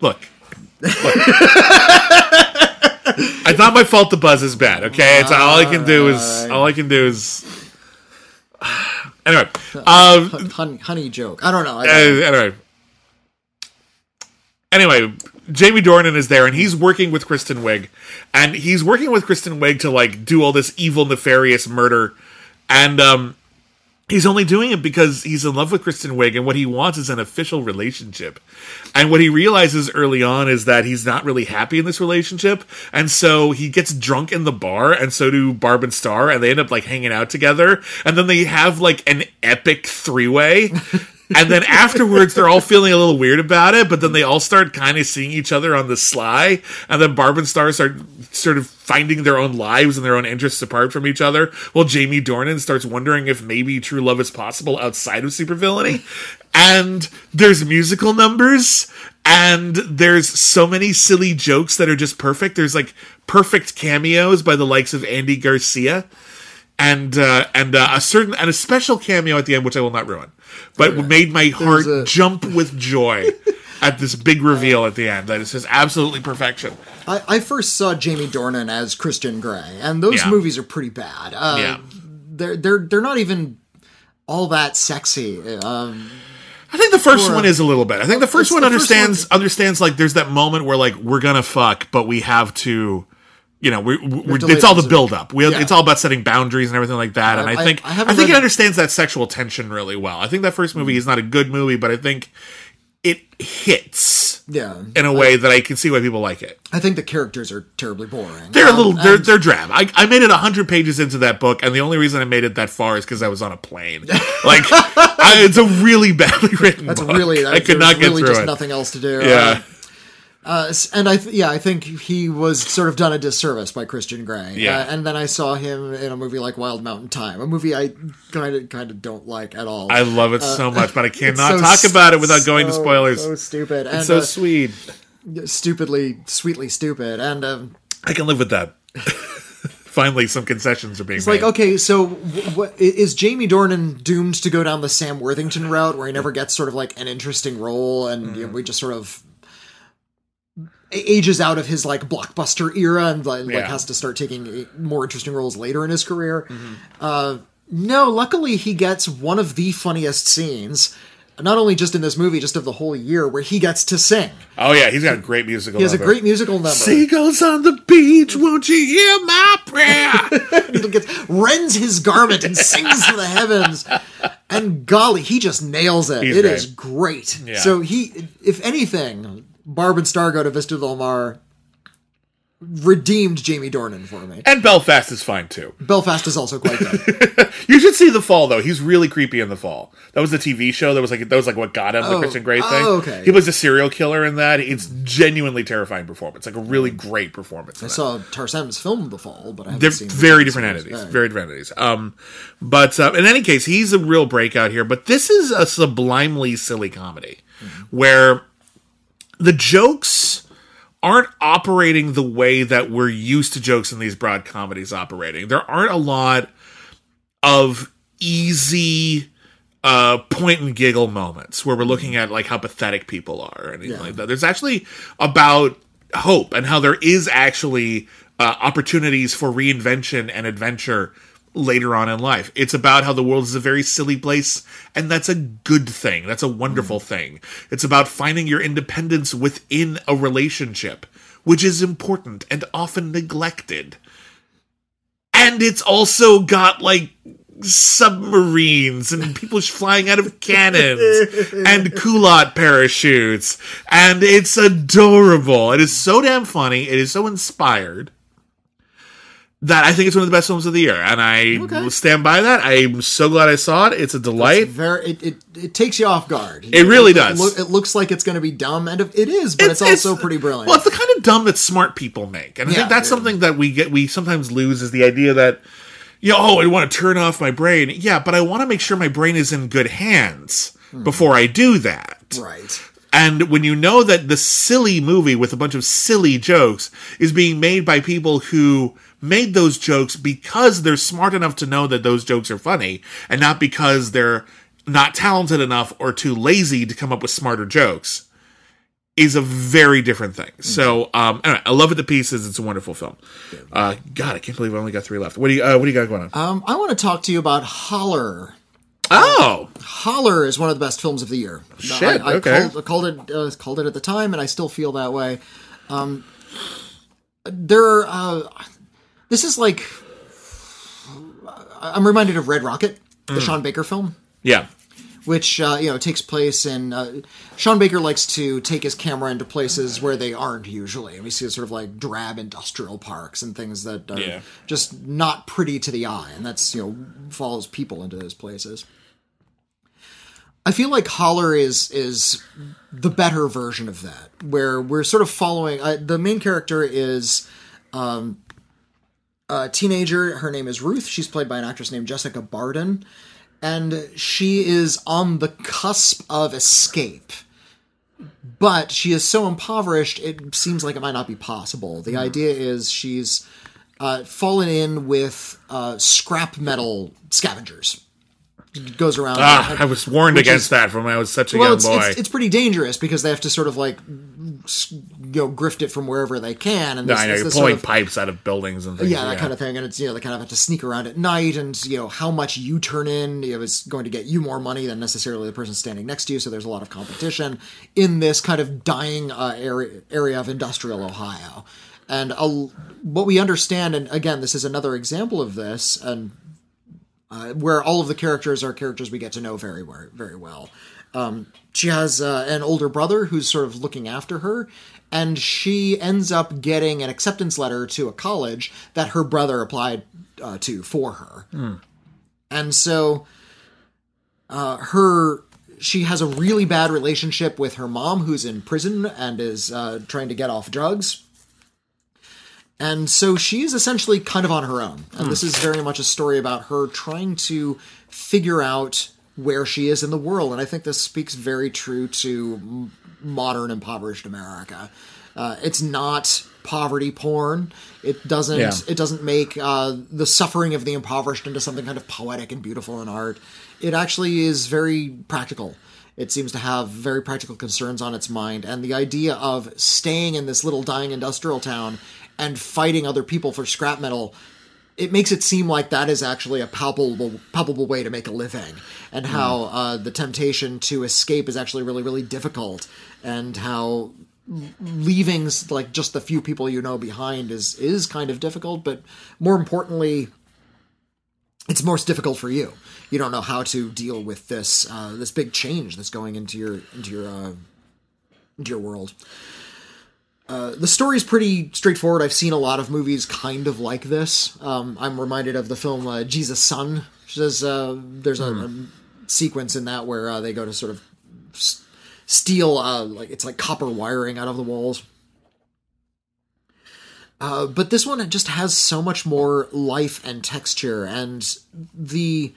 Look. Look. It's not my fault the buzz is bad, okay? It's all I can do is all I can do is anyway. Um, honey, honey joke. I don't know. I don't know. Uh, anyway. Anyway, Jamie Dornan is there, and he's working with Kristen Wiig, and he's working with Kristen Wiig to like do all this evil, nefarious murder, and um, he's only doing it because he's in love with Kristen Wiig, and what he wants is an official relationship. And what he realizes early on is that he's not really happy in this relationship, and so he gets drunk in the bar, and so do Barb and Star, and they end up like hanging out together, and then they have like an epic three-way. And then afterwards, they're all feeling a little weird about it, but then they all start kind of seeing each other on the sly, and then Barb and Star start sort of finding their own lives and their own interests apart from each other, while Jamie Dornan starts wondering if maybe true love is possible outside of supervillainy. And there's musical numbers, and there's so many silly jokes that are just perfect. There's, like, perfect cameos by the likes of Andy Garcia. And uh, and uh, a certain and a special cameo at the end, which I will not ruin, but yeah. made my heart a... jump with joy at this big reveal uh, at the end. That is just absolutely perfection. I, I first saw Jamie Dornan as Christian Grey, and those yeah. movies are pretty bad. Uh, yeah, they're they're they're not even all that sexy. Um, I think the first or, one is a little bit. I think the first one the understands first one. understands like there's that moment where like we're gonna fuck, but we have to. You know, we're, we're, it's all the build-up. Yeah. It's all about setting boundaries and everything like that. I, and I think I, I, I think it understands that sexual tension really well. I think that first movie is not a good movie, but I think it hits yeah, in a way I, that I can see why people like it. I think the characters are terribly boring. They're um, a little... They're, they're drab. I, I made it one hundred pages into that book, and the only reason I made it that far is because I was on a plane. Like, I, it's a really badly written that's book. Really, that's I could not really get through just it. Nothing else to do. Yeah. Um, Uh, and I, th- yeah, I think he was sort of done a disservice by Christian Grey. Yeah. Uh, and then I saw him in a movie like Wild Mountain Thyme, a movie I kind of kind of don't like at all. I love it uh, so much, but I cannot so talk about it without so, going to spoilers. So stupid. It's and, so uh, sweet. Stupidly, sweetly stupid. And um, I can live with that. Finally, some concessions are being it's made. It's like, okay, so w- w- is Jamie Dornan doomed to go down the Sam Worthington route where he never gets sort of like an interesting role and mm. you know, we just sort of... ages out of his like blockbuster era and like yeah. has to start taking more interesting roles later in his career. Mm-hmm. Uh, no, luckily he gets one of the funniest scenes, not only just in this movie, just of the whole year, where he gets to sing. Oh yeah, he's got a great musical number. He has a great musical number. Seagulls on the beach, won't you hear my prayer? He gets, rends his garment and sings to the heavens. And golly, he just nails it. He's it great. is great. Yeah. So he, if anything... Barb and Stargo to Vista Del Mar redeemed Jamie Dornan for me. And Belfast is fine, too. Belfast is also quite good. You should see The Fall, though. He's really creepy in The Fall. That was the T V show. That was like that was like what got him, oh, the Christian Grey thing. Oh, okay. He was a serial killer in that. It's genuinely terrifying performance. Like a really great performance. I saw Tarsem's film The Fall, but I haven't They're seen very different entities. Right. Very different entities. Um, but uh, in any case, he's a real breakout here. But this is a sublimely silly comedy mm-hmm. where... the jokes aren't operating the way that we're used to jokes in these broad comedies operating. There aren't a lot of easy uh, point and giggle moments where we're looking at like how pathetic people are or anything yeah. like that. There's actually about hope and how there is actually uh, opportunities for reinvention and adventure later on in life. It's about how the world is a very silly place, and that's a good thing. That's a wonderful mm. thing. It's about finding your independence within a relationship, which is important and often neglected. And it's also got, like, submarines and people flying out of cannons and culotte parachutes, and it's adorable. It is so damn funny. It is so inspired. That I think it's one of the best films of the year, and I okay. stand by that. I'm so glad I saw it. It's a delight. It's very, it, it it takes you off guard. It, it really it, does. It, lo- it looks like it's going to be dumb, and it is, but it's, it's also it's, pretty brilliant. Well, it's the kind of dumb that smart people make, and I yeah, think that's yeah. something that we get. We sometimes lose is the idea that, you know, oh, I want to turn off my brain. Yeah, but I want to make sure my brain is in good hands mm. before I do that. Right. And when you know that the silly movie with a bunch of silly jokes is being made by people who made those jokes because they're smart enough to know that those jokes are funny and not because they're not talented enough or too lazy to come up with smarter jokes is a very different thing. Mm-hmm. So, um, anyway, I love it to pieces. It's a wonderful film. Uh, God, I can't believe I only got three left. What do you, uh, what do you got going on? Um, I want to talk to you about Holler. Oh, uh, Holler is one of the best films of the year. Shit, I, I okay. Called, I called it uh, called it at the time, and I still feel that way. Um, there, are, uh, this is like I'm reminded of Red Rocket, the mm. Sean Baker film. Yeah, which uh, you know takes place in. Uh, Sean Baker likes to take his camera into places where they aren't usually, and we see sort of like drab industrial parks and things that are yeah. just not pretty to the eye, and that's you know follows people into those places. I feel like Holler is is the better version of that, where we're sort of following... Uh, the main character is um, a teenager. Her name is Ruth. She's played by an actress named Jessica Barden. And she is on the cusp of escape. But she is so impoverished, it seems like it might not be possible. The mm. idea is she's uh, fallen in with uh, scrap metal scavengers. Goes around. Ah, I was warned against is, that from when I was such a well, young it's, boy. It's, it's pretty dangerous because they have to sort of like, you know, grift it from wherever they can. And this, no, I know you're pulling sort of, pipes out of buildings and things. Yeah, that yeah. kind of thing. And it's you know they kind of have to sneak around at night, and you know how much you turn in you know, is going to get you more money than necessarily the person standing next to you. So there's a lot of competition in this kind of dying uh, area, area of industrial Ohio. And uh, what we understand, and again, this is another example of this, and. Uh, where all of the characters are characters we get to know very, very well. Um, she has uh, an older brother who's sort of looking after her, and she ends up getting an acceptance letter to a college that her brother applied uh, to for her. Mm. And so uh, her she has a really bad relationship with her mom, who's in prison and is uh, trying to get off drugs. And so she is essentially kind of on her own. And hmm. this is very much a story about her trying to figure out where she is in the world. And I think this speaks very true to modern impoverished America. Uh, it's not poverty porn. It doesn't. Yeah. It doesn't make uh, the suffering of the impoverished into something kind of poetic and beautiful in art. It actually is very practical. It seems to have very practical concerns on its mind, and the idea of staying in this little dying industrial town and fighting other people for scrap metal, it makes it seem like that is actually a palpable, palpable way to make a living, and how mm. uh, the temptation to escape is actually really, really difficult, and how leaving like just the few people you know behind is is kind of difficult, but more importantly, it's most difficult for you. You don't know how to deal with this uh, this big change that's going into your into your uh, into your world. Uh, the story's pretty straightforward. I've seen a lot of movies kind of like this. Um, I'm reminded of the film uh, Jesus' Son. There's, uh, there's a, mm. a sequence in that where uh, they go to sort of st- steal uh, like it's like copper wiring out of the walls. Uh, but this one just has so much more life and texture, and the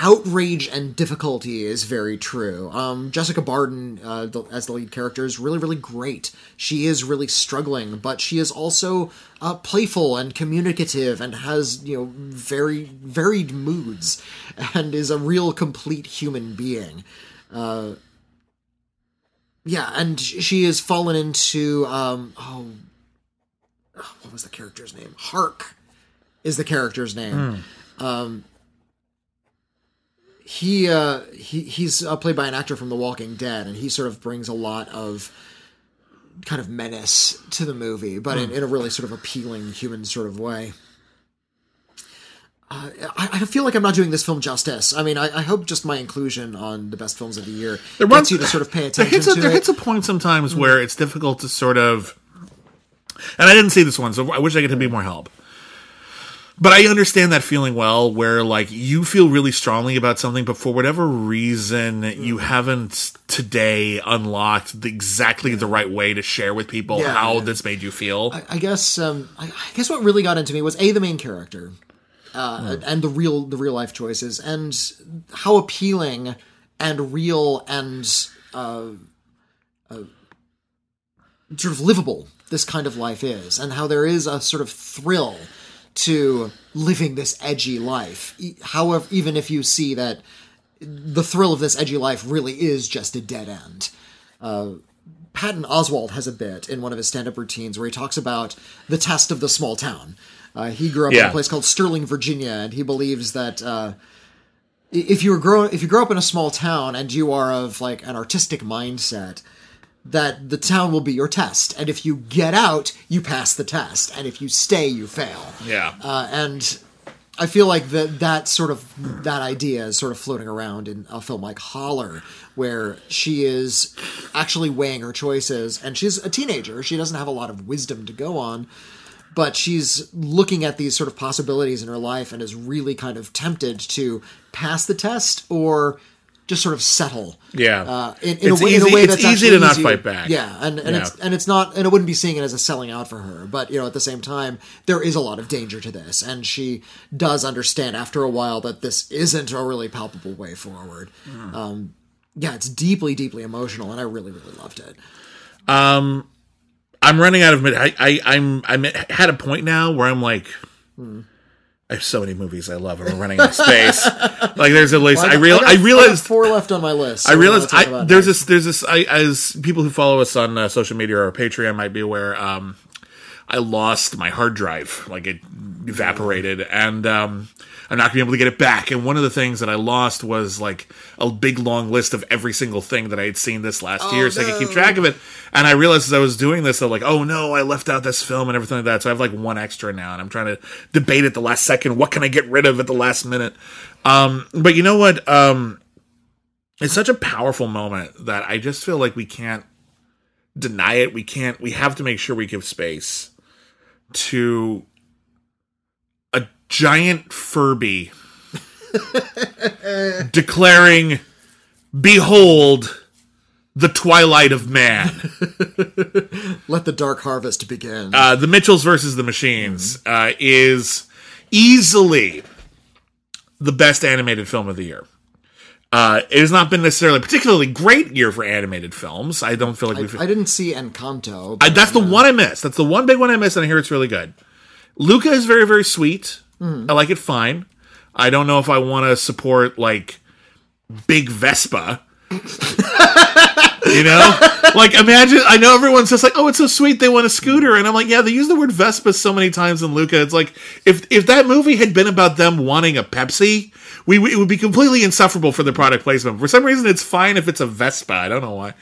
outrage and difficulty is very true. Um, Jessica Barden, uh, the, as the lead character, is really, really great. She is really struggling, but she is also uh, playful and communicative and has, you know, very varied moods and is a real complete human being. Uh, yeah, and she has fallen into... Um, oh, what was the character's name? Hark is the character's name. Mm. Um... He uh, he he's uh, played by an actor from The Walking Dead, and he sort of brings a lot of kind of menace to the movie, but mm. in, in a really sort of appealing human sort of way. Uh, I, I feel like I'm not doing this film justice. I mean, I, I hope just my inclusion on the best films of the year there gets runs, you to sort of pay attention there hits a, to there it. There hits a point sometimes mm. where it's difficult to sort of... And I didn't see this one, so I wish I could be more help. But I understand that feeling well, where, like, you feel really strongly about something, but for whatever reason, mm. you haven't today unlocked the, exactly the right way to share with people yeah, how yeah. this made you feel. I, I guess um, I, I guess what really got into me was, A, the main character, uh, mm. and the real the real life choices, and how appealing and real and uh, uh, sort of livable this kind of life is, and how there is a sort of thrill to living this edgy life. However, even if you see that the thrill of this edgy life really is just a dead end. Uh, Patton Oswalt has a bit in one of his stand-up routines where he talks about the test of the small town. Uh, he grew up yeah. in a place called Sterling, Virginia, and he believes that uh, if you were grow- if you grow up in a small town and you are of like an artistic mindset, that the town will be your test. And if you get out, you pass the test. And if you stay, you fail. Yeah. Uh, and I feel like that that sort of, that idea is sort of floating around in a film like Holler, where she is actually weighing her choices. And she's a teenager. She doesn't have a lot of wisdom to go on. But she's looking at these sort of possibilities in her life and is really kind of tempted to pass the test or just sort of settle. Yeah. Uh, in, in, a way, easy, in a way that's actually It's easy to not easy. fight back. Yeah. And, and, yeah. It's, and it's not, and I wouldn't be seeing it as a selling out for her, but you know, at the same time, there is a lot of danger to this. And she does understand after a while that this isn't a really palpable way forward. Mm. Um, yeah. It's deeply, deeply emotional. And I really, really loved it. Um, I'm running out of, I, I, I'm, I'm at a point now where I'm like, hmm. I have so many movies I love and we're running out of space. Like there's a list. Well, I, I, real, I, got, I realized I got four left on my list. So I realized I, there's this, there's this, I, as people who follow us on uh, social media or Patreon might be aware. Um, I lost my hard drive. Like it evaporated and, um, I'm not gonna be able to get it back. And one of the things that I lost was like a big long list of every single thing that I had seen this last oh, year. So no. I could keep track of it. And I realized as I was doing this, I'm like, oh no, I left out this film and everything like that. So I have like one extra now and I'm trying to debate at the last second. What can I get rid of at the last minute? Um, but you know what? Um, it's such a powerful moment that I just feel like we can't deny it. We can't, we have to make sure we give space to giant Furby declaring Behold the twilight of man. Let the dark harvest begin. Uh, the Mitchells versus the Machines mm-hmm. uh, is easily the best animated film of the year. Uh, it has not been necessarily a particularly great year for animated films. I don't feel like we've... I, I didn't see Encanto. I, that's the know. one I missed. That's the one big one I missed, and I hear it's really good. Luca is very, very sweet. Mm-hmm. I like it fine. I don't know if I want to support, like, Big Vespa. You know? Like, imagine... I know everyone's just like, oh, it's so sweet, they want a scooter. And I'm like, yeah, they use the word Vespa so many times in Luca. It's like, if if that movie had been about them wanting a Pepsi... We, it would be completely insufferable for the product placement. For some reason, it's fine if it's a Vespa. I don't know why.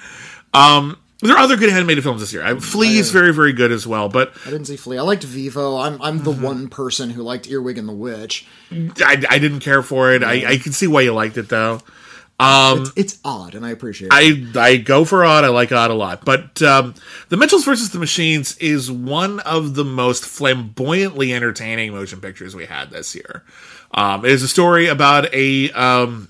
Um, there are other good animated films this year. I, Flea is very, very good as well. But I didn't see Flea. I liked Vivo. I'm I'm the mm-hmm. one person who liked Earwig and the Witch. I, I didn't care for it. I, I can see why you liked it, though. Um, it's, it's odd, and I appreciate it. I, I go for odd. I like odd a lot. But um, The Mitchells versus the Machines is one of the most flamboyantly entertaining motion pictures we had this year. Um, it is a story about a um,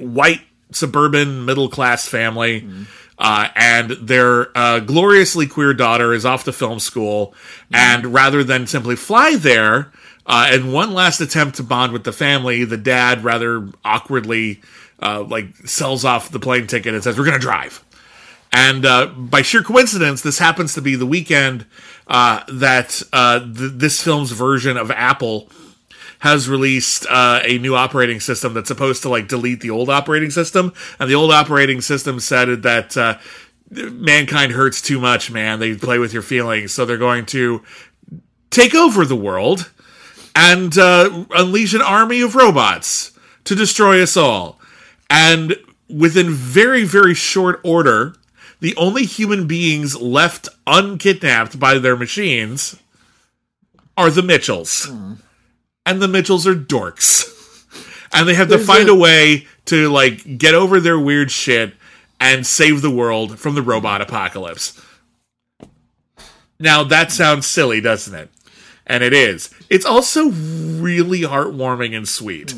white, suburban, middle-class family, mm. uh, and their uh, gloriously queer daughter is off to film school, mm. and rather than simply fly there, uh, in one last attempt to bond with the family, the dad rather awkwardly uh, like sells off the plane ticket and says, "We're going to drive." And uh, by sheer coincidence, this happens to be the weekend uh, that uh, th- this film's version of Apple has released uh, a new operating system that's supposed to like delete the old operating system. And the old operating system said that uh, mankind hurts too much, man. They play with your feelings. So they're going to take over the world and uh, unleash an army of robots to destroy us all. And within very, very short order, the only human beings left unkidnapped by their machines are the Mitchells. Mm. And the Mitchells are dorks. And they have There's to find a... a way to, like, get over their weird shit and save the world from the robot apocalypse. Now, that sounds silly, doesn't it? And it is. It's also really heartwarming and sweet.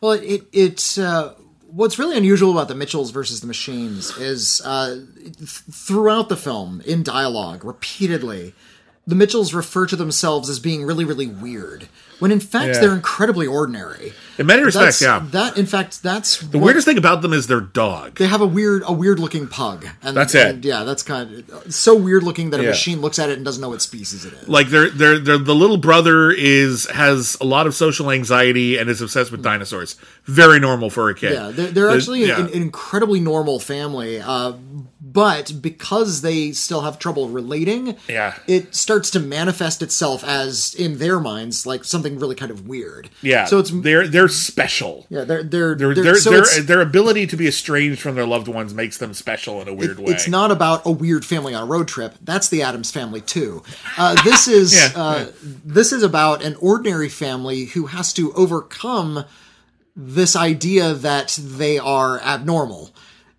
Well, it it's... Uh... What's really unusual about the Mitchells versus the Machines is uh, th- throughout the film, in dialogue, repeatedly, the Mitchells refer to themselves as being really, really weird, when in fact yeah. they're incredibly ordinary. In many respects, that's, yeah. That in fact, that's the what, weirdest thing about them is their dog. They have a weird, a weird looking pug, and that's it. And yeah, that's kind of so weird looking that a yeah. machine looks at it and doesn't know what species it is. Like they're they're they're the little brother is has a lot of social anxiety and is obsessed with dinosaurs. Very normal for a kid. Yeah, they're, they're actually yeah. an, an incredibly normal family. Uh, But because they still have trouble relating, yeah. it starts to manifest itself as, in their minds, like something really kind of weird. Yeah, so it's they're they're special. Yeah, they're they're they're, they're, they're so their their ability to be estranged from their loved ones makes them special in a weird it, way. It's not about a weird family on a road trip. That's the Addams Family too. Uh, this is yeah, uh, yeah. this is about an ordinary family who has to overcome this idea that they are abnormal.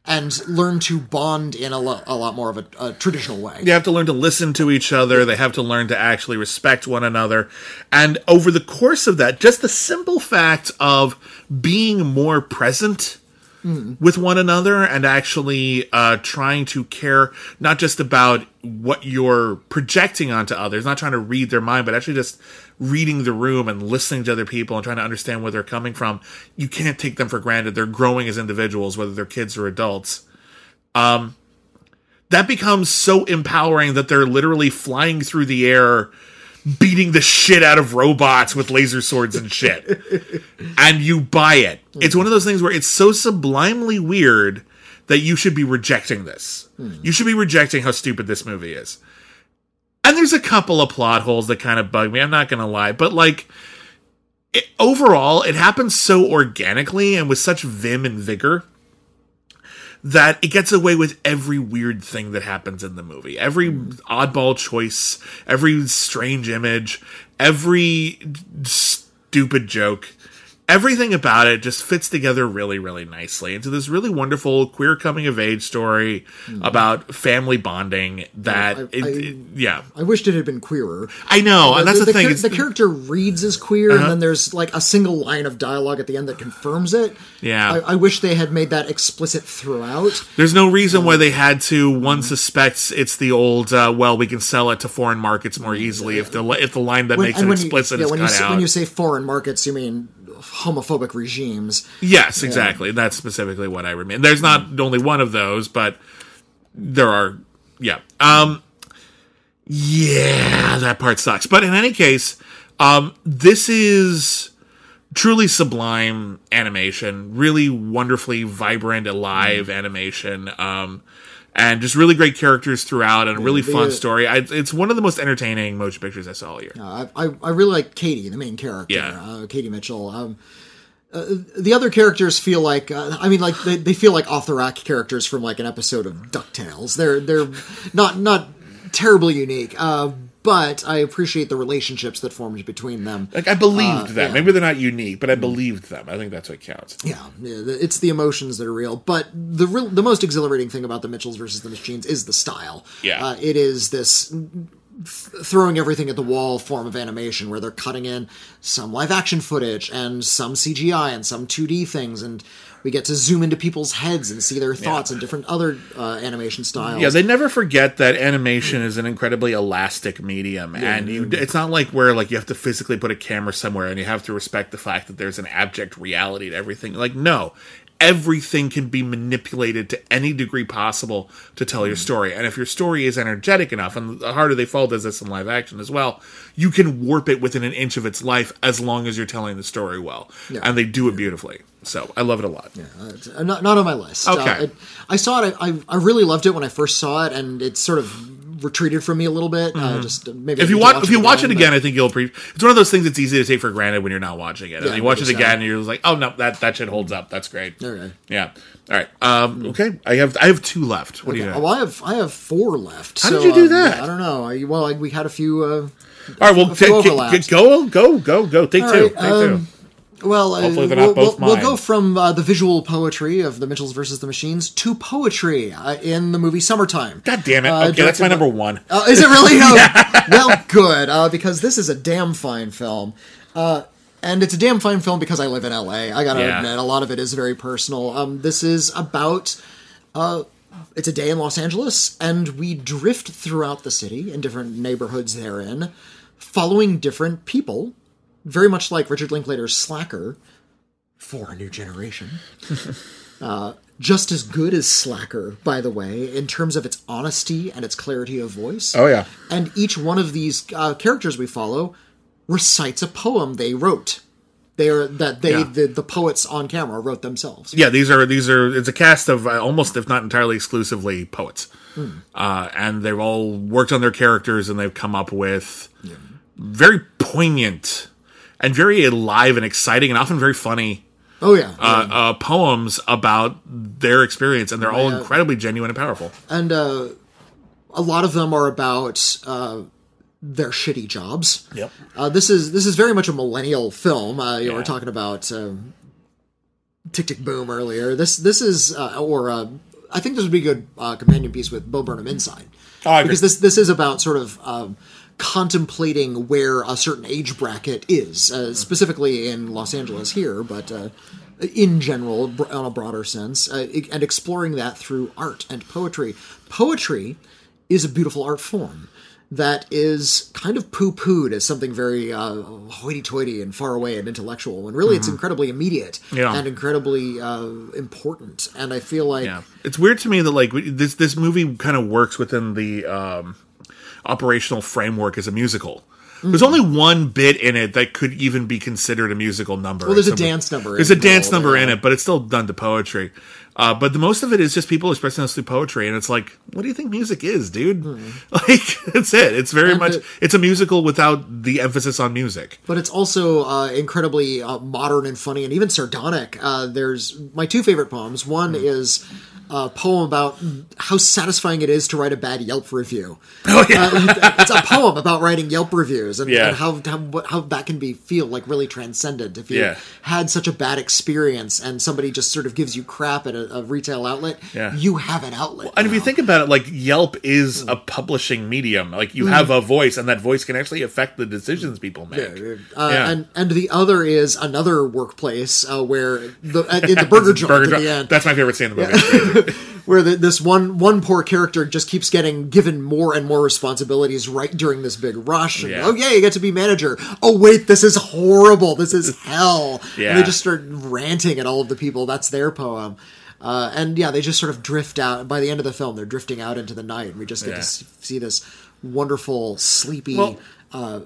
And learn to bond in a, lo- a lot more of a, a traditional way. They have to learn to listen to each other. They have to learn to actually respect one another. And over the course of that, just the simple fact of being more present mm. with one another and actually uh, trying to care not just about what you're projecting onto others, not trying to read their mind, but actually just reading the room and listening to other people and trying to understand where they're coming from. You can't take them for granted. They're growing as individuals, whether they're kids or adults. Um, that becomes so empowering that they're literally flying through the air, beating the shit out of robots with laser swords and shit. And you buy it. It's one of those things where it's so sublimely weird that you should be rejecting this. Mm. You should be rejecting how stupid this movie is. And there's a couple of plot holes that kind of bug me, I'm not going to lie. But, like, it, overall, it happens so organically and with such vim and vigor that it gets away with every weird thing that happens in the movie. Every oddball choice, every strange image, every stupid joke. everything about it just fits together really, really nicely into this really wonderful queer coming of age story mm-hmm. about family bonding. That I, I, it, I, it, yeah, I wished it had been queerer. I know, uh, and that's the, the thing. The, the character reads as queer, uh-huh. and then there's like a single line of dialogue at the end that confirms it. Yeah, I, I wish they had made that explicit throughout. There's no reason um, why they had to. One mm-hmm. suspects it's the old uh, well, we can sell it to foreign markets more easily yeah. if the if the line that when, makes it explicit you, yeah, is when cut you, out. When you say foreign markets, you mean homophobic regimes. Yes, exactly. Yeah. That's specifically what I remember. There's not only one of those, but there are. Yeah. Um, yeah, that part sucks. But in any case, um, this is truly sublime animation, really wonderfully vibrant, alive mm. animation, um, and just really great characters throughout and a really yeah, fun uh, story. I, it's one of the most entertaining motion pictures I saw all year. Uh, I, I I really like Katie, the main character, yeah. uh, Katie Mitchell. Um, uh, the other characters feel like, uh, I mean, like they, they feel like off-the-rack characters from like an episode of DuckTales. They're they're not not terribly unique, uh, but I appreciate the relationships that formed between them. Like I believed uh, them. Yeah. Maybe they're not unique, but I believed them. I think that's what counts. Yeah, it's the emotions that are real. But the real, the most exhilarating thing about the Mitchells versus the Machines is the style. Yeah, uh, it is this throwing everything at the wall form of animation where they're cutting in some live action footage and some C G I and some two D things, and we get to zoom into people's heads and see their thoughts yeah. and different other uh, animation styles. Yeah, they never forget that animation is an incredibly elastic medium, yeah. and you, it's not like where like you have to physically put a camera somewhere and you have to respect the fact that there's an abject reality to everything. Like, no. Everything can be manipulated to any degree possible to tell your story. And if your story is energetic enough, and The Harder They Fall does this in live action as well, you can warp it within an inch of its life as long as you're telling the story well. Yeah. And they do it beautifully. So I love it a lot. Yeah, uh, not, not on my list. Okay. Uh, I, I saw it. I, I really loved it when I first saw it, and it's sort of retreated from me a little bit. Mm-hmm. Uh, just maybe if you watch, if you watch it again, I think you'll. Pre- it's one of those things that's easy to take for granted when you're not watching it, and yeah, you watch it again, and you're just like, "Oh no, that, that shit holds up. That's great." Okay. Yeah. All right. Um, okay. I have I have two left. What okay. do you? Have? Well, I have I have four left. How so, did you do um, that? Yeah, I don't know. I, well, I, we had a few. Uh, All right. Well, take, get, go go go go. Take All two. Right, take um, two. Well, uh, we'll, we'll, we'll go from uh, the visual poetry of The Mitchells versus the Machines to poetry uh, in the movie Summertime. God damn it. Uh, okay, that's my number one. Uh, is it really? No. yeah. Well, good, uh, because this is a damn fine film. Uh, and it's a damn fine film because I live in L A. I gotta yeah. admit, a lot of it is very personal. Um, this is about... Uh, it's a day in Los Angeles, and we drift throughout the city in different neighborhoods therein, following different people. Very much like Richard Linklater's Slacker, for a new generation. uh, just as good as Slacker, by the way, in terms of its honesty and its clarity of voice. Oh, yeah. And each one of these uh, characters we follow recites a poem they wrote. They are that they yeah. the, the poets on camera wrote themselves. Yeah, these are these are it's a cast of uh, almost, if not entirely exclusively, poets, mm. uh, and they've all worked on their characters and they've come up with yeah. very poignant. And very alive and exciting, and often very funny. Oh yeah, uh, yeah. Uh, poems about their experience, and they're all yeah. incredibly genuine and powerful. And uh, a lot of them are about uh, their shitty jobs. Yep. Uh, this is this is very much a millennial film. Uh, you yeah. were talking about um, Tick Tick Boom earlier. This this is uh, or uh, I think this would be a good uh, companion piece with Bo Burnham Inside, oh, I agree. Because this this is about sort of. Um, contemplating where a certain age bracket is, uh, specifically in Los Angeles here, but uh, in general, on a broader sense, uh, and exploring that through art and poetry. Poetry is a beautiful art form that is kind of poo-pooed as something very uh, hoity-toity and far away and intellectual, when really mm-hmm. it's incredibly immediate yeah. and incredibly uh, important. And I feel like... Yeah. It's weird to me that like this, this movie kind of works within the... Um... operational framework as a musical. Mm-hmm. There's only one bit in it that could even be considered a musical number. Well, there's a dance number. There's a dance number in it, but it's still done to poetry. Uh, but the most of it is just people expressing us through poetry, and it's like, what do you think music is, dude? Mm-hmm. Like, that's it. It's very and much, it, it's a musical without the emphasis on music. But it's also uh, incredibly uh, modern and funny and even sardonic. Uh, there's my two favorite poems. One mm-hmm. is... uh, poem about how satisfying it is to write a bad Yelp review. Oh, yeah. uh, it's a poem about writing Yelp reviews and, yeah. and how, how how that can be feel like really transcendent if you yeah. had such a bad experience and somebody just sort of gives you crap at a, a retail outlet. Yeah. You have an outlet. Well, and if you think about it, like Yelp is mm. a publishing medium. Like you mm. have a voice, and that voice can actually affect the decisions people make. Yeah, yeah. Uh, yeah. And and the other is another workplace uh, where the uh, in the burger joint burger at joint. The end. That's my favorite scene in the movie. Yeah. Where the, this one one poor character just keeps getting given more and more responsibilities right during this big rush. And, yeah. Oh, yeah, you get to be manager. Oh, wait, this is horrible. This is hell. Yeah. And they just start ranting at all of the people. That's their poem. Uh, and, yeah, they just sort of drift out. By the end of the film, they're drifting out into the night. And we just get yeah. to see this wonderful, sleepy... Well, uh,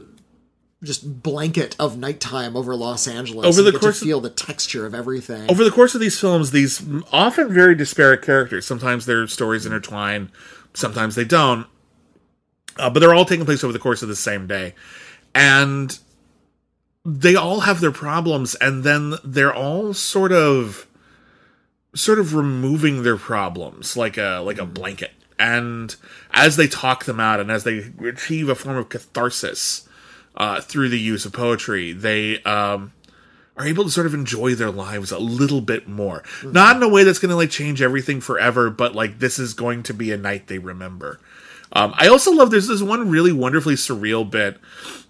just blanket of nighttime over Los Angeles. Over the you get course, to feel the texture of everything. Over the course of these films, these often very disparate characters. Sometimes their stories intertwine, sometimes they don't. Uh, but they're all taking place over the course of the same day, and they all have their problems. And then they're all sort of, sort of removing their problems like a like a blanket. And as they talk them out, and as they achieve a form of catharsis. Uh, through the use of poetry, they um, are able to sort of enjoy their lives a little bit more. Mm-hmm. Not in a way that's going to like change everything forever, but like this is going to be a night they remember. Um, I also love there's this one really wonderfully surreal bit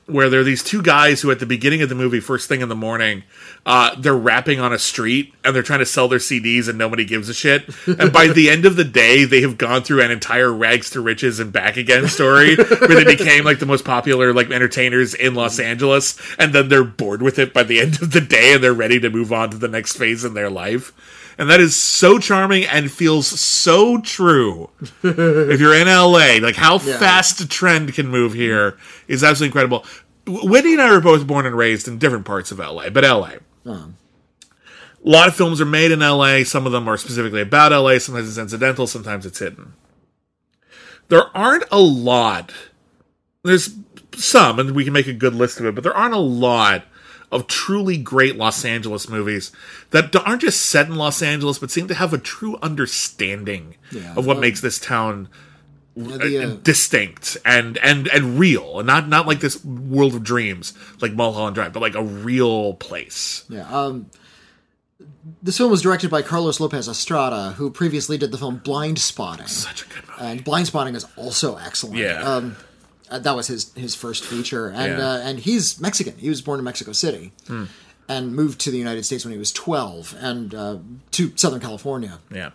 where there are these two guys who at the beginning of the movie, first thing in the morning, uh, they're rapping on a street and they're trying to sell their C Ds and nobody gives a shit. And by the end of the day, they have gone through an entire rags to riches and back again story where they became like the most popular like entertainers in Los Angeles. And then they're bored with it by the end of the day and they're ready to move on to the next phase in their life. And that is so charming and feels so true. If you're in L A, like how yeah. fast a trend can move here is absolutely incredible. Whitney and I were both born and raised in different parts of L A, but L A. Uh-huh. A lot of films are made in L A. Some of them are specifically about L A. Sometimes it's incidental. Sometimes it's hidden. There aren't a lot. There's some, and we can make a good list of it, but there aren't a lot of truly great Los Angeles movies that aren't just set in Los Angeles, but seem to have a true understanding yeah, of what um, makes this town yeah, the, uh, distinct and, and, and real. And not, not like this world of dreams, like Mulholland Drive, but like a real place. Yeah. Um, this film was directed by Carlos Lopez Estrada, who previously did the film Blind Spotting. Such a good movie. And Blind Spotting is also excellent. Yeah. Um, that was his, his first feature, and yeah. uh, and he's Mexican. He was born in Mexico City, mm. and moved to the United States when he was twelve, and uh, to Southern California. Yeah,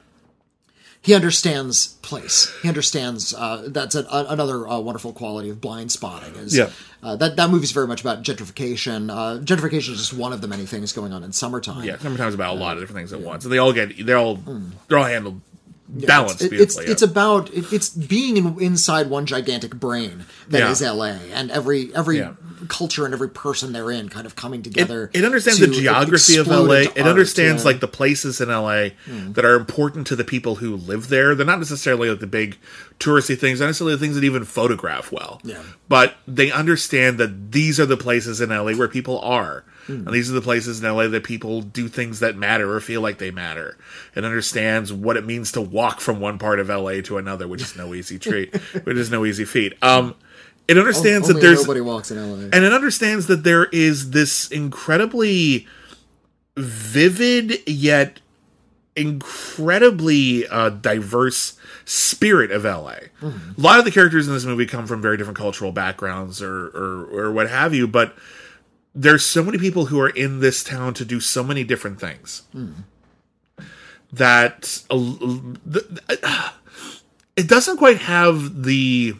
he understands place. He understands uh, that's a, a, another uh, wonderful quality of Blind Spotting. Is yeah. uh, that that movie's very much about gentrification. Uh, gentrification is just one of the many things going on in Summertime. Yeah, Summertime is about a lot of different things at yeah. once, and they all get they're all mm. they're all handled. Yeah, balanced it's, it's, yeah. it's about it, it's being in, inside one gigantic brain that yeah. is L A, and every every yeah. culture and every person they're in kind of coming together. It, it understands to the geography of L A. It art, understands yeah. like the places in L A mm. that are important to the people who live there. They're not necessarily like the big touristy things, not necessarily the things that even photograph well. Yeah. But they understand that these are the places in L A where people are. And these are the places in L A that people do things that matter or feel like they matter. It understands what it means to walk from one part of L A to another, which is no easy treat, which is no easy feat. Um, it understands Only that there's... nobody walks in L A. And it understands that there is this incredibly vivid yet incredibly uh, diverse spirit of L A. Mm-hmm. A lot of the characters in this movie come from very different cultural backgrounds or, or, or what have you, but... there's so many people who are in this town to do so many different things mm. that uh, it doesn't quite have the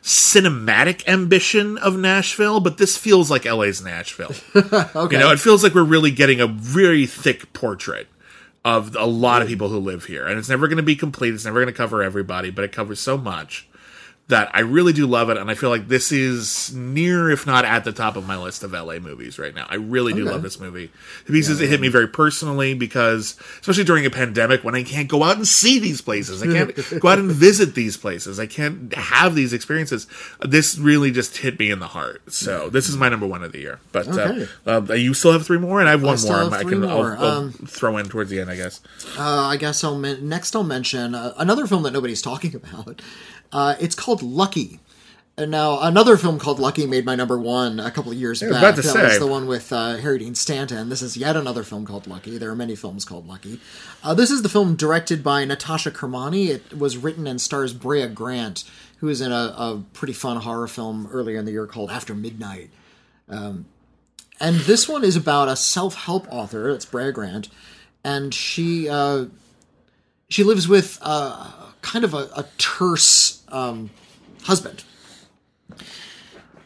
cinematic ambition of Nashville, but this feels like L A's Nashville. Okay. You know, it feels like we're really getting a very thick portrait of a lot of people who live here, and it's never going to be complete. It's never going to cover everybody, but it covers so much. that I really do love it, and I feel like this is near, if not at the top of my list of L A movies right now. I really do okay. love this movie. Because yeah, it hit me very personally, because, especially during a pandemic, when I can't go out and see these places, I can't go out and visit these places, I can't have these experiences, this really just hit me in the heart. So this is my number one of the year. But okay. uh, uh, you still have three more, and I have one I still more. Have I three can more. I'll, I'll um, throw in towards the end, I guess. Uh, I guess I'll men- next I'll mention uh, another film that nobody's talking about. Uh, it's called Lucky. Now, another film called Lucky made my number one a couple of years back. About to that say. was the one with uh, Harry Dean Stanton. This is yet another film called Lucky. There are many films called Lucky. Uh, this is the film directed by Natasha Kermani. It was written and stars Brea Grant, who is in a, a pretty fun horror film earlier in the year called After Midnight. Um, and this one is about a self-help author. It's Brea Grant. And she, uh, she lives with uh, kind of a, a terse um, husband.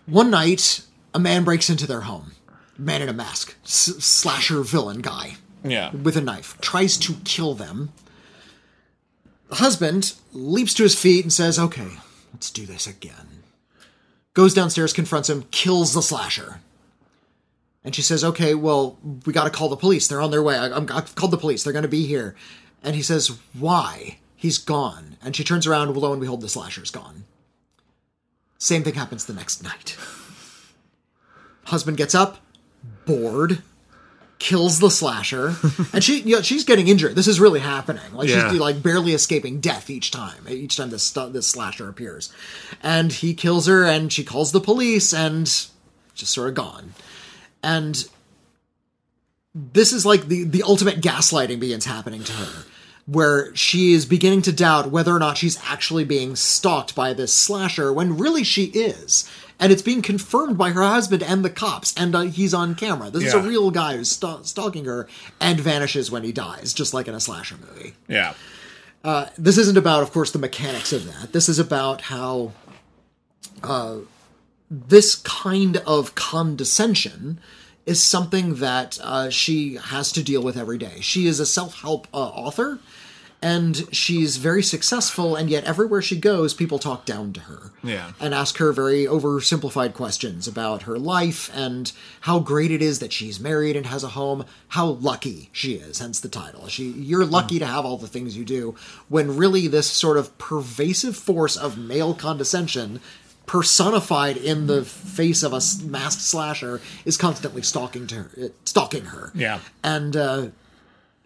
One night, a man breaks into their home. Man in a mask. S- slasher villain guy. Yeah. With a knife. Tries to kill them. The husband leaps to his feet and says, okay, let's do this again. Goes downstairs, confronts him, kills the slasher. And she says, okay, well, we got to call the police. They're on their way. I- I'm- I've called the police. They're going to be here. And he says, why? He's gone. And she turns around, lo and behold, the slasher's gone. Same thing happens the next night. Husband gets up, bored, kills the slasher, and she you know, she's getting injured. This is really happening. Like yeah. she's like barely escaping death each time. Each time this this slasher appears, and he kills her, and she calls the police, and just sort of gone. And this is like the the ultimate gaslighting begins happening to her, where she is beginning to doubt whether or not she's actually being stalked by this slasher, when really she is. And it's being confirmed by her husband and the cops, and uh, he's on camera. This yeah. is a real guy who's st- stalking her and vanishes when he dies, just like in a slasher movie. Yeah. Uh, this isn't about, of course, the mechanics of that. This is about how uh, this kind of condescension is something that uh, she has to deal with every day. She is a self-help uh, author, and she's very successful, and yet everywhere she goes, people talk down to her. Yeah. And ask her very oversimplified questions about her life and how great it is that she's married and has a home, how lucky she is, hence the title. She, you're lucky mm. to have all the things you do, when really this sort of pervasive force of male condescension personified in the face of a masked slasher is constantly stalking to her, stalking her. Yeah. And uh,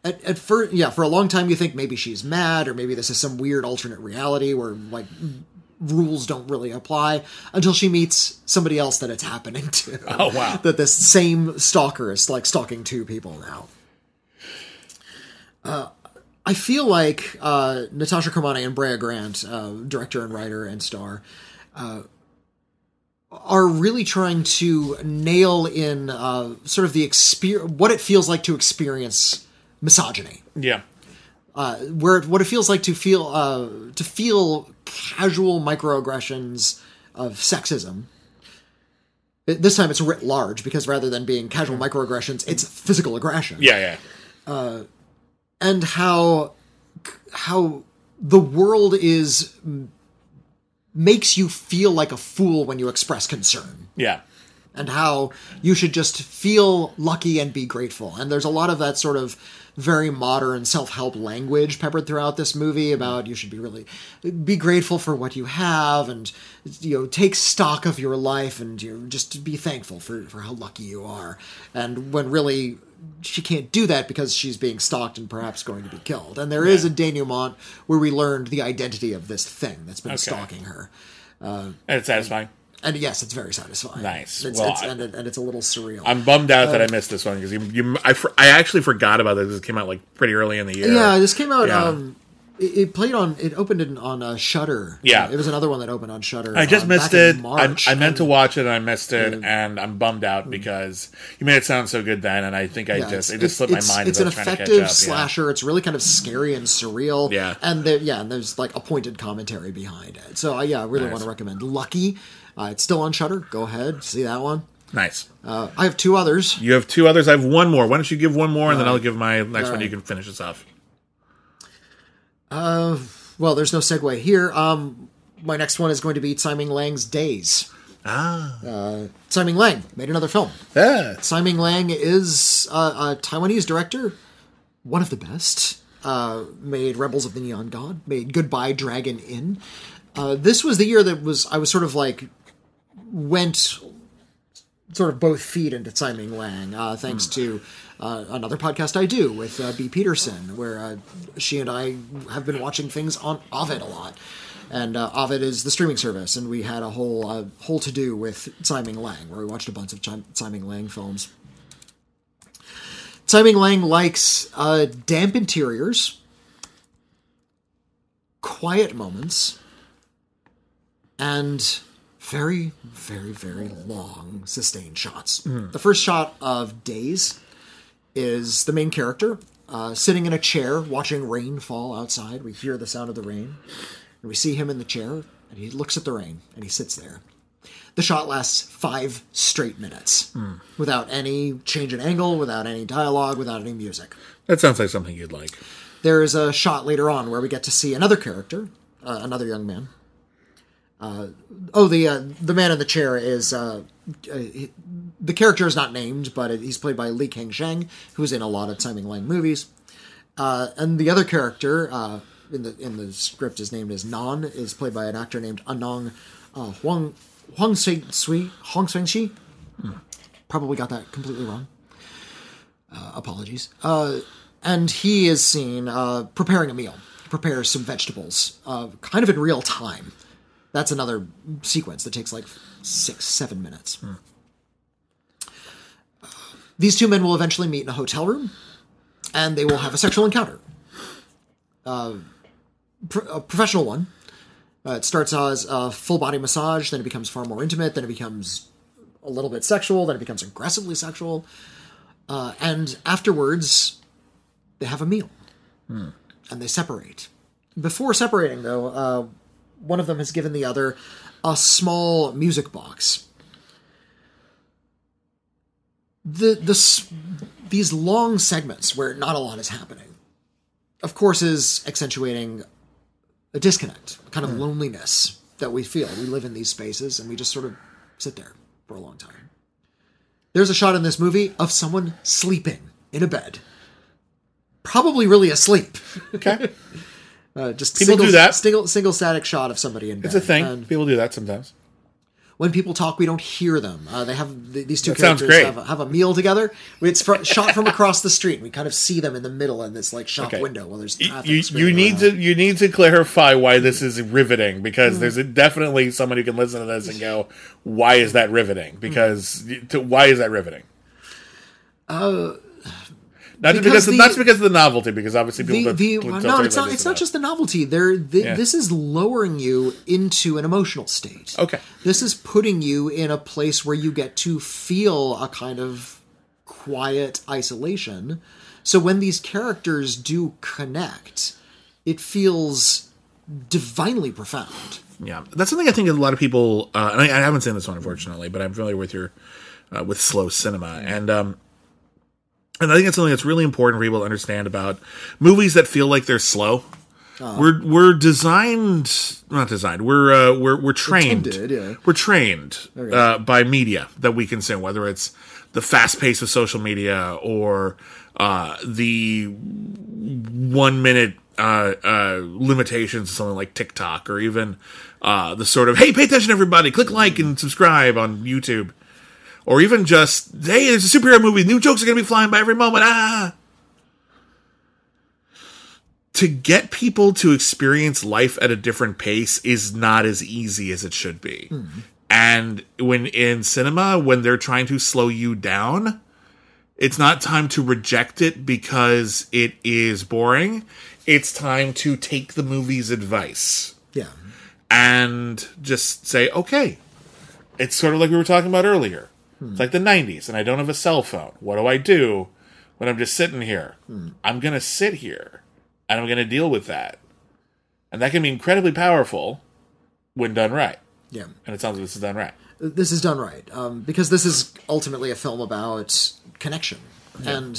at, at first, yeah, for a long time you think maybe she's mad, or maybe this is some weird alternate reality where like rules don't really apply, until she meets somebody else that it's happening to. Oh wow! That this same stalker is like stalking two people now. Uh, I feel like uh, Natasha Kermani and Brea Grant, uh, director and writer and star, Uh, are really trying to nail in uh, sort of the exper- what it feels like to experience misogyny. Yeah, uh, where what it feels like to feel uh, to feel casual microaggressions of sexism. This time it's writ large, because rather than being casual microaggressions, it's physical aggression. Yeah, yeah. Uh, and how how the world is. Makes you feel like a fool when you express concern. Yeah. And how you should just feel lucky and be grateful. And there's a lot of that sort of very modern self-help language peppered throughout this movie about you should be really be grateful for what you have, and you know, take stock of your life, and you know, just be thankful for, for how lucky you are. And when really she can't do that because she's being stalked and perhaps going to be killed. And there yeah. is a denouement where we learned the identity of this thing that's been okay. stalking her. Uh, and it's satisfying. And, and yes, it's very satisfying. Nice. It's, well, it's, and, it, and it's a little surreal. I'm bummed out uh, that I missed this one, because you, you, I, I actually forgot about this. This came out like pretty early in the year. Yeah, this came out... Yeah. Um, It played on. It opened it on uh, Shudder. Yeah, uh, it was another one that opened on Shudder. I just uh, missed it. I, I meant to watch it, and I missed it, uh, and I'm bummed out because you made it sound so good then, and I think I yeah, just it just slipped my mind. It's an effective slasher. Yeah. It's really kind of scary and surreal. Yeah, and there, yeah, and there's like a pointed commentary behind it. So uh, yeah, I really nice. want to recommend Lucky. Uh, it's still on Shudder. Go ahead, see that one. Nice. Uh, I have two others. You have two others. I have one more. Why don't you give one more, and uh, then I'll give my next one. Right. You can finish this off. Uh, well, there's no segue here. Um, my next one is going to be Tsai Ming-Lang's Days. Ah. Uh, Tsai Ming-Lang made another film. Yeah. Tsai Ming-Lang is uh, a Taiwanese director, one of the best. Uh, made Rebels of the Neon God, made Goodbye Dragon Inn. Uh, this was the year that was I was sort of like went sort of both feet into Tsai Ming-Lang, uh, thanks mm. to uh, another podcast I do with uh, Bea Peterson, where uh, she and I have been watching things on Ovid a lot. And uh, Ovid is the streaming service, and we had a whole uh, whole to do with Tsai Ming-Lang, where we watched a bunch of Ch- Tsai Ming-Lang films. Tsai Ming-Lang likes uh, damp interiors, quiet moments, and very, very, very long sustained shots. Mm. The first shot of Days is the main character uh, sitting in a chair watching rain fall outside. We hear the sound of the rain. And we see him in the chair, and he looks at the rain, and he sits there. The shot lasts five straight minutes mm. without any change in angle, without any dialogue, without any music. That sounds like something you'd like. There is a shot later on where we get to see another character, uh, another young man. Uh, oh, the uh, the man in the chair is... Uh, uh, he, the character is not named, but it, he's played by Li Kangsheng, who's in a lot of Tsai Ming-Lang movies. Uh, and the other character... Uh, In the in the script, his name is Nan, is played by an actor named Anong uh, Huang Huang Sui Huang Sui hmm. Probably got that completely wrong. Uh, apologies. Uh, and he is seen uh, preparing a meal. He prepares some vegetables, uh, kind of in real time. That's another sequence that takes like six, seven minutes. Hmm. Uh, these two men will eventually meet in a hotel room, and they will have a sexual encounter. Uh, a professional one. Uh, it starts as a full body massage, then it becomes far more intimate, then it becomes a little bit sexual, then it becomes aggressively sexual. Uh, and afterwards, they have a meal. Hmm. And they separate. Before separating, though, uh, one of them has given the other a small music box. The, the these long segments where not a lot is happening, of course, is accentuating a disconnect, a kind of mm. loneliness that we feel. We live in these spaces, and we just sort of sit there for a long time. There's a shot in this movie of someone sleeping in a bed. Probably really asleep. Okay. uh, just people single, do that. Single, single static shot of somebody in bed. It's a thing. And people do that sometimes. When people talk, we don't hear them. Uh, they have th- these two that characters have a, have a meal together. It's fr- shot from across the street. We kind of see them in the middle in this like shop okay. window while there's traffic. You, you need around. to you need to clarify why this is riveting, because mm. there's a, definitely someone who can listen to this and go, "Why is that riveting?" Because mm. to, why is that riveting? Uh, not because, because the, of, not because of the novelty, because obviously people the, don't. The, no, it's not. It's not just the novelty. There, the, yeah. This is lowering you into an emotional state. Okay, this is putting you in a place where you get to feel a kind of quiet isolation. So when these characters do connect, it feels divinely profound. Yeah, that's something I think a lot of people. Uh, and I, I haven't seen this one, unfortunately, but I'm familiar with your uh, with slow cinema and. Um, And I think that's something that's really important for people to understand about movies that feel like they're slow. Uh, we're we're designed, not designed. We're uh, we're we're trained. Intended, yeah. We're trained okay. uh, by media that we consume, whether it's the fast pace of social media or uh, the one minute uh, uh, limitations of something like TikTok, or even uh, the sort of "Hey, pay attention, everybody! Click like and subscribe" on YouTube. Or even just, hey, there's a superhero movie. New jokes are going to be flying by every moment. Ah! To get people to experience life at a different pace is not as easy as it should be. Mm-hmm. And when in cinema, when they're trying to slow you down, it's not time to reject it because it is boring. It's time to take the movie's advice. Yeah. And just say, okay. It's sort of like we were talking about earlier. It's like the nineties, and I don't have a cell phone. What do I do when I'm just sitting here? Hmm. I'm going to sit here, and I'm going to deal with that. And that can be incredibly powerful when done right. Yeah. And it sounds like this is done right. This is done right, um, because this is ultimately a film about connection. Yeah. And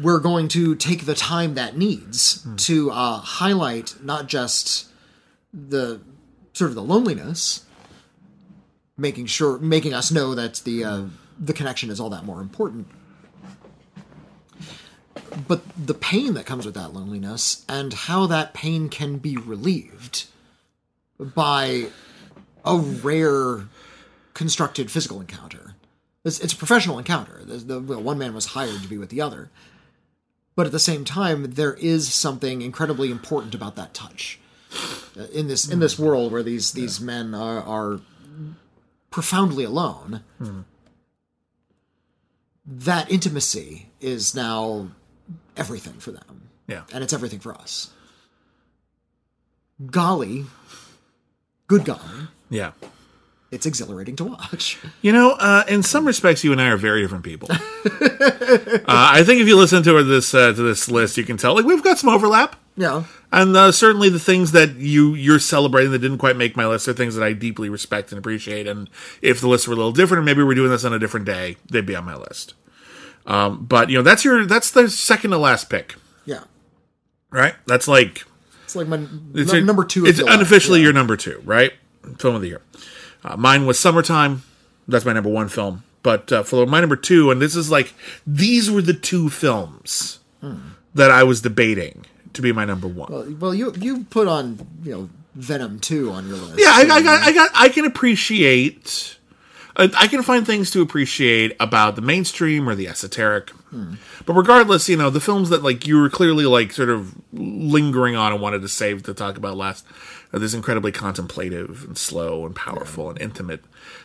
we're going to take the time that needs hmm. to uh, highlight not just the sort of the loneliness, making sure, making us know that the uh, the connection is all that more important. But the pain that comes with that loneliness and how that pain can be relieved by a rare constructed physical encounter. It's, it's a professional encounter. The, the, well, one man was hired to be with the other. But at the same time, there is something incredibly important about that touch. In this in this world where these, these yeah. men are, are profoundly alone, mm. that intimacy is now everything for them. Yeah. And it's everything for us. Golly. Good golly. Yeah. It's exhilarating to watch. You know, uh, in some respects, you and I are very different people. uh, I think if you listen to this uh, to this list, you can tell like we've got some overlap. Yeah, and uh, certainly the things that you you're celebrating that didn't quite make my list are things that I deeply respect and appreciate. And if the lists were a little different, or maybe we're doing this on a different day, they'd be on my list. Um, but you know, that's your that's the second to last pick. Yeah, right. That's like it's like my n- it's your, number two. It's unofficially yeah. your number two, right? Film of the year. Uh, mine was Summertime. That's my number one film. But uh, for my number two, and this is like, these were the two films hmm. that I was debating to be my number one. Well, well you you put on, you know, Venom two on your list. Yeah, I, I, got, I, got, I can appreciate, uh, I can find things to appreciate about the mainstream or the esoteric. Hmm. But regardless, you know, the films that like you were clearly like sort of lingering on and wanted to save to talk about last... This incredibly contemplative and slow and powerful yeah. and intimate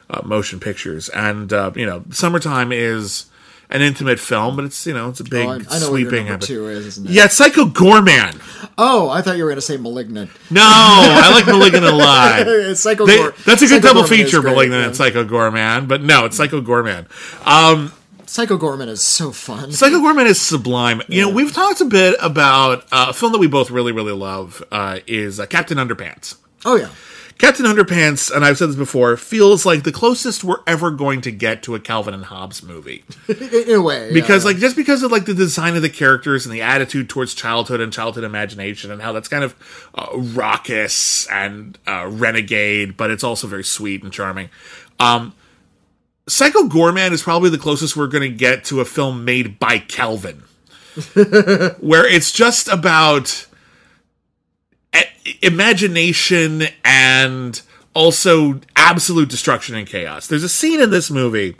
uh, motion pictures, and uh, you know, Summertime is an intimate film, but it's you know, it's a big oh, I, I know sweeping. What your number two is, isn't it? Yeah, it's Psycho Gorman. Oh, I thought you were going to say Malignant. No, I like Malignant a lot. It's Psycho they, Gorman. That's a good Psycho double Gorman feature, great, Malignant yeah. and Psycho Gorman. But no, it's Psycho Gorman. Um, Psycho Gorman is so fun. Psycho Gorman is sublime. You yeah. know, we've talked a bit about uh, a film that we both really, really love uh, is uh, Captain Underpants. Oh, yeah. Captain Underpants, and I've said this before, feels like the closest we're ever going to get to a Calvin and Hobbes movie. In a way. Because, yeah, like, yeah. just because of, like, the design of the characters and the attitude towards childhood and childhood imagination and how that's kind of uh, raucous and uh, renegade, but it's also very sweet and charming. Um... Psycho Gorman is probably the closest we're going to get to a film made by Calvin, where it's just about imagination and also absolute destruction and chaos. There's a scene in this movie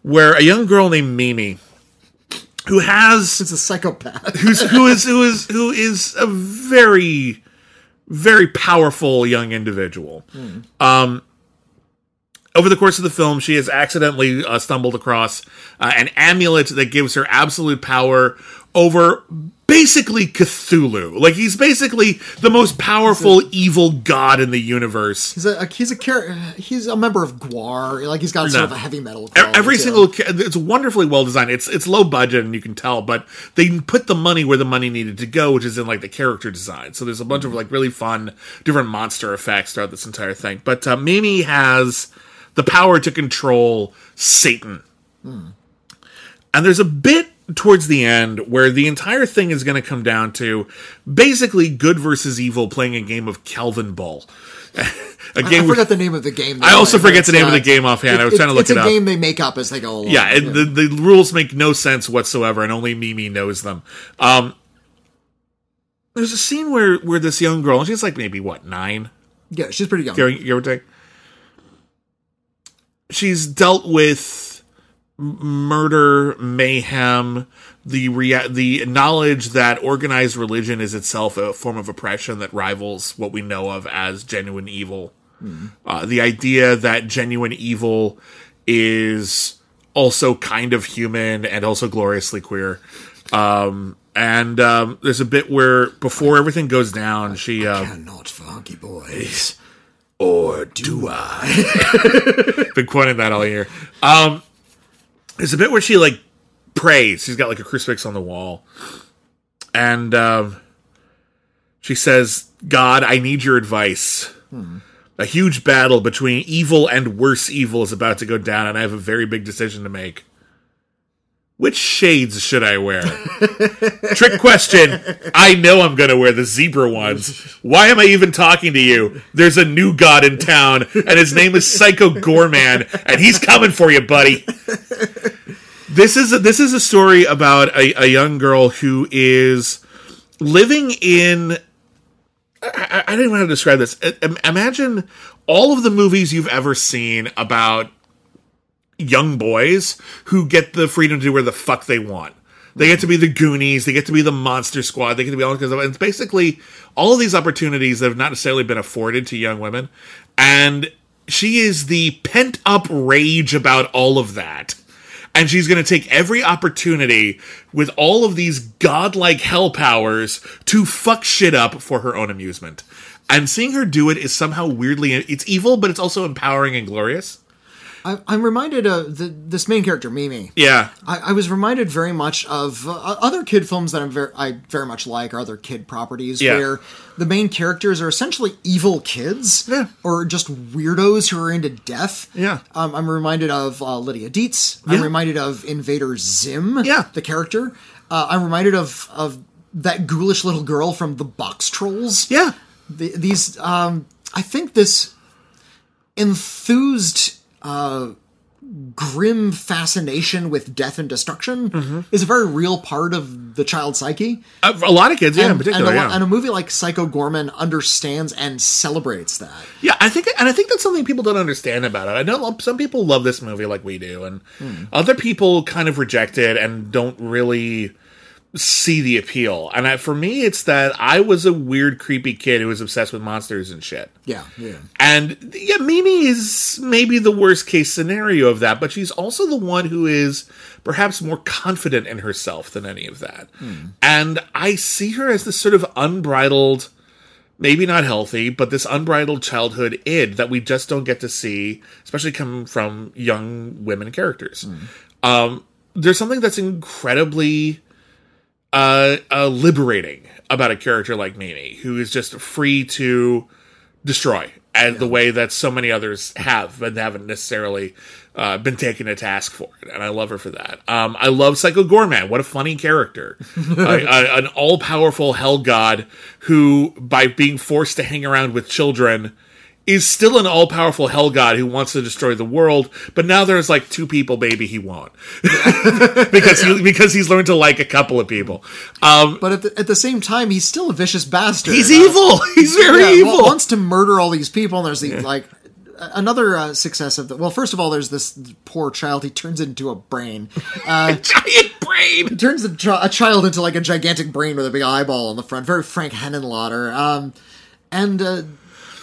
where a young girl named Mimi, who has is a psychopath, who's, who is who is who is a very, very powerful young individual. Mm. Um. Over the course of the film, she has accidentally uh, stumbled across uh, an amulet that gives her absolute power over basically Cthulhu. Like, he's basically the most powerful a, evil god in the universe. He's a, a he's a char- he's a member of Gwar. Like, he's got no. sort of a heavy metal quality. Every too. single it's wonderfully well designed. It's it's low budget, and you can tell, but they put the money where the money needed to go, which is in like the character design. So there's a bunch of like really fun different monster effects throughout this entire thing. But uh, Mimi has the power to control Satan. Hmm. And there's a bit towards the end where the entire thing is going to come down to basically good versus evil playing a game of Calvin Ball. a game I, I forgot with, the name of the game. Though, I also like, forget the name not, of the game offhand. It, I was it, trying to look it up. It's a game they make up as they go along. Yeah, yeah. The, the rules make no sense whatsoever, and only Mimi knows them. Um, there's a scene where, where this young girl, and she's like maybe, what, nine? Yeah, she's pretty young. Give or take. She's dealt with murder, mayhem, the rea- the knowledge that organized religion is itself a form of oppression that rivals what we know of as genuine evil. Mm. Uh, the idea that genuine evil is also kind of human and also gloriously queer. Um, and um, there's a bit where before everything goes down, I, she... I uh, cannot forgive boys. Or do I? Been quoting that all year. Um, there's a bit where she, like, prays. She's got, like, a crucifix on the wall. And um, she says, God, I need your advice. Hmm. A huge battle between evil and worse evil is about to go down, and I have a very big decision to make. Which shades should I wear? Trick question. I know I'm going to wear the zebra ones. Why am I even talking to you? There's a new god in town, and his name is Psycho Gorman, and he's coming for you, buddy. This is a, this is a story about a, a young girl who is living in... I, I don't even know how to describe this. Imagine all of the movies you've ever seen about young boys who get the freedom to do where the fuck they want. They get to be the Goonies. They get to be the Monster Squad. They get to be all kinds of... It's basically all of these opportunities that have not necessarily been afforded to young women. And she is the pent-up rage about all of that. And she's going to take every opportunity with all of these godlike hell powers to fuck shit up for her own amusement. And seeing her do it is somehow weirdly... It's evil, but it's also empowering and glorious. I'm reminded of the, this main character, Mimi. Yeah. I, I was reminded very much of uh, other kid films that I'm very, I very much like, or other kid properties, yeah. where the main characters are essentially evil kids, yeah. or just weirdos who are into death. Yeah. Um, I'm reminded of uh, Lydia Dietz. Yeah. I'm reminded of Invader Zim, yeah. the character. Uh, I'm reminded of, of that ghoulish little girl from The Box Trolls. Yeah. The, these, um, I think this enthused... Uh, grim fascination with death and destruction mm-hmm. is a very real part of the child psyche. Uh, a lot of kids, and, yeah, in particular. And a, yeah. and a movie like Psycho Gorman understands and celebrates that. Yeah, I think, and I think that's something people don't understand about it. I know some people love this movie like we do, and mm. other people kind of reject it and don't really see the appeal. And I, for me, it's that I was a weird, creepy kid who was obsessed with monsters and shit. Yeah, yeah. And yeah, Mimi is maybe the worst case scenario of that, but she's also the one who is perhaps more confident in herself than any of that. Mm. And I see her as this sort of unbridled, maybe not healthy, but this unbridled childhood id that we just don't get to see, especially come from young women characters. Mm. Um, there's something that's incredibly... Uh, uh, liberating about a character like Mimi, who is just free to destroy, and yeah. the way that so many others have, but haven't necessarily uh, been taken to task for it. And I love her for that. Um, I love Psycho Gorman. What a funny character. uh, an all-powerful hell god who, by being forced to hang around with children, is still an all-powerful hell god who wants to destroy the world, but now there's like two people, baby, he won't. because he, because he's learned to like a couple of people. Um, but at the, at the same time, he's still a vicious bastard. He's evil! Uh, he's very yeah, evil! He wants to murder all these people, and there's the, yeah. like... Another uh, success of the... Well, first of all, there's this poor child. He turns into a brain. Uh, a giant brain! He turns a, a child into like a gigantic brain with a big eyeball on the front. Very Frank Henenlotter. Um, and... Uh,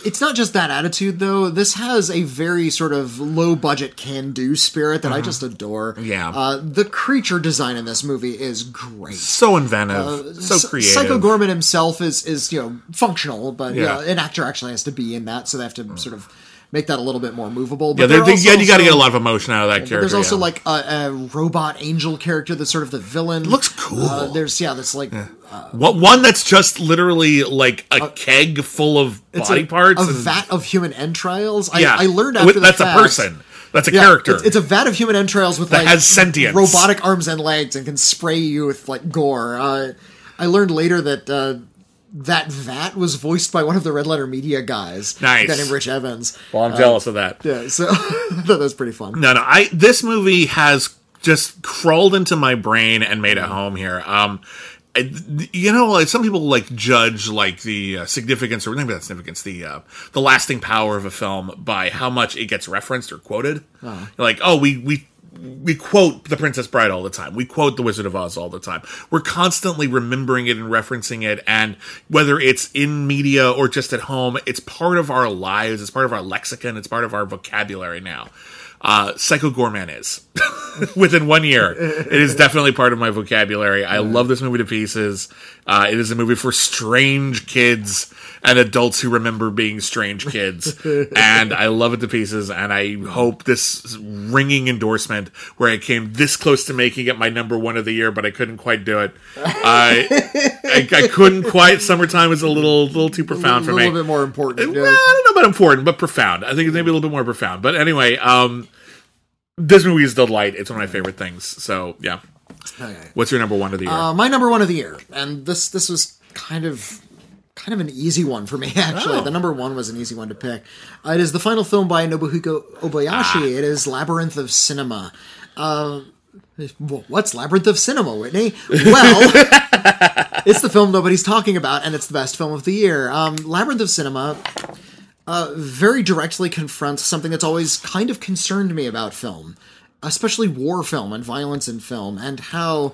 It's not just that attitude, though. This has a very sort of low-budget can-do spirit that mm. I just adore. Yeah. Uh, the creature design in this movie is great. So inventive. Uh, so S- creative. Psycho Gorman himself is, is, you know, functional, but yeah. you know, an actor actually has to be in that, so they have to mm. sort of make that a little bit more movable. But yeah, they're, they're also, yeah, you got to get a lot of emotion out of that character. There's also, yeah. like, a, a robot angel character that's sort of the villain. Looks cool. Uh, there's, yeah, that's like... Yeah. Uh, one that's just literally like a, a keg full of body a, parts. A and, vat of human entrails. I, yeah. I learned after with, that's the fact. That's a person. That's a yeah, character. It's, it's a vat of human entrails with that like has sentience. Robotic arms and legs and can spray you with like gore. Uh, I learned later that uh, that vat was voiced by one of the Red Letter Media guys. Nice. A guy named Rich Evans. Well, I'm uh, jealous of that. Yeah, so I thought that was pretty fun. No, no. I this movie has just crawled into my brain and made a home here. Um... You know, like some people like judge like the uh, significance, or maybe not significance, the uh, the lasting power of a film by how much it gets referenced or quoted. Uh-huh. Like, oh, we we we quote The Princess Bride all the time. We quote The Wizard of Oz all the time. We're constantly remembering it and referencing it, and whether it's in media or just at home, it's part of our lives. It's part of our lexicon. It's part of our vocabulary now. Uh, Psycho Gorman is. Within one year. It is definitely part of my vocabulary. I love this movie to pieces. Uh, it is a movie for strange kids and adults who remember being strange kids. And I love it to pieces. And I hope this ringing endorsement, where I came this close to making it my number one of the year, but I couldn't quite do it. I, I, I couldn't quite. Summertime was a little, little too profound for me. A little bit more important. Yeah. Well, I don't know about important, but profound. I think it's maybe a little bit more profound. But anyway, um, this movie is a delight. It's one of my favorite things. So, yeah. Okay. What's your number one of the year? Uh, my number one of the year, and this this was kind of kind of an easy one for me, actually. Oh. The number one was an easy one to pick. Uh, it is the final film by Nobuhiko Obayashi. Ah. It is Labyrinth of Cinema. Uh, what's Labyrinth of Cinema, Whitney? Well... It's the film nobody's talking about, and it's the best film of the year. Um, Labyrinth of Cinema uh, very directly confronts something that's always kind of concerned me about film, especially war film and violence in film, and how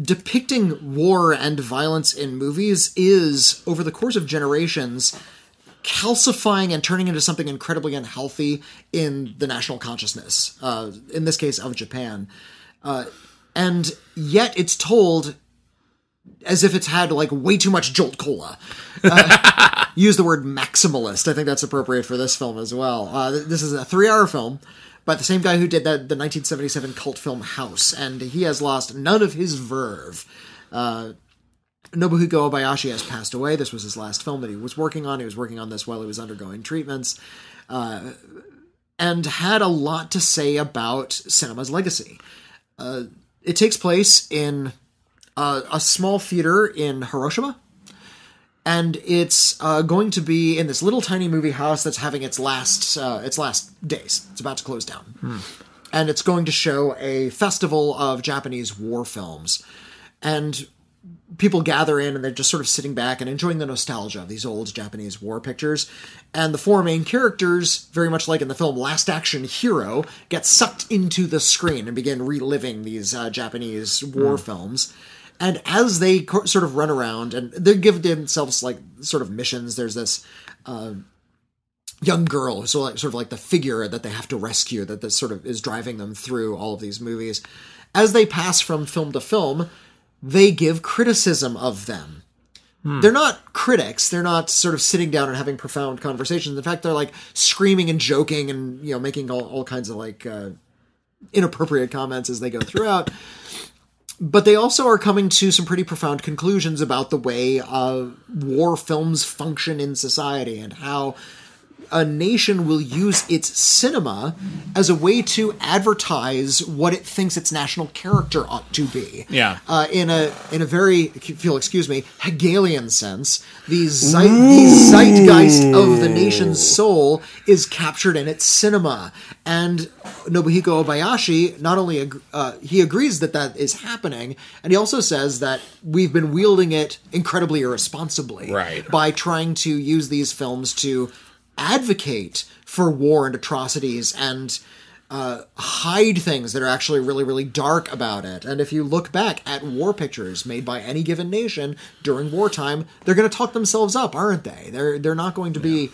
depicting war and violence in movies is, over the course of generations, calcifying and turning into something incredibly unhealthy in the national consciousness, uh, in this case of Japan. Uh, and yet it's told... as if it's had, like, way too much Jolt Cola. Uh, use the word maximalist. I think that's appropriate for this film as well. Uh, this is a three-hour film by the same guy who did that, the nineteen seventy-seven cult film House, and he has lost none of his verve. Uh, Nobuhiko Obayashi has passed away. This was his last film that he was working on. He was working on this while he was undergoing treatments, uh, and had a lot to say about cinema's legacy. Uh, it takes place in... Uh, a small theater in Hiroshima, and it's uh, going to be in this little tiny movie house that's having its last uh, its last days. It's about to close down, hmm. and it's going to show a festival of Japanese war films. And people gather in, and they're just sort of sitting back and enjoying the nostalgia of these old Japanese war pictures. And the four main characters, very much like in the film Last Action Hero, get sucked into the screen and begin reliving these uh, Japanese war hmm. films. And as they co- sort of run around, and they give themselves, like, sort of missions, there's this uh, young girl, who's sort of, like, sort of like the figure that they have to rescue, that this sort of is driving them through all of these movies. As they pass from film to film, they give criticism of them. Hmm. They're not critics. They're not sort of sitting down and having profound conversations. In fact, they're, like, screaming and joking and, you know, making all, all kinds of, like, uh, inappropriate comments as they go throughout. But they also are coming to some pretty profound conclusions about the way uh, war films function in society and how a nation will use its cinema as a way to advertise what it thinks its national character ought to be. Yeah. Uh, in a in a very, if you'll excuse me, Hegelian sense, the, zeit- the zeitgeist of the nation's soul is captured in its cinema. And Nobuhiko Obayashi, not only, ag- uh, he agrees that that is happening, and he also says that we've been wielding it incredibly irresponsibly. Right. By trying to use these films to advocate for war and atrocities and uh, hide things that are actually really, really dark about it. And if you look back at war pictures made by any given nation during wartime, they're going to talk themselves up, aren't they? They're they're not going to be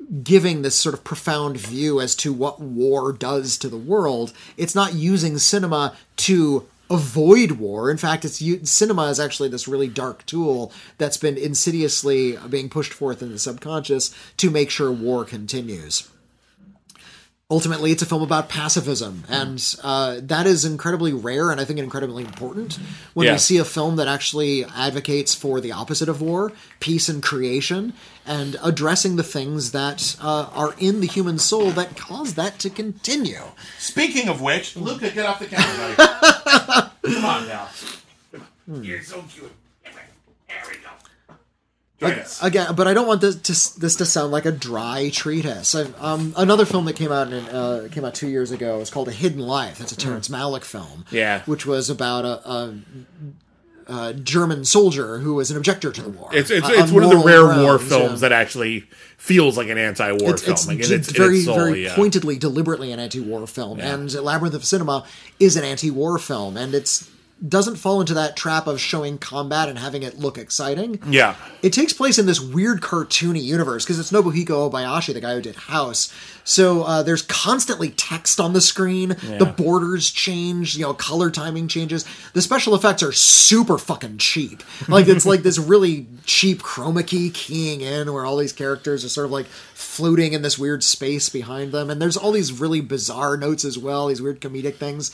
yeah. giving this sort of profound view as to what war does to the world. It's not using cinema to avoid war. In fact, it's cinema is actually this really dark tool that's been insidiously being pushed forth in the subconscious to make sure war continues. Ultimately, it's a film about pacifism, and uh, that is incredibly rare and I think incredibly important when yeah. we see a film that actually advocates for the opposite of war, peace and creation, and addressing the things that uh, are in the human soul that cause that to continue. Speaking of which, Luca, get off the camera, buddy. Come on now. You're so cute. There we go. Like, again, but I don't want this to, this to sound like a dry treatise. I, um, another film that came out in, uh, came out two years ago is called A Hidden Life. That's a Terrence Malick film, yeah, which was about a, a, a German soldier who was an objector to the war. It's it's, it's on one of the rare grounds, war films yeah. that actually feels like an anti-war it's, film. It's, like, it's, it's very, it's soul, very yeah. pointedly, deliberately an anti-war film. Yeah. And Labyrinth of Cinema is an anti-war film, and it's. Doesn't fall into that trap of showing combat and having it look exciting. Yeah. It takes place in this weird cartoony universe because it's Nobuhiko Obayashi, the guy who did House. So uh, there's constantly text on the screen. Yeah. The borders change, you know, color timing changes. The special effects are super fucking cheap. Like, it's like this really cheap chroma key keying in where all these characters are sort of like floating in this weird space behind them. And there's all these really bizarre notes as well, these weird comedic things.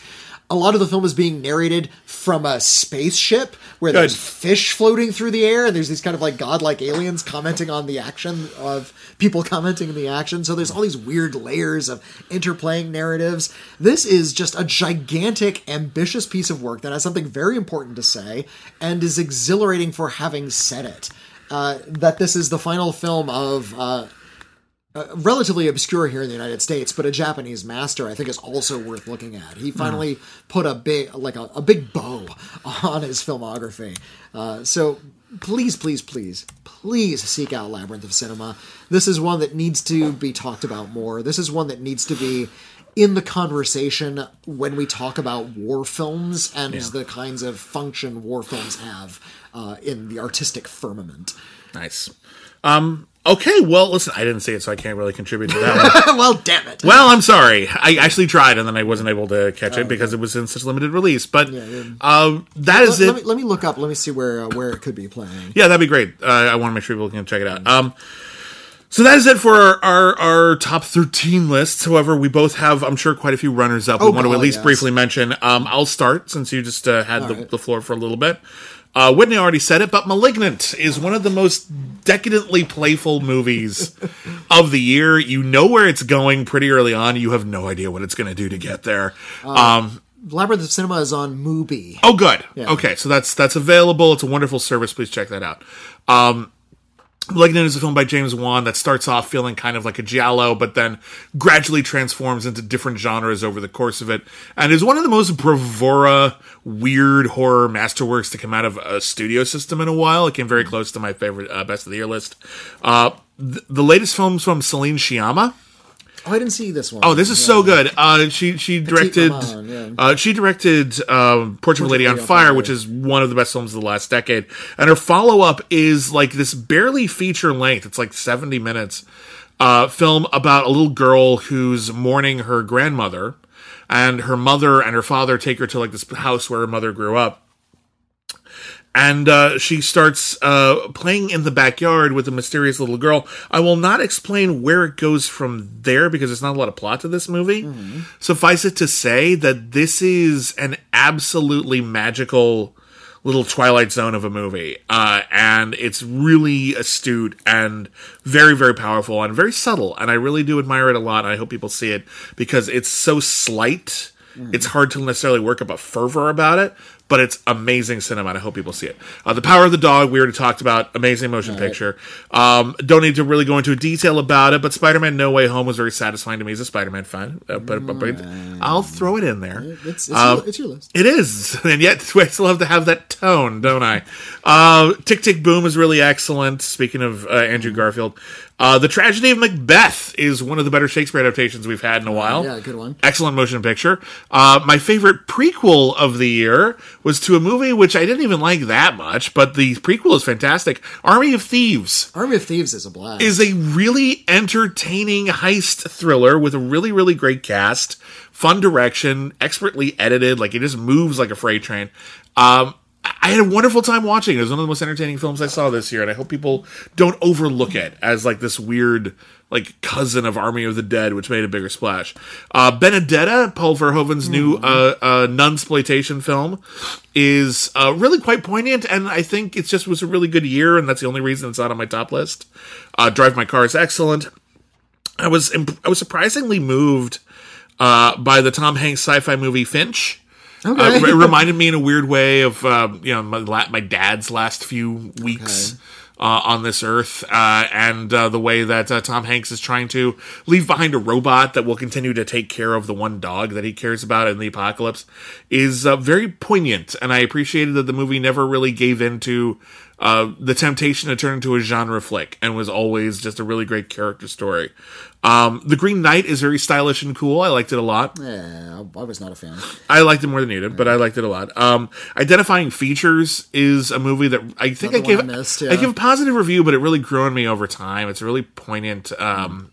A lot of the film is being narrated from a spaceship where Good. There's fish floating through the air, and there's these kind of like godlike aliens commenting on the action of people commenting on the action. So there's all these weird layers of interplaying narratives. This is just a gigantic, ambitious piece of work that has something very important to say and is exhilarating for having said it. Uh, that this is the final film of... Uh, Uh, relatively obscure here in the United States, but a Japanese master, I think, is also worth looking at. He finally mm. put a big, like a, a big bow on his filmography. Uh, so please, please, please, please seek out Labyrinth of Cinema. This is one that needs to be talked about more. This is one that needs to be in the conversation when we talk about war films and yeah. the kinds of function war films have uh, in the artistic firmament. Nice. Um, Okay, well, listen, I didn't see it, so I can't really contribute to that one. Well, damn it. Well, I'm sorry. I actually tried, and then I wasn't able to catch oh, it because okay. it was in such limited release. But yeah, yeah. Uh, that let, is let it. Me, let me look up. Let me see where uh, where it could be playing. Yeah, that'd be great. Uh, I want to make sure people can check it out. Um, so that is it for our, our, our top thirteen lists. However, we both have, I'm sure, quite a few runners-up. Oh, we want to at least yes. briefly mention. Um, I'll start, since you just uh, had the, right. the floor for a little bit. Uh, Whitney already said it, but Malignant is one of the most decadently playful movies of the year. You know where it's going pretty early on. You have no idea what it's going to do to get there. Uh, um, Labyrinth of Cinema is on Mubi. Oh, good. Yeah. Okay, so that's that's available. It's a wonderful service. Please check that out. Um, Malignant is a film by James Wan that starts off feeling kind of like a giallo, but then gradually transforms into different genres over the course of it, and is one of the most bravura, weird horror masterworks to come out of a studio system in a while. It came very close to my favorite uh, best of the year list. Uh, th- the latest film's from Celine Sciamma. Oh, I didn't see this one. Oh, this is yeah. so good. Uh, she she directed Roman, yeah. uh, she directed um, Portrait of a Lady on Fire, Fire, which is one of the best films of the last decade. And her follow-up is like this barely feature length. It's like seventy minutes uh, film about a little girl who's mourning her grandmother, and her mother and her father take her to like this house where her mother grew up. And uh, she starts uh, playing in the backyard with a mysterious little girl. I will not explain where it goes from there because there's not a lot of plot to this movie. Mm-hmm. Suffice it to say that this is an absolutely magical little Twilight Zone of a movie. Uh, and it's really astute and very, very powerful and very subtle. And I really do admire it a lot. And I hope people see it because it's so slight. Mm. It's hard to necessarily work up a fervor about it, but it's amazing cinema, and I hope people see it. Uh, The Power of the Dog, we already talked about. Amazing motion All right. picture. Um, don't need to really go into detail about it, but Spider-Man No Way Home was very satisfying to me as a Spider-Man fan. Uh, but, but, but I'll throw it in there. It's, it's, uh, your, it's your list. It is, and yet I still have to have that tone, don't I? Uh, Tick, Tick, Boom is really excellent, speaking of uh, Andrew Garfield. Uh, The Tragedy of Macbeth is one of the better Shakespeare adaptations we've had in a while. Yeah, good one. Excellent motion picture. Uh, my favorite prequel of the year was to a movie which I didn't even like that much, but the prequel is fantastic. Army of Thieves. Army of Thieves is a blast. Is a really entertaining heist thriller with a really, really great cast, fun direction, expertly edited. Like, it just moves like a freight train. Um, I had a wonderful time watching. It was one of the most entertaining films I saw this year, and I hope people don't overlook it as like this weird like cousin of Army of the Dead, which made a bigger splash. Uh, Benedetta, Paul Verhoeven's mm-hmm. new uh, uh, nunsploitation film, is uh, really quite poignant, and I think it just was a really good year, and that's the only reason it's not on my top list. Uh, Drive My Car is excellent. I was imp- I was surprisingly moved uh, by the Tom Hanks sci-fi movie Finch. Okay. Uh, it reminded me in a weird way of uh, you know my, la- my dad's last few weeks okay. uh, on this earth, uh, and uh, the way that uh, Tom Hanks is trying to leave behind a robot that will continue to take care of the one dog that he cares about in the apocalypse is uh, very poignant. And I appreciated that the movie never really gave in to uh, the temptation to turn into a genre flick and was always just a really great character story. Um, The Green Knight is very stylish and cool. I liked it a lot. Yeah, I was not a fan. I liked it more than you did, but I liked it a lot. Um, Identifying Features is a movie that I think I gave, I, missed, yeah. I gave a positive review, but it really grew on me over time. It's really poignant. Um,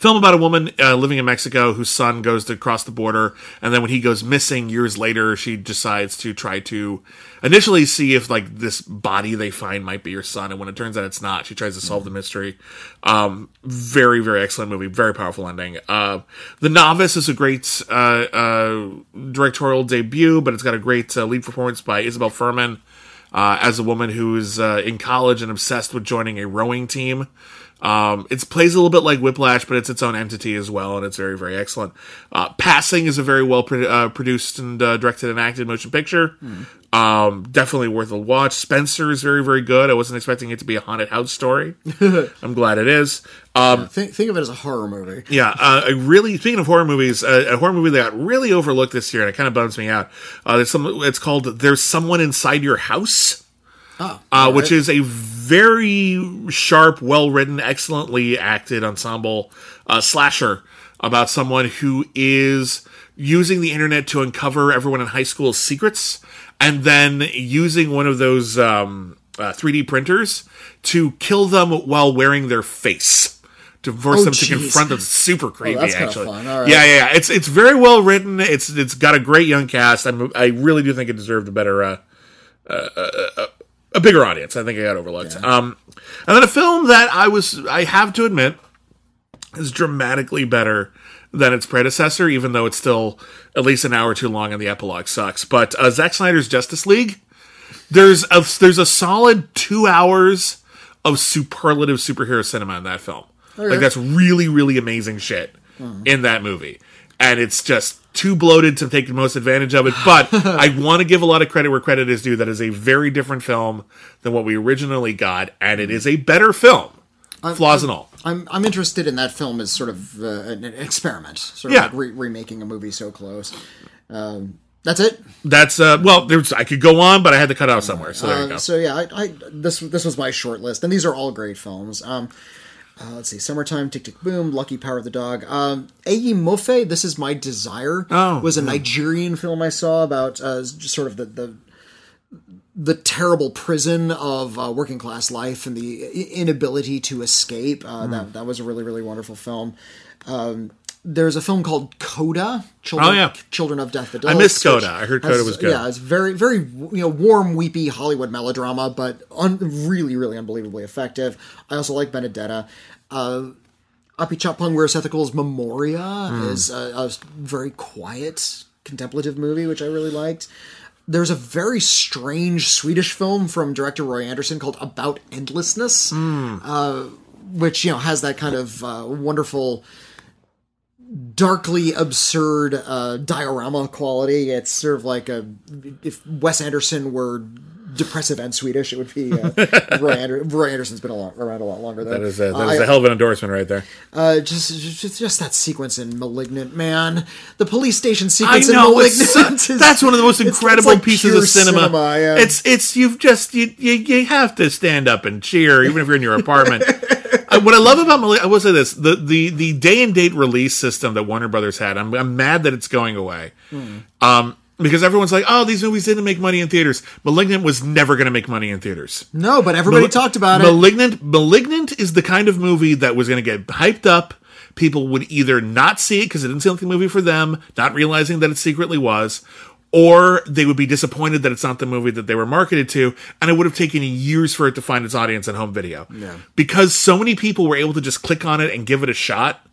film about a woman uh, living in Mexico whose son goes to cross the border, and then when he goes missing years later, she decides to try to initially see if, like, this body they find might be your son, and when it turns out it's not, she tries to solve mm-hmm. the mystery. Um, very, very excellent movie. Very powerful ending. Uh, The Novice is a great uh, uh, directorial debut, but it's got a great uh, lead performance by Isabel Furman uh, as a woman who is uh, in college and obsessed with joining a rowing team. Um, it plays a little bit like Whiplash, but it's its own entity as well, and it's very, very excellent. Uh, Passing is a very well pro- uh, produced and uh, directed and acted motion picture. Mm. Um, definitely worth a watch. Spencer is very, very good. I wasn't expecting it to be a haunted house story. I'm glad it is. Um, yeah, think, think of it as a horror movie. yeah, uh, I really, speaking of horror movies, uh, a horror movie that got really overlooked this year, and it kind of bums me out. Uh, there's some, it's called There's Someone Inside Your House. Oh, uh, right. Which is a very sharp, well-written, excellently acted ensemble uh, slasher about someone who is using the internet to uncover everyone in high school's secrets, and then using one of those um, uh, three D printers to kill them while wearing their face. To force oh, them geez. to confront them. Super creepy, oh, that's actually. Fun. All right. Yeah, yeah, yeah. It's it's very well written. It's it's got a great young cast. I'm, I really do think it deserved a better. Uh, uh, uh, uh, A bigger audience. I think I got overlooked. Yeah. Um, and then a film that I was, I have to admit, is dramatically better than its predecessor, even though it's still at least an hour too long and the epilogue sucks. But uh, Zack Snyder's Justice League, there's a, there's a solid two hours of superlative superhero cinema in that film. Okay. Like, that's really, really amazing shit mm. in that movie. And it's just too bloated to take the most advantage of it, but I want to give a lot of credit where credit is due. That is a very different film than what we originally got, and it is a better film, I'm, flaws I'm, and all. I'm I'm interested in that film as sort of uh, an experiment, sort of yeah. like re- remaking a movie so close. Um, that's it. That's uh, well, there's, I could go on, but I had to cut out somewhere. So there uh, you go. So yeah, I, I this this was my short list, and these are all great films. Um, Uh, let's see. Summertime, Tick Tick Boom, Lucky, Power of the Dog. Um, Eyi Mofe, This Is My Desire, oh, was a Nigerian film I saw about uh, just sort of the, the the terrible prison of uh, working class life and the inability to escape. Uh, mm. That that was a really, really wonderful film. Um, there's a film called Coda, Children, oh, yeah. Children of Deaf Adults. I missed Coda. I heard Coda has, was good. Yeah, it's very, very you know warm, weepy Hollywood melodrama, but un- really, really unbelievably effective. I also like Benedetta. Uh, Apichapong Weerasethical's Memoria mm. is a, a very quiet, contemplative movie, which I really liked. There's a very strange Swedish film from director Roy Andersson called About Endlessness, mm. uh, which you know has that kind of uh, wonderful... darkly absurd uh, diorama quality. It's sort of like a if Wes Anderson were depressive and Swedish, it would be uh, Roy, Ander- Roy Anderson's been a lot, around a lot longer. Though. That is a, that uh, is a hell of an endorsement right there. Uh, just, just just that sequence in Malignant, man. The police station sequence I know, in Malignant. Is, that's one of the most incredible it's, it's like pieces of cinema. cinema yeah. It's it's you've just you, you you have to stand up and cheer even if you're in your apartment. I, what I love about Milena, I will say this, the, the, the day and date release system that Warner Brothers had, I'm, I'm mad that it's going away. Mm. Um, because everyone's like, oh, these movies didn't make money in theaters. Malignant was never going to make money in theaters. No, but everybody Mal- talked about Malignant, it. Malignant is the kind of movie that was going to get hyped up. People would either not see it because it didn't seem like a movie for them, not realizing that it secretly was, or they would be disappointed that it's not the movie that they were marketed to, and it would have taken years for it to find its audience in home video. Yeah. Because so many people were able to just click on it and give it a shot,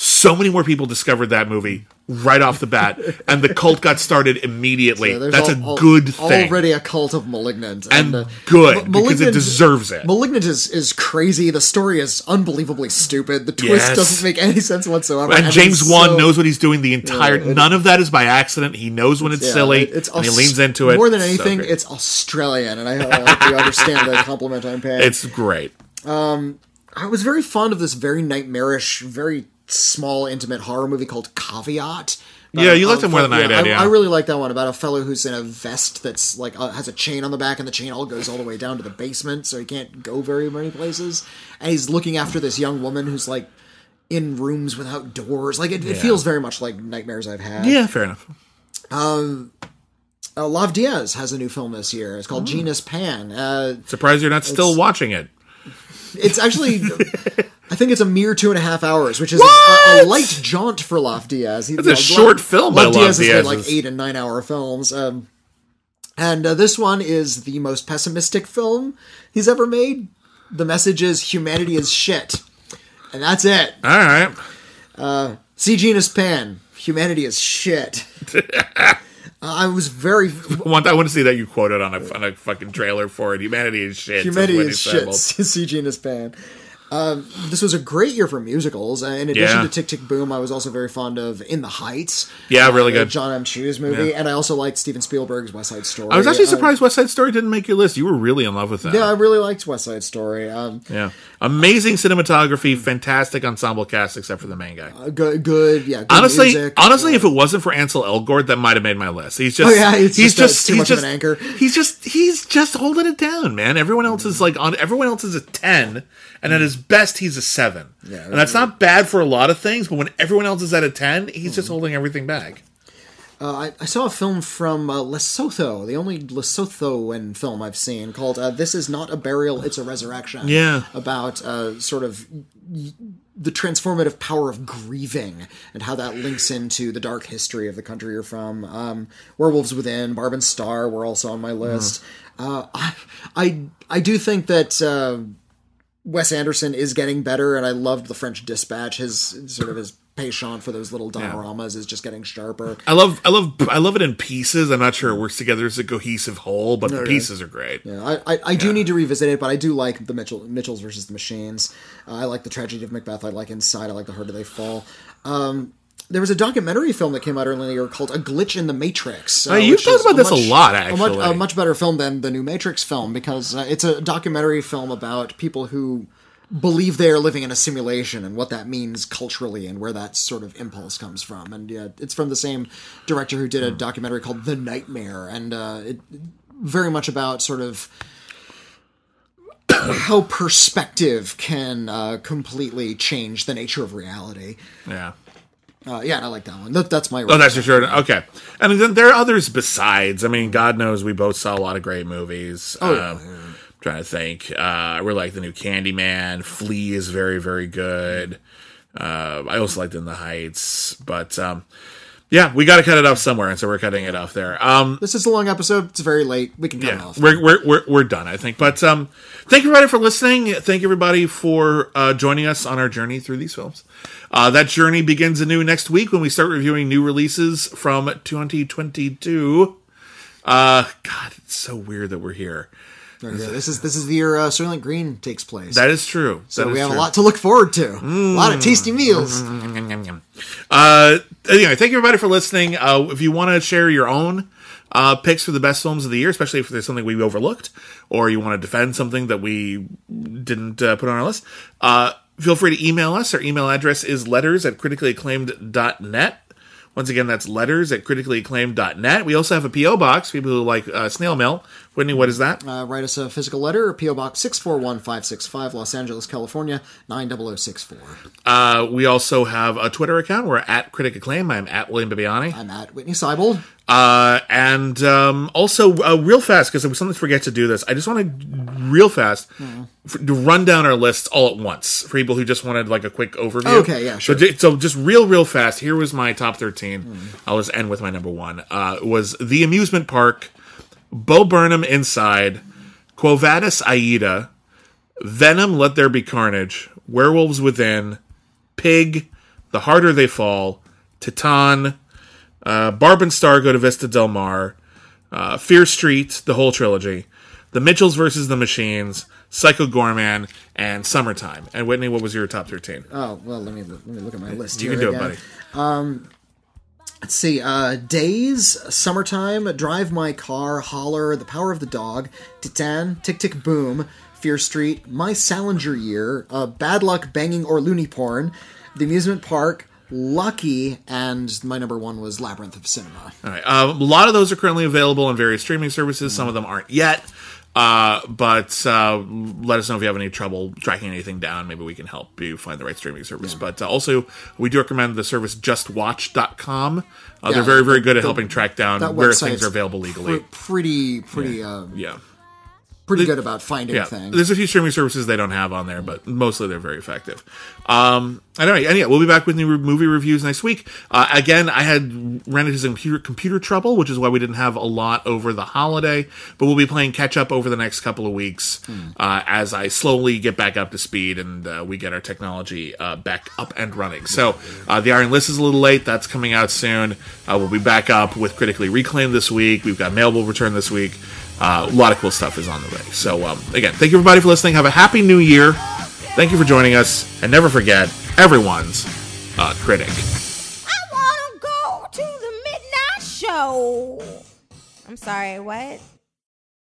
so many more people discovered that movie right off the bat, and the cult got started immediately. So that's all, a good all, thing. Already a cult of Malignant. And, and uh, good, Ma- because it deserves it. Malignant is, is crazy. The story is unbelievably stupid. The twist yes. doesn't make any sense whatsoever. And, and James Wan so, knows what he's doing the entire... Yeah, it, none of that is by accident. He knows when it's, it's yeah, silly, it, it's and he leans into it. More than anything, so it's Australian, and I hope you understand the compliment I'm paying. It's great. Um, I was very fond of this very nightmarish, very... small intimate horror movie called Caveat. Yeah, you liked it more than I did. Yeah, I really like that one about a fellow who's in a vest that's like uh, has a chain on the back, and the chain all goes all the way down to the basement, so he can't go very many places. And he's looking after this young woman who's like in rooms without doors. Like it, yeah. it feels very much like nightmares I've had. Yeah, fair enough. Um, uh, Lav Diaz has a new film this year. It's called mm. Genus Pan. Uh, Surprised you're not still watching it. It's actually. I think it's a mere two and a half hours, which is a, a light jaunt for Lof Diaz. It's a know, short Lof, film by Lof, Lof Diaz. Diaz has made like eight and nine hour films. Um, and uh, this one is the most pessimistic film he's ever made. The message is humanity is shit. And that's it. All right. Uh, see Genus Pan. Humanity is shit. uh, I was very... I want, I want to see that you quoted on a, on a fucking trailer for it. Humanity is shit. Humanity is shit. See Genus Pan. Uh, this was a great year for musicals. Uh, in addition yeah. to Tick Tick Boom, I was also very fond of In the Heights. Yeah, really uh, good. John M. Chu's movie. Yeah. And I also liked Steven Spielberg's West Side Story. I was actually surprised um, West Side Story didn't make your list. You were really in love with that. Yeah, I really liked West Side Story. Um, yeah. Amazing cinematography, fantastic ensemble cast except for the main guy. Uh, good, good, yeah. Good honestly, music, honestly, uh, if it wasn't for Ansel Elgort, that might have made my list. He's just... Oh yeah, it's he's just, just too he's much just, of an anchor. He's just, he's just holding it down, man. Everyone else is like on... Everyone else is a ten, and at his best, he's a seven. Yeah, and that's not bad for a lot of things, but when everyone else is at a ten, he's hmm. just holding everything back. Uh, I, I saw a film from uh, Lesotho, the only Lesothoan film I've seen, called uh, This Is Not a Burial, It's a Resurrection. Yeah. About uh, sort of y- the transformative power of grieving and how that links into the dark history of the country you're from. Um, Werewolves Within, Barb and Star were also on my list. Hmm. Uh, I, I, I do think that... Uh, Wes Anderson is getting better, and I loved The French Dispatch. His sort of his penchant for those little dioramas yeah. is just getting sharper. I love, I love, I love it in pieces. I'm not sure it works together as a cohesive whole, but no, the no. pieces are great. Yeah, I, I, I yeah. do need to revisit it, but I do like the Mitchell, Mitchells versus the Machines. Uh, I like The Tragedy of Macbeth. I like Inside. I like The Harder They Fall. Um, There was a documentary film that came out earlier in the year called A Glitch in the Matrix. Uh, uh, you've talked about a this much, a lot, actually. A much, a much better film than the new Matrix film, because uh, it's a documentary film about people who believe they are living in a simulation and what that means culturally and where that sort of impulse comes from. And yeah, it's from the same director who did a documentary called The Nightmare, and uh, it, very much about sort of... how perspective can uh, completely change the nature of reality. Yeah. Uh, yeah, I like that one. That, that's my one. Oh, that's for sure. Okay. I mean, there are others besides. I mean, God knows we both saw a lot of great movies. Oh, yeah. Um, yeah. I'm trying to think. Uh, I really like the new Candyman. Flea is very, very good. Uh, I also liked In the Heights. But, um, yeah, we got to cut it off somewhere, and so we're cutting it off there. Um, this is a long episode. It's very late. We can cut yeah, it off. We're, we're, we're, we're done, I think. But um, thank you, everybody, for listening. Thank you, everybody, for uh, joining us on our journey through these films. Uh, that journey begins anew next week when we start reviewing new releases from twenty twenty-two. Uh, God, it's so weird that we're here. Okay, this is this is the year uh, Soylent Green takes place. That is true. So that we have true. a lot to look forward to. Mm. A lot of tasty meals. Uh, anyway, thank you everybody for listening. Uh, if you want to share your own uh, picks for the best films of the year, especially if there's something we overlooked, or you want to defend something that we didn't uh, put on our list, uh, feel free to email us. Our email address is letters at criticallyacclaimed dot net. Once again, that's letters at criticallyacclaimed dot net. We also have a P O box. People who like uh, snail mail. Whitney, what is that? Uh, write us a physical letter. P O Box six four one five six five, Los Angeles, California, nine zero zero six four. Uh, we also have a Twitter account. We're at Critic Acclaim. I'm at William Bibiani. I'm at Whitney Seibold. Uh, and um, also, uh, real fast, because I sometimes forget to do this, I just want to, real fast, mm. f- to run down our lists all at once for people who just wanted like a quick overview. Oh, okay, yeah, sure. So, so just real, real fast, here was my top thirteen. Mm. I'll just end with my number one. Uh, was The Amusement Park, Bo Burnham, Inside, Quo Vadis, Aida, Venom, Let There Be Carnage, Werewolves Within, Pig, The Harder They Fall, Titan, uh, Barb and Star Go to Vista Del Mar, uh, Fear Street, the whole trilogy, The Mitchells versus the Machines, Psycho Gorman, and Summertime. And Whitney, what was your top thirteen? Oh, well, let me let me look at my list. You here can do again. It, buddy. Um... Let's see, uh, Days, Summertime, Drive My Car, Holler, The Power of the Dog, Titan, Tick Tick Boom, Fear Street, My Salinger Year, uh, Bad Luck, Banging, or Loony Porn, The Amusement Park, Lucky, and my number one was Labyrinth of Cinema. All right, uh, a lot of those are currently available on various streaming services. Some of them aren't yet. Uh, but uh, let us know if you have any trouble tracking anything down. Maybe we can help you find the right streaming service. Yeah. But uh, also, we do recommend the service just watch dot com. Uh, yeah, they're very, very good at the, helping track down where things are available legally. Pr- pretty, pretty... Yeah. Um, yeah. pretty they, good about finding yeah, things. There's a few streaming services they don't have on there, but mostly they're very effective. Um, anyway, and yeah, we'll be back with new movie reviews next week. Uh, again, I had ran into some computer, computer trouble, which is why we didn't have a lot over the holiday, but we'll be playing catch up over the next couple of weeks mm. uh, as I slowly get back up to speed and uh, we get our technology uh, back up and running. So uh, The Iron List is a little late. That's coming out soon. Uh, we'll be back up with Critically Reclaimed this week. We've got Mailable Return this week. Uh, a lot of cool stuff is on the way. So, um, again, thank you everybody for listening. Have a happy new year. Thank you for joining us. And never forget, everyone's a critic. I want to go to the midnight show. I'm sorry, what?